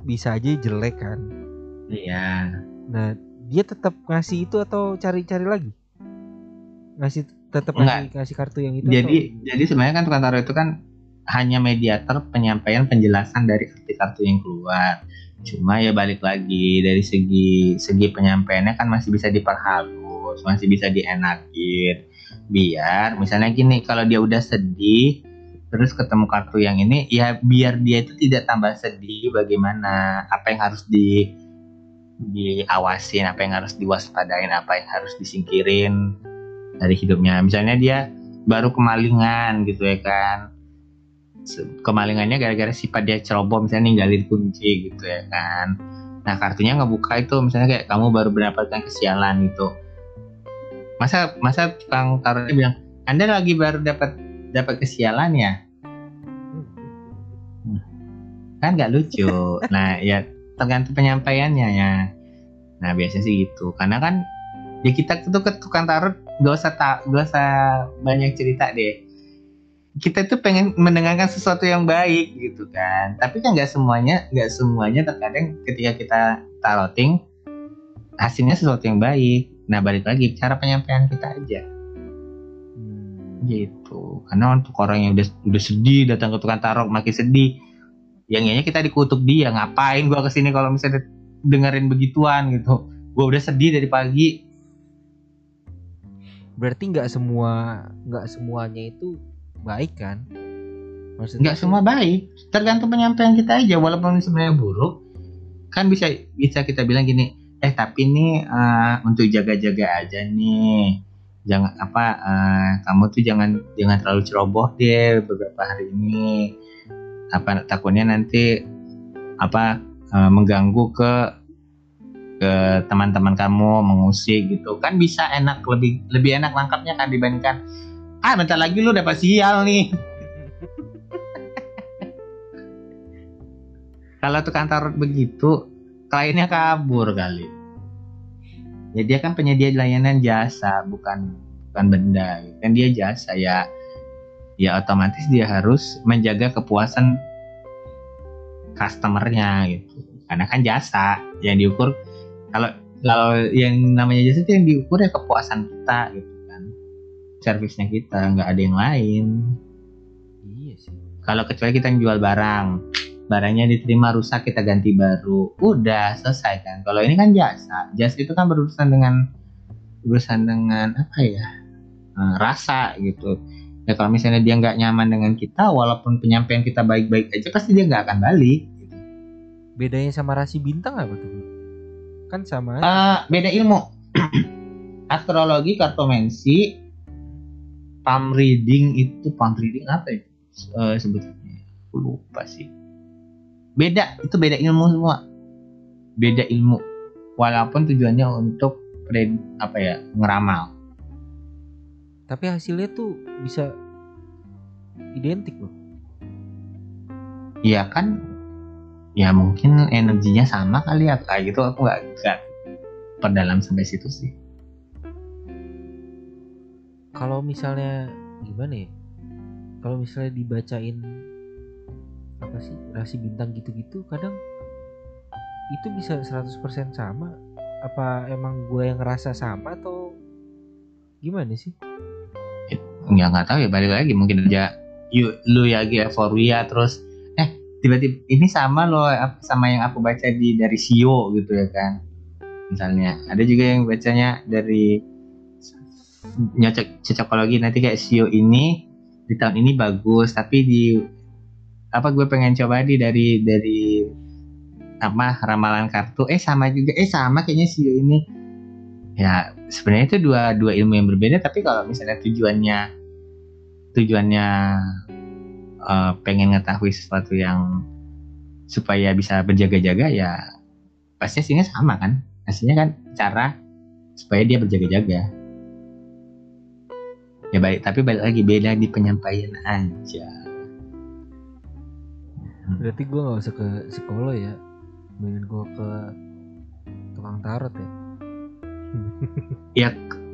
bisa aja jelek kan. Iya. Nah dia tetap ngasih itu atau cari-cari lagi? Ngasih tetap ngasih, ngasih kartu yang itu. Jadi atau? Jadi sebenarnya kan tukang tarot itu kan hanya mediator penyampaian penjelasan dari kartu-kartu yang keluar. Cuma ya balik lagi, dari segi segi penyampaiannya kan masih bisa diperhalus, masih bisa dienakin. Biar misalnya gini, kalau dia udah sedih terus ketemu kartu yang ini, ya biar dia itu tidak tambah sedih. Bagaimana, apa yang harus di diawasin, apa yang harus diwaspadain, apa yang harus disingkirin dari hidupnya. Misalnya dia baru kemalingan gitu ya kan, kemalingannya gara-gara sifat dia ceroboh, misalnya ninggalin kunci gitu ya kan. Nah kartunya ngebuka itu misalnya kayak kamu baru mendapatkan kesialan gitu. Masa masa tukang taruhnya bilang, Anda lagi baru dapat dapat kesialan ya, kan nggak lucu. Nah ya tergantung penyampaiannya ya. Nah biasanya sih gitu, karena kan ya kita tuh ke tukang taruh gak usah ta- gak usah banyak cerita deh. Kita tuh pengen mendengarkan sesuatu yang baik gitu kan, tapi kan nggak semuanya nggak semuanya terkadang ketika kita taroting hasilnya sesuatu yang baik. Nah balik lagi cara penyampaian kita aja gitu. Karena untuk orang yang udah udah sedih datang ke tukang tarot makin sedih, yang ini kita dikutuk dia, ngapain gua kesini kalau misalnya dengerin begituan gitu, gua udah sedih dari pagi. Berarti nggak semua nggak semuanya itu baik kan? Maksudnya nggak semua baik, tergantung penyampaian kita aja. Walaupun sebenarnya buruk kan, bisa bisa kita bilang gini, eh tapi nih uh, untuk jaga-jaga aja nih, jangan apa uh, kamu tuh jangan jangan terlalu ceroboh deh beberapa hari ini, apa takutnya nanti apa uh, mengganggu ke ke teman-teman kamu, mengusik gitu kan. Bisa enak, lebih lebih enak lengkapnya kan dibandingkan, ah bentar lagi lu dapat sial nih. Kalau tukang tarot begitu, kliennya kabur kali. Ya dia kan penyedia layanan jasa, bukan bukan benda. Kan dia jasa ya. Ya otomatis dia harus menjaga kepuasan customernya gitu. Karena kan jasa yang diukur, kalau kalau yang namanya jasa itu yang diukur ya kepuasan kita gitu. Servisnya kita, nggak ada yang lain. Iya sih. Kalau kecuali kita jual barang, barangnya diterima rusak kita ganti baru, udah selesai kan. Kalau ini kan jasa, jasa itu kan berurusan dengan berurusan dengan apa ya, rasa gitu. Ya kalau misalnya dia nggak nyaman dengan kita, walaupun penyampaian kita baik-baik aja, pasti dia nggak akan balik. Gitu. Bedanya sama rasi bintang apa tuh? Kan sama. Uh, beda ilmu. Astrologi, kartomansi. Palm reading itu, palm reading apa ya uh, sebetulnya? Aku lupa sih. Beda, itu beda ilmu semua. Beda ilmu. Walaupun tujuannya untuk pre, apa ya, ngeramal. Tapi hasilnya tuh bisa identik loh. Iya kan? Ya mungkin energinya sama kali ya. Kayak gitu aku nggak nggak perdalam sampai situ sih. Kalau misalnya gimana ya? Kalau misalnya dibacain apa sih rasi bintang gitu-gitu, kadang itu bisa seratus persen sama. Apa emang gue yang ngerasa sama atau gimana sih? Ya nggak tahu ya, balik lagi mungkin aja yuk, lu ya lagi euforia terus eh tiba-tiba ini sama lo sama yang aku baca di dari Sio gitu ya kan. Misalnya ada juga yang bacanya dari nyocok cocokologi, nanti kayak S E O ini di tahun ini bagus, tapi di apa gue pengen coba di dari dari apa ramalan kartu eh sama juga eh sama kayaknya S E O ini ya. Sebenarnya itu dua dua ilmu yang berbeda, tapi kalau misalnya tujuannya tujuannya uh, pengen ngetahui sesuatu yang supaya bisa berjaga-jaga, ya pasti hasilnya sama kan. Hasilnya kan cara supaya dia berjaga-jaga. Ya baik, tapi balik lagi beda di penyampaian aja. Berarti gue nggak usah ke sekolah ya, mendingan gue ke tukang tarot ya. ya,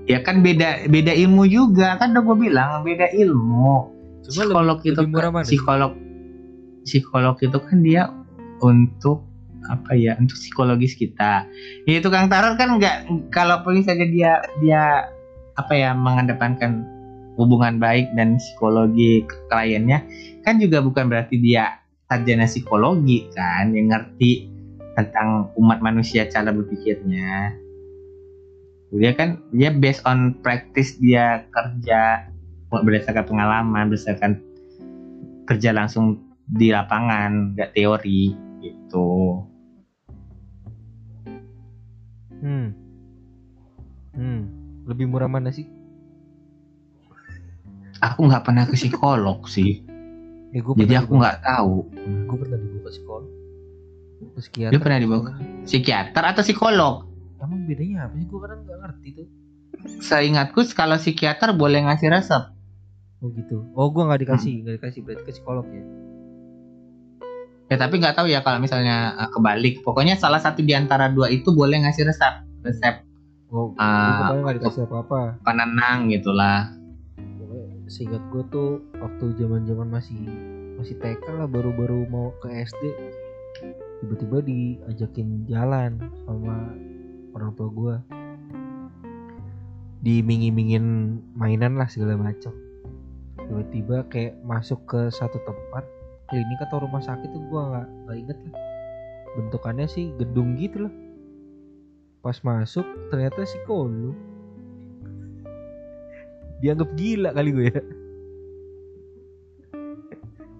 ya kan beda beda ilmu juga kan, udah gue bilang beda ilmu. Cuma psikolog lebih, itu lebih murah kan, psikolog psikolog itu kan dia untuk apa ya, untuk psikologis kita. Ya tukang tarot kan nggak, kalau pun saja dia dia apa ya mengedepankan hubungan baik dan psikologi kliennya, kan juga bukan berarti dia sarjana psikologi kan, yang ngerti tentang umat manusia cara berpikirnya. Dia kan dia based on practice, dia kerja berdasarkan pengalaman, berdasarkan kerja langsung di lapangan, nggak teori gitu. Hmm, hmm, lebih murah mana sih? Aku nggak pernah ke psikolog sih. Ya, jadi aku nggak tahu. Gue pernah dibawa ke psikolog. Psikiater. Gue pernah dibawa ke psikiater atau psikolog. Emang bedanya apa sih? Gue kadang nggak ngerti tuh. Seingatku kalau psikiater boleh ngasih resep. Oh gitu. Oh gue nggak dikasih, nggak hmm. dikasih berarti ke psikolog ya. Ya tapi nggak tahu ya kalau misalnya uh, kebalik. Pokoknya salah satu di antara dua itu boleh ngasih resep, resep. Oh. Uh, nggak dikasih apa-apa. Penenang gitulah. Sehingga gue tuh waktu zaman-zaman masih masih T K lah, baru-baru mau ke S D, tiba-tiba diajakin jalan sama orang tua gue, dimingin-mingin mainan lah segala macam. Tiba-tiba kayak masuk ke satu tempat klinik atau rumah sakit tuh gue nggak nggak inget lah bentukannya, sih gedung gitu lah. Pas masuk ternyata psikolog. Dianggap gila kali gue ya.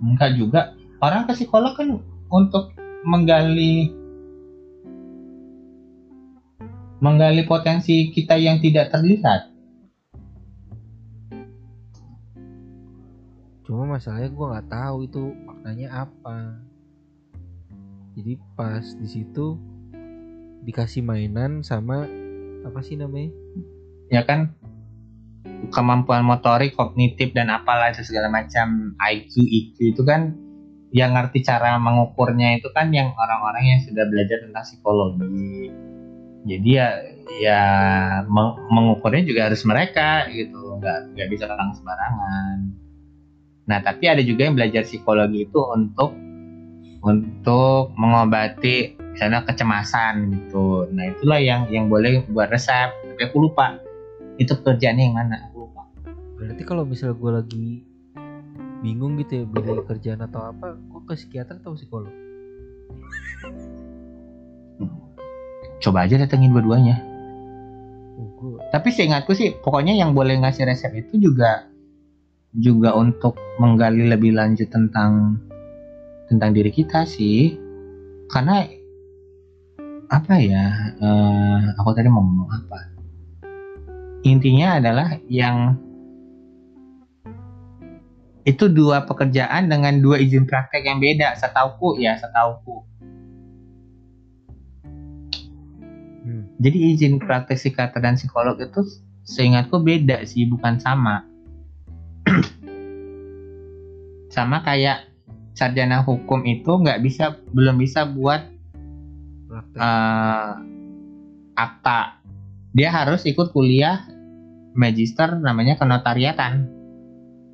Enggak juga. Orang ke psikolog kan untuk menggali menggali potensi kita yang tidak terlihat. Cuma masalahnya gue nggak tahu itu maknanya apa. Jadi pas di situ dikasih mainan sama apa sih namanya? Ya kan? Kemampuan motorik, kognitif, dan apalah itu segala macam, I Q, I Q itu kan yang ngerti cara mengukurnya itu kan yang orang-orang yang sudah belajar tentang psikologi. Jadi ya ya mengukurnya juga harus mereka gitu, nggak nggak bisa orang sembarangan. Nah tapi ada juga yang belajar psikologi itu untuk untuk mengobati misalnya kecemasan gitu. Nah itulah yang yang boleh buat resep. Tapi aku lupa itu kerjaannya yang mana, aku lupa. Berarti kalau misalnya gue lagi bingung gitu ya, beda kerjaan atau apa, gue ke psikiater atau psikolog? Coba aja datengin dua-duanya. Oh, gue... Tapi seingatku sih, pokoknya yang boleh ngasih resep itu juga juga untuk menggali lebih lanjut tentang tentang diri kita sih. Karena apa ya? Uh, aku tadi mau ngomong apa? Intinya adalah yang itu dua pekerjaan dengan dua izin praktek yang beda, setauku ya, setauku. Hmm. Jadi izin praktek psikiater dan psikolog itu seingatku beda sih, bukan sama. Sama kayak sarjana hukum itu nggak bisa, belum bisa buat uh, akta. Dia harus ikut kuliah magister namanya kenotariatan.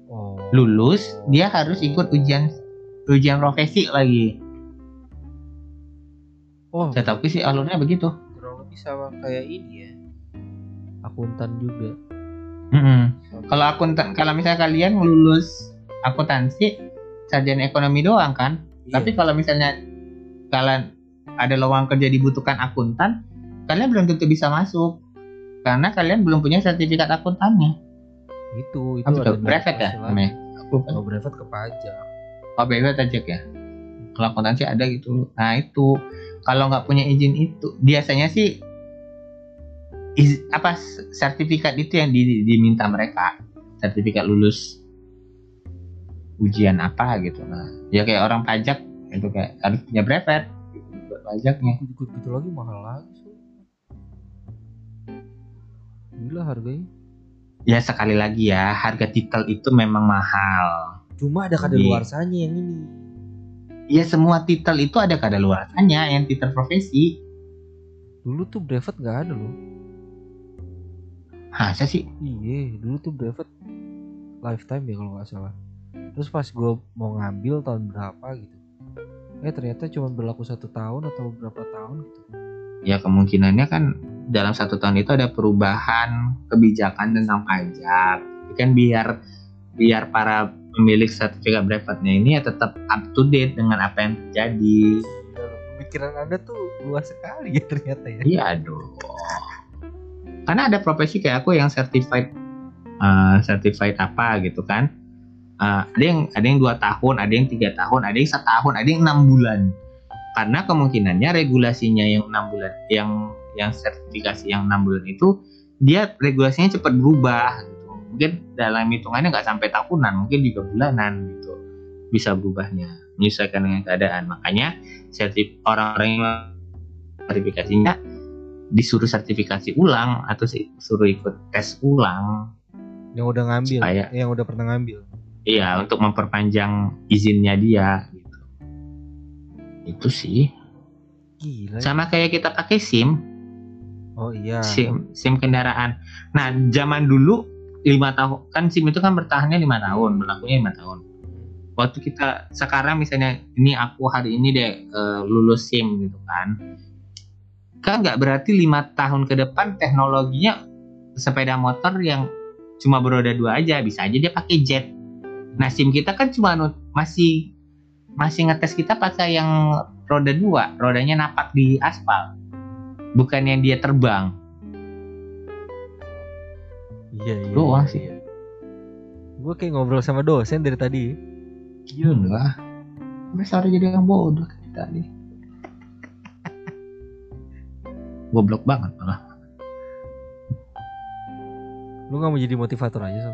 Oh. Lulus dia harus ikut ujian ujian profesi lagi. Oh. Saya tahu sih alurnya begitu. Kurang lebih sama kayak ini ya. Akuntan juga. Mm-hmm. Kalau akuntan, kalau misalnya kalian lulus akuntansi sarjana ekonomi doang kan. Iya. Tapi kalau misalnya kalian ada lowongan kerja dibutuhkan akuntan, kalian belum tentu bisa masuk karena kalian belum punya sertifikat akuntannya. Itu itu ada brevet ya namanya. Kalau brevet ke pajak. Oh brevet pajak ya. Kalau akuntansi ada gitu. Nah itu kalau nggak punya izin itu biasanya sih iz, apa sertifikat itu yang di, diminta mereka, sertifikat lulus ujian apa gitu. Nah ya kayak orang pajak itu kayak harus punya brevet buat pajaknya. Gitu lagi mahal lagi. Gila harganya. Ya sekali lagi ya, harga titel itu memang mahal. Cuma ada kadaluarsanya yang ini. Ya semua titel itu ada kadaluarsanya, yang titel profesi. Dulu tuh brevet nggak ada loh. Masa sih? Iya, dulu tuh brevet lifetime ya kalau nggak salah. Terus pas gue mau ngambil tahun berapa gitu, eh ternyata cuma berlaku satu tahun atau berapa tahun gitu. Ya kemungkinannya kan dalam satu tahun itu ada perubahan kebijakan tentang pajak. kan biar biar para pemilik sertifikat privatnya ini ya tetap up to date dengan apa yang terjadi. Pemikiran Anda tuh luas sekali ya ternyata ya. Iya dong. Karena ada profesi kayak aku yang certified uh, certified apa gitu kan. Uh, ada yang ada yang dua tahun, ada yang tiga tahun, ada yang satu tahun, ada yang enam bulan. Karena kemungkinannya regulasinya yang enam bulan yang yang sertifikasi yang enam bulan itu dia regulasinya cepat berubah gitu. Mungkin dalam hitungannya nggak sampai tahunan, mungkin juga bulanan gitu bisa berubahnya, menyesuaikan dengan keadaan. Makanya sertif orang-orang yang sertifikasinya disuruh sertifikasi ulang atau suruh ikut tes ulang yang udah ngambil, supaya, yang udah pernah ngambil. Iya, untuk memperpanjang izinnya dia gitu. Itu sih. Gila. Sama kayak kita pakai SIM. Oh iya. SIM SIM kendaraan. Nah, zaman dulu lima tahun kan SIM itu kan bertahannya lima tahun, berlakunya lima tahun. Waktu kita sekarang misalnya ini aku hari ini deh uh, lulus SIM gitu kan. Kan enggak berarti lima tahun ke depan teknologinya sepeda motor yang cuma beroda dua aja, bisa aja dia pakai jet. Nah, SIM kita kan cuma masih masih ngetes kita pakai yang roda dua, rodanya napak di aspal. Bukan yang dia terbang. Iya, iya. Doang sih. Iya. Gue kayak ngobrol sama dosen dari tadi. Gila lah. Besar jadi orang bodoh kayak tadi. Goblok banget malah. Lu gak mau jadi motivator aja, so?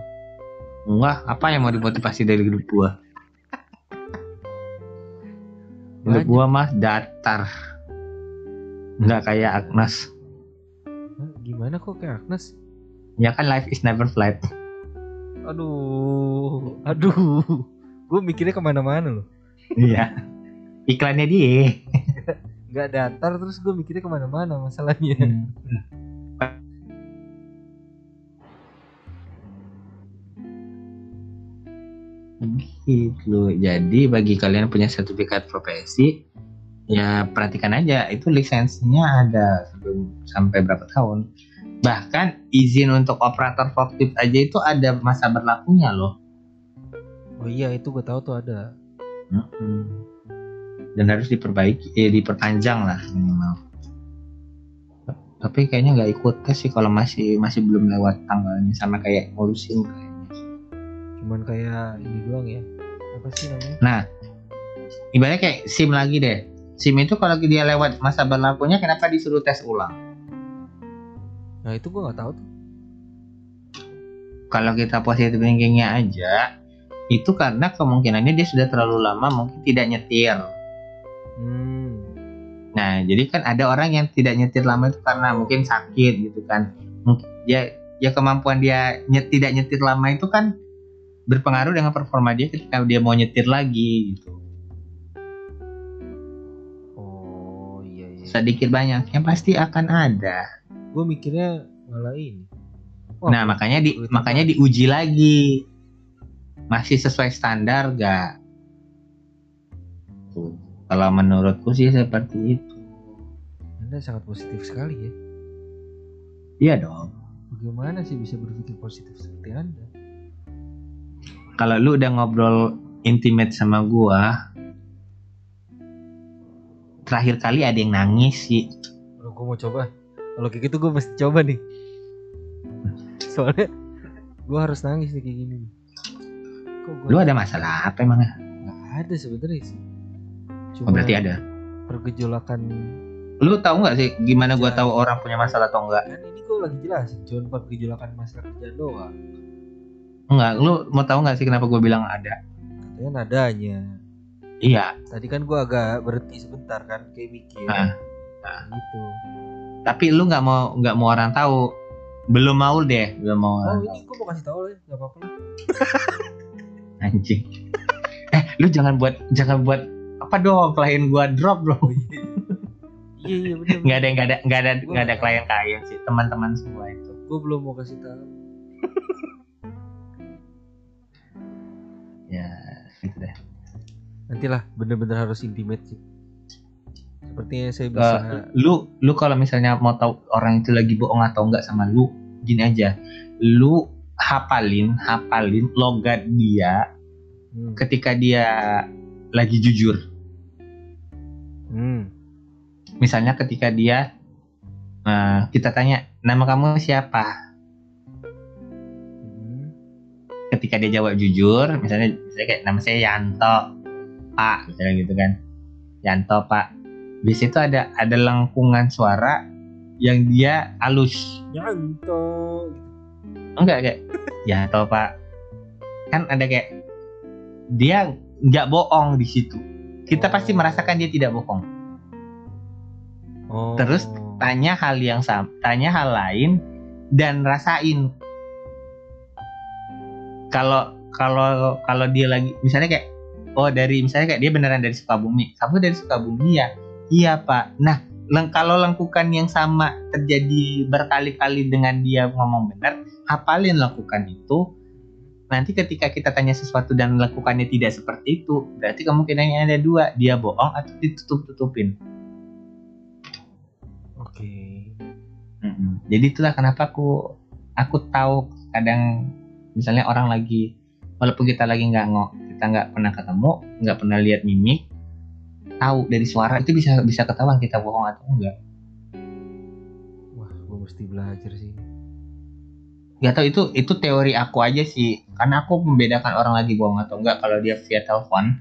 Enggak, apa yang mau dimotivasi dari hidup gue? Hidup gue mah datar. Enggak kayak Agnes. Gimana kok kayak Agnes? Ya kan life is never flat. Aduh, aduh, gue mikirnya kemana-mana loh. Iya, iklannya dia. Gak datar terus gue mikirnya kemana-mana masalahnya. Gitu. Jadi bagi kalian punya sertifikat profesi, ya perhatikan aja itu lisensinya ada sampai berapa tahun. Bahkan izin untuk operator forklift aja itu ada masa berlakunya loh. Oh iya, itu gue tahu tuh ada. Mm-hmm. Dan harus diperbaiki, eh, diperpanjang lah minimal. Tapi kayaknya nggak ikut tes sih kalau masih masih belum lewat tanggalnya, sama kayak ngurusin kayaknya. Cuman kayak ini doang ya. Apa sih namanya? Nah, ibaratnya kayak SIM lagi deh. SIM itu kalau dia lewat masa berlakunya kenapa disuruh tes ulang? Nah itu gue gak tahu tuh. Kalau kita positive thinkingnya aja, itu karena kemungkinannya dia sudah terlalu lama mungkin tidak nyetir. Hmm. Nah jadi kan ada orang yang tidak nyetir lama itu karena mungkin sakit gitu kan. Ya, ya kemampuan dia nyet, tidak nyetir lama itu kan berpengaruh dengan performa dia ketika dia mau nyetir lagi gitu. Sedikit banyaknya pasti akan ada. Gue mikirnya malah ini. Wah, nah makanya di makanya diuji lagi masih sesuai standar gak? Tuh, kalau menurutku sih seperti itu. Anda sangat positif sekali ya. Iya dong. Bagaimana sih bisa berpikir positif seperti Anda? Kalau lu udah ngobrol intimate sama gue, terakhir kali ada yang nangis sih. Loh, gue mau coba. Kalau kayak gitu gue mesti coba nih. Soalnya gue harus nangis nih kayak gini. Kok lu ada masalah apa emangnya? Gak ada sebenernya sih. Cuma oh, berarti ada pergejolakan. Lu tahu nggak sih gimana gue tahu orang punya masalah atau enggak? Kan ini gue lagi jelas. Cuma pergejolakan masalah kerja doang. Enggak, lu mau tahu nggak sih kenapa gue bilang ada? Katanya nadanya. Iya. Tadi kan gue agak berhenti sebentar kan, kayak mikir. Nah, nah. Gitu. Tapi lu nggak mau nggak mau orang tahu, belum mau deh, belum mau. Oh ini gue mau kasih tahu loh, nggak apa-apa. Anjing. Eh, lu jangan buat jangan buat apa dong, klien gue drop loh. Iya iya benar. Nggak ada nggak ada nggak ada nggak ada klien klien sih, teman-teman semua itu. Gue belum mau kasih tahu. Ya gitu deh. Nantilah bener-bener harus intimate sih. Sepertinya saya bisa. Uh, lu, lu kalau misalnya mau tahu orang itu lagi bohong atau enggak sama lu, gini aja. Lu hafalin hafalin logat dia hmm. ketika dia lagi jujur. Hmm. Misalnya ketika dia uh, kita tanya nama kamu siapa, hmm. ketika dia jawab jujur, misalnya, misalnya kayak nama saya Yanto Pak, misalnya gitu kan, Yanto Pak. Di situ ada ada lengkungan suara yang dia halus. Yanto. Enggak kayak Yanto Pak. Kan ada kayak dia nggak bohong di situ. Kita oh. pasti merasakan dia tidak bohong. Oh. Terus tanya hal yang sama, tanya hal lain dan rasain. Kalau kalau kalau dia lagi misalnya kayak oh dari misalnya kayak dia beneran dari Sukabumi. Kamu dari Sukabumi ya? Iya Pak. Nah, leng- kalau lengkukan yang sama terjadi berkali-kali dengan dia ngomong benar, hafalin lengkukan itu. Nanti ketika kita tanya sesuatu dan lengkukannya tidak seperti itu, berarti kemungkinannya ada dua, dia bohong atau ditutup-tutupin. Oke. Okay. Mm-hmm. Jadi itulah kenapa aku aku tahu kadang misalnya orang lagi, walaupun kita lagi nggak ngok, kita nggak pernah ketemu, nggak pernah lihat mimik. Tahu dari suara itu bisa bisa ketahuan kita bohong atau enggak. Wah, gue mesti belajar sih. Gak tau itu itu teori aku aja sih, karena aku membedakan orang lagi bohong atau enggak kalau dia via telepon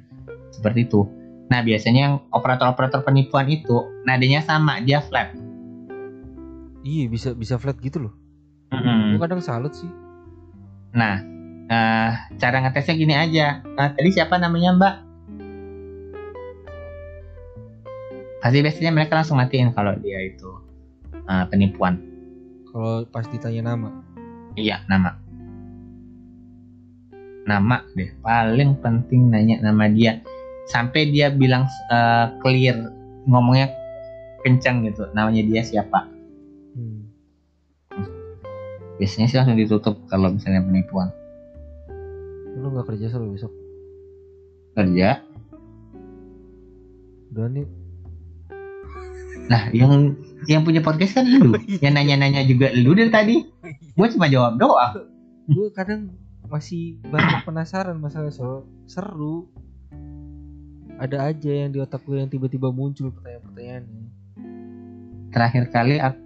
seperti itu. Nah biasanya yang operator-operator penipuan itu nadanya sama, dia flat. Iya bisa bisa flat gitu loh. Mm-hmm. Gue kadang salut sih. Nah uh, cara ngetesnya gini aja. Nah, tadi siapa namanya Mbak? Pasti biasanya mereka langsung matiin kalau dia itu uh, penipuan. Kalau pasti tanya nama? Iya, nama. Nama deh, paling penting nanya nama dia. Sampai dia bilang uh, clear, ngomongnya kencang gitu, namanya dia siapa. Hmm. Biasanya sih langsung ditutup kalau misalnya penipuan. Lu gak kerja selalu besok? Kerja? Udah nih. Nah, yang yang punya podcast kan lu, yang nanya-nanya juga lu dari tadi. Gue cuma jawab doang. Gue kadang masih banyak penasaran masalah soal seru. Ada aja yang di otak gue yang tiba-tiba muncul pertanyaan-pertanyaannya. Terakhir kali aku,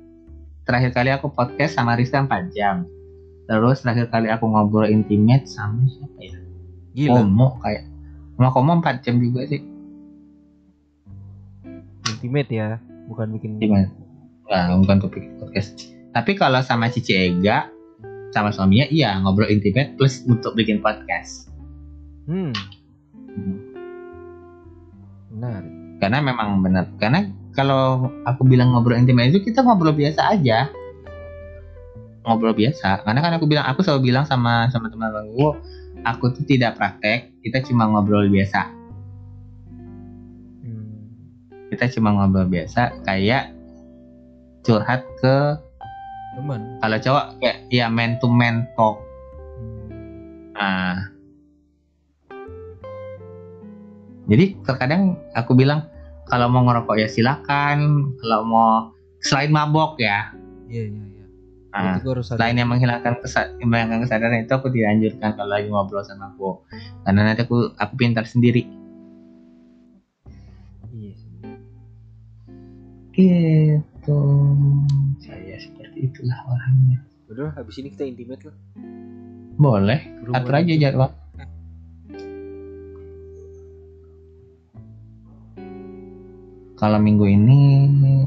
terakhir kali aku podcast sama Rizkan empat jam. Terus terakhir kali aku ngobrol intimate sama siapa ya? Gila. Komo kayak sama Komo empat jam juga sih. Intimate ya. Bukan bikin gimana? Nah, bukan topik podcast. Tapi kalau sama Cici Ega, sama suaminya, iya ngobrol intimate plus untuk bikin podcast. Hmm. hmm. Benar. Karena memang benar. Karena kalau aku bilang ngobrol intimate itu kita ngobrol biasa aja. Ngobrol biasa. Karena kan aku bilang, aku selalu bilang sama sama teman-teman gue, aku tuh tidak praktek, kita cuma ngobrol biasa. Kita cuma ngobrol biasa kayak curhat ke teman. Kalau cowok kayak ya man to man talk. Nah. Jadi terkadang aku bilang kalau mau ngerokok ya silakan, kalau mau selain mabok ya. Iya iya iya. Nah, selain yang menghilangkan kesad- menghilangkan kesadaran itu aku tidak anjurkan kalau lagi ngobrol sama aku. Karena nanti aku aku pintar sendiri. Gitu. Saya seperti itulah orangnya. Udah, habis ini kita intimate lah. Boleh, Rumah atur aja jadwal. Kalau minggu ini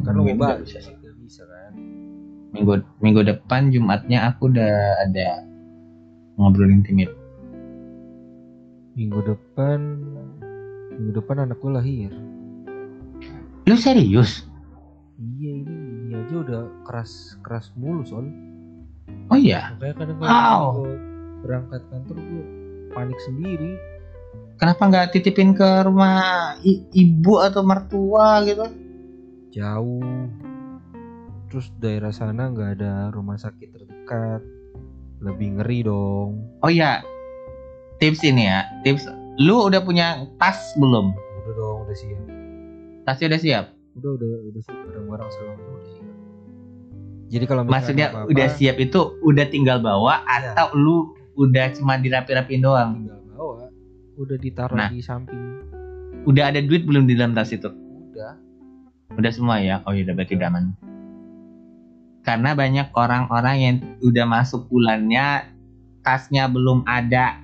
kan lu enggak bisa sih, enggak bisa kan. Minggu minggu depan Jumatnya aku udah ada ngobrol intimate. Minggu depan minggu depan anakku lahir. Lu serius? Iya ini ini aja udah keras keras mulu soal. Oh iya. Makanya kadang-kadang gue berangkat kantor gue panik sendiri. Kenapa nggak titipin ke rumah i- ibu atau mertua gitu? Jauh. Terus daerah sana nggak ada rumah sakit terdekat. Lebih ngeri dong. Oh iya. Tips ini ya. Tips. Lu udah punya tas belum? Udah dong, udah siap. Tasnya udah siap. Udah udah udah barang-barang selama itu udah siap. Jadi kalau maksudnya apa-apa, udah siap itu udah tinggal bawa ya. Atau lu udah cuma dirapi-rapiin doang? Tinggal bawa, udah ditaruh nah, di samping. Udah ada duit belum di dalam tas itu? Udah. Udah semua ya? Oh iya, berarti udah aman. Karena banyak orang-orang yang udah masuk bulannya tasnya belum ada.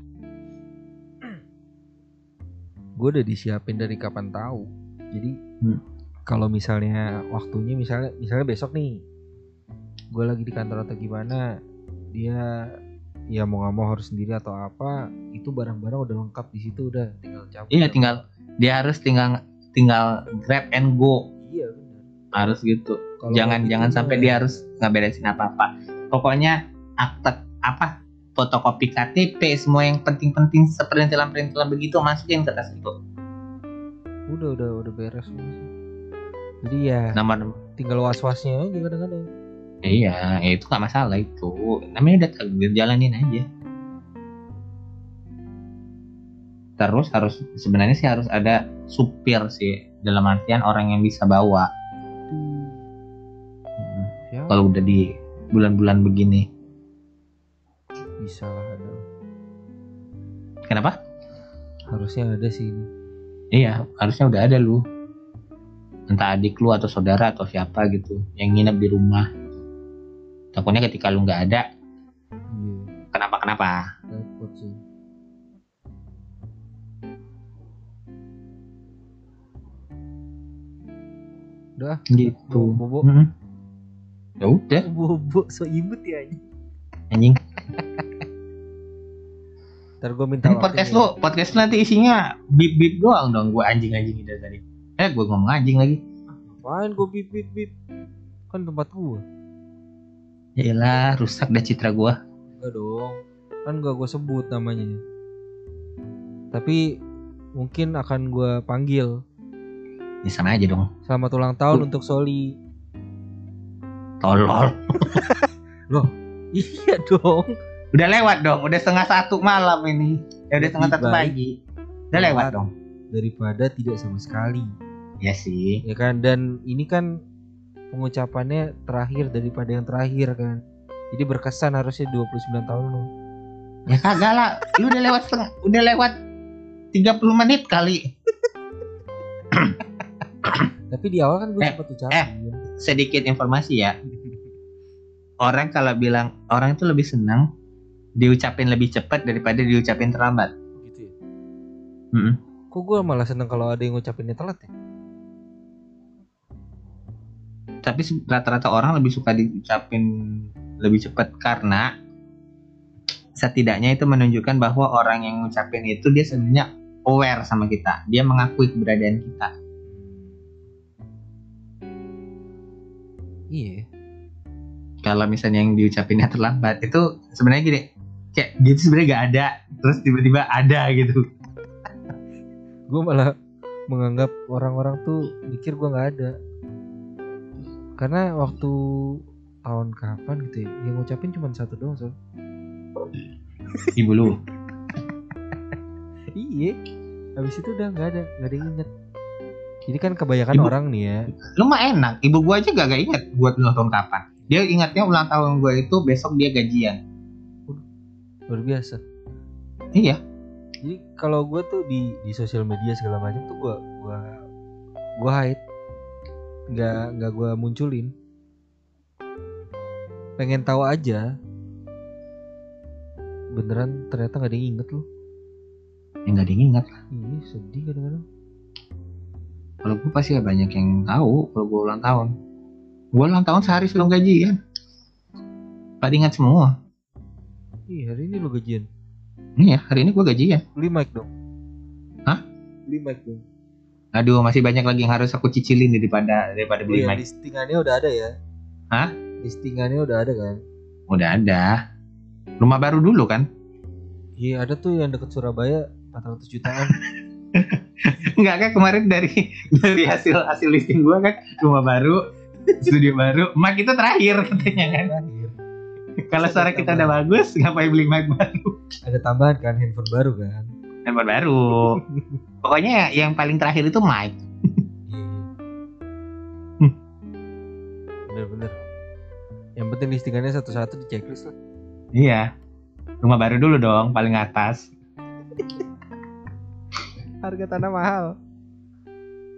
Gue udah disiapin dari kapan tahu. Jadi hmm. kalau misalnya waktunya misalnya misalnya besok nih, gue lagi di kantor atau gimana, dia ya mau nggak mau harus sendiri atau apa, itu barang-barang udah lengkap di situ, udah tinggal cabut. Iya, tinggal dia harus tinggal tinggal grab and go. Iya benar. Harus gitu. Kalo jangan jangan sampai ya, dia harus nggak beresin apa-apa. Pokoknya akte apa? Fotokopi K T P, semua yang penting-penting seperintilan-perintilan begitu masukin ke tas itu. Udah udah udah beres semua. Jadi ya nomor tinggal was-wasnya aja kadang-kadang. Iya, ya itu nggak masalah itu. Namanya udah jalanin aja. Terus harus sebenarnya sih harus ada supir sih, dalam artian orang yang bisa bawa. Hmm. Ya. Kalau udah di bulan-bulan begini. Bisa lah ada. Kenapa? Harusnya ada sih. Iya, harusnya udah ada lu. Entah adik lu atau saudara atau siapa gitu yang nginep di rumah. Takutnya ketika lu nggak ada, hmm. kenapa-kenapa? Repot sih. Udah gitu. Bobo. Hmm. Ya udah. Bobo so imut ya anjing. Anjing. Ntar gue minta ini podcast ya. Lu podcast nanti isinya bip bip doang dong. Gue anjing anjing dari tadi. Eh gue ngomong anjing lagi. Apaan gue bip bip bip? Kan tempat gue. Yaelah rusak dah citra gue. Enggak dong. Kan gak gue sebut namanya. Tapi mungkin akan gue panggil. Di sana aja dong. Selamat ulang tahun uh. untuk Soli. Tolol. Loh. Iya dong. Udah lewat dong, udah setengah satu malam ini. Ya udah setengah satu pagi. Udah lewat dong. Daripada tidak sama sekali. Ya sih. Ya kan, dan ini kan pengucapannya terakhir daripada yang terakhir kan. Jadi berkesan harusnya dua puluh sembilan tahun lu. Ya kagak lah, lu udah lewat setengah, udah lewat tiga puluh menit kali. Tapi di awal kan gue eh, sempat ucapin. Eh, sedikit informasi ya. Orang kalau bilang orang itu lebih senang diucapin lebih cepat daripada diucapin terlambat. Gitu ya? Mm-hmm. Kok gue malah seneng kalau ada yang ngucapinnya telat ya? Tapi rata-rata orang lebih suka diucapin lebih cepat karena setidaknya itu menunjukkan bahwa orang yang ngucapin itu dia sebenarnya aware sama kita. Dia mengakui keberadaan kita. Iya. Kalau misalnya yang diucapinnya terlambat itu sebenarnya gini, kayak gitu sebenarnya nggak ada, terus tiba-tiba ada gitu. Gue malah menganggap orang-orang tuh mikir gue nggak ada, karena waktu tahun kapan gitu ya, yang ngucapin cuma satu doang soal. Ibu lu. Iya, habis itu udah nggak ada, nggak ada yang inget. Jadi kan kebanyakan ibu, orang nih ya. Lu mah enak, ibu gue aja nggak inget buat tahun kapan. Dia ingatnya ulang tahun gue itu besok dia gajian. Luar biasa. Iya. Jadi kalau gue tuh di di sosial media segala macam tuh gue gue gue hide, nggak nggak gue munculin. Pengen tahu aja. Beneran ternyata nggak ada yang inget loh. Ya nggak ada yang inget. Iya sedih kadang-kadang. Kalau gue pasti banyak yang tahu kalau gue ulang tahun. Gue ulang tahun sehari sebelum gajian. Pada ingat semua. Iya, hari ini lo gajian. Iya, hari ini gue gajian. Beli mic dong. Hah? Beli mic dong. Aduh, masih banyak lagi yang harus aku cicilin daripada daripada oh, beli iya, mic. Listingannya udah ada ya? Hah? Listingannya udah ada kan? Udah ada. Rumah baru dulu kan? Iya, ada tuh yang deket Surabaya empat ratus jutaan. Enggak kan kemarin dari dari hasil hasil listing gue kan rumah baru. Studio baru, mic itu terakhir katanya kan. Terakhir. Kalau suara kita tambahan. Udah bagus, ngapain beli mic baru? Ada tambahan kan, handphone baru kan. Handphone baru. Pokoknya yang paling terakhir itu mic. Bener-bener. Yang penting listingannya satu-satu di checklist lah. Iya. Rumah baru dulu dong, paling atas. Harga tanah mahal.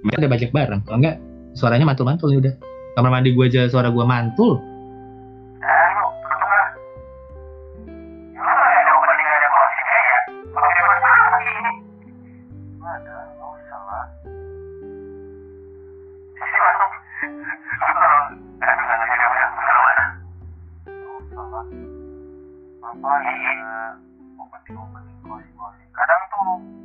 Mereka udah bajak barang, kalau enggak suaranya mantul-mantul nih udah. Kamar mandi gue aja suara gue mantul. Apa? Opening-opening, closing-closing. Kadang tuh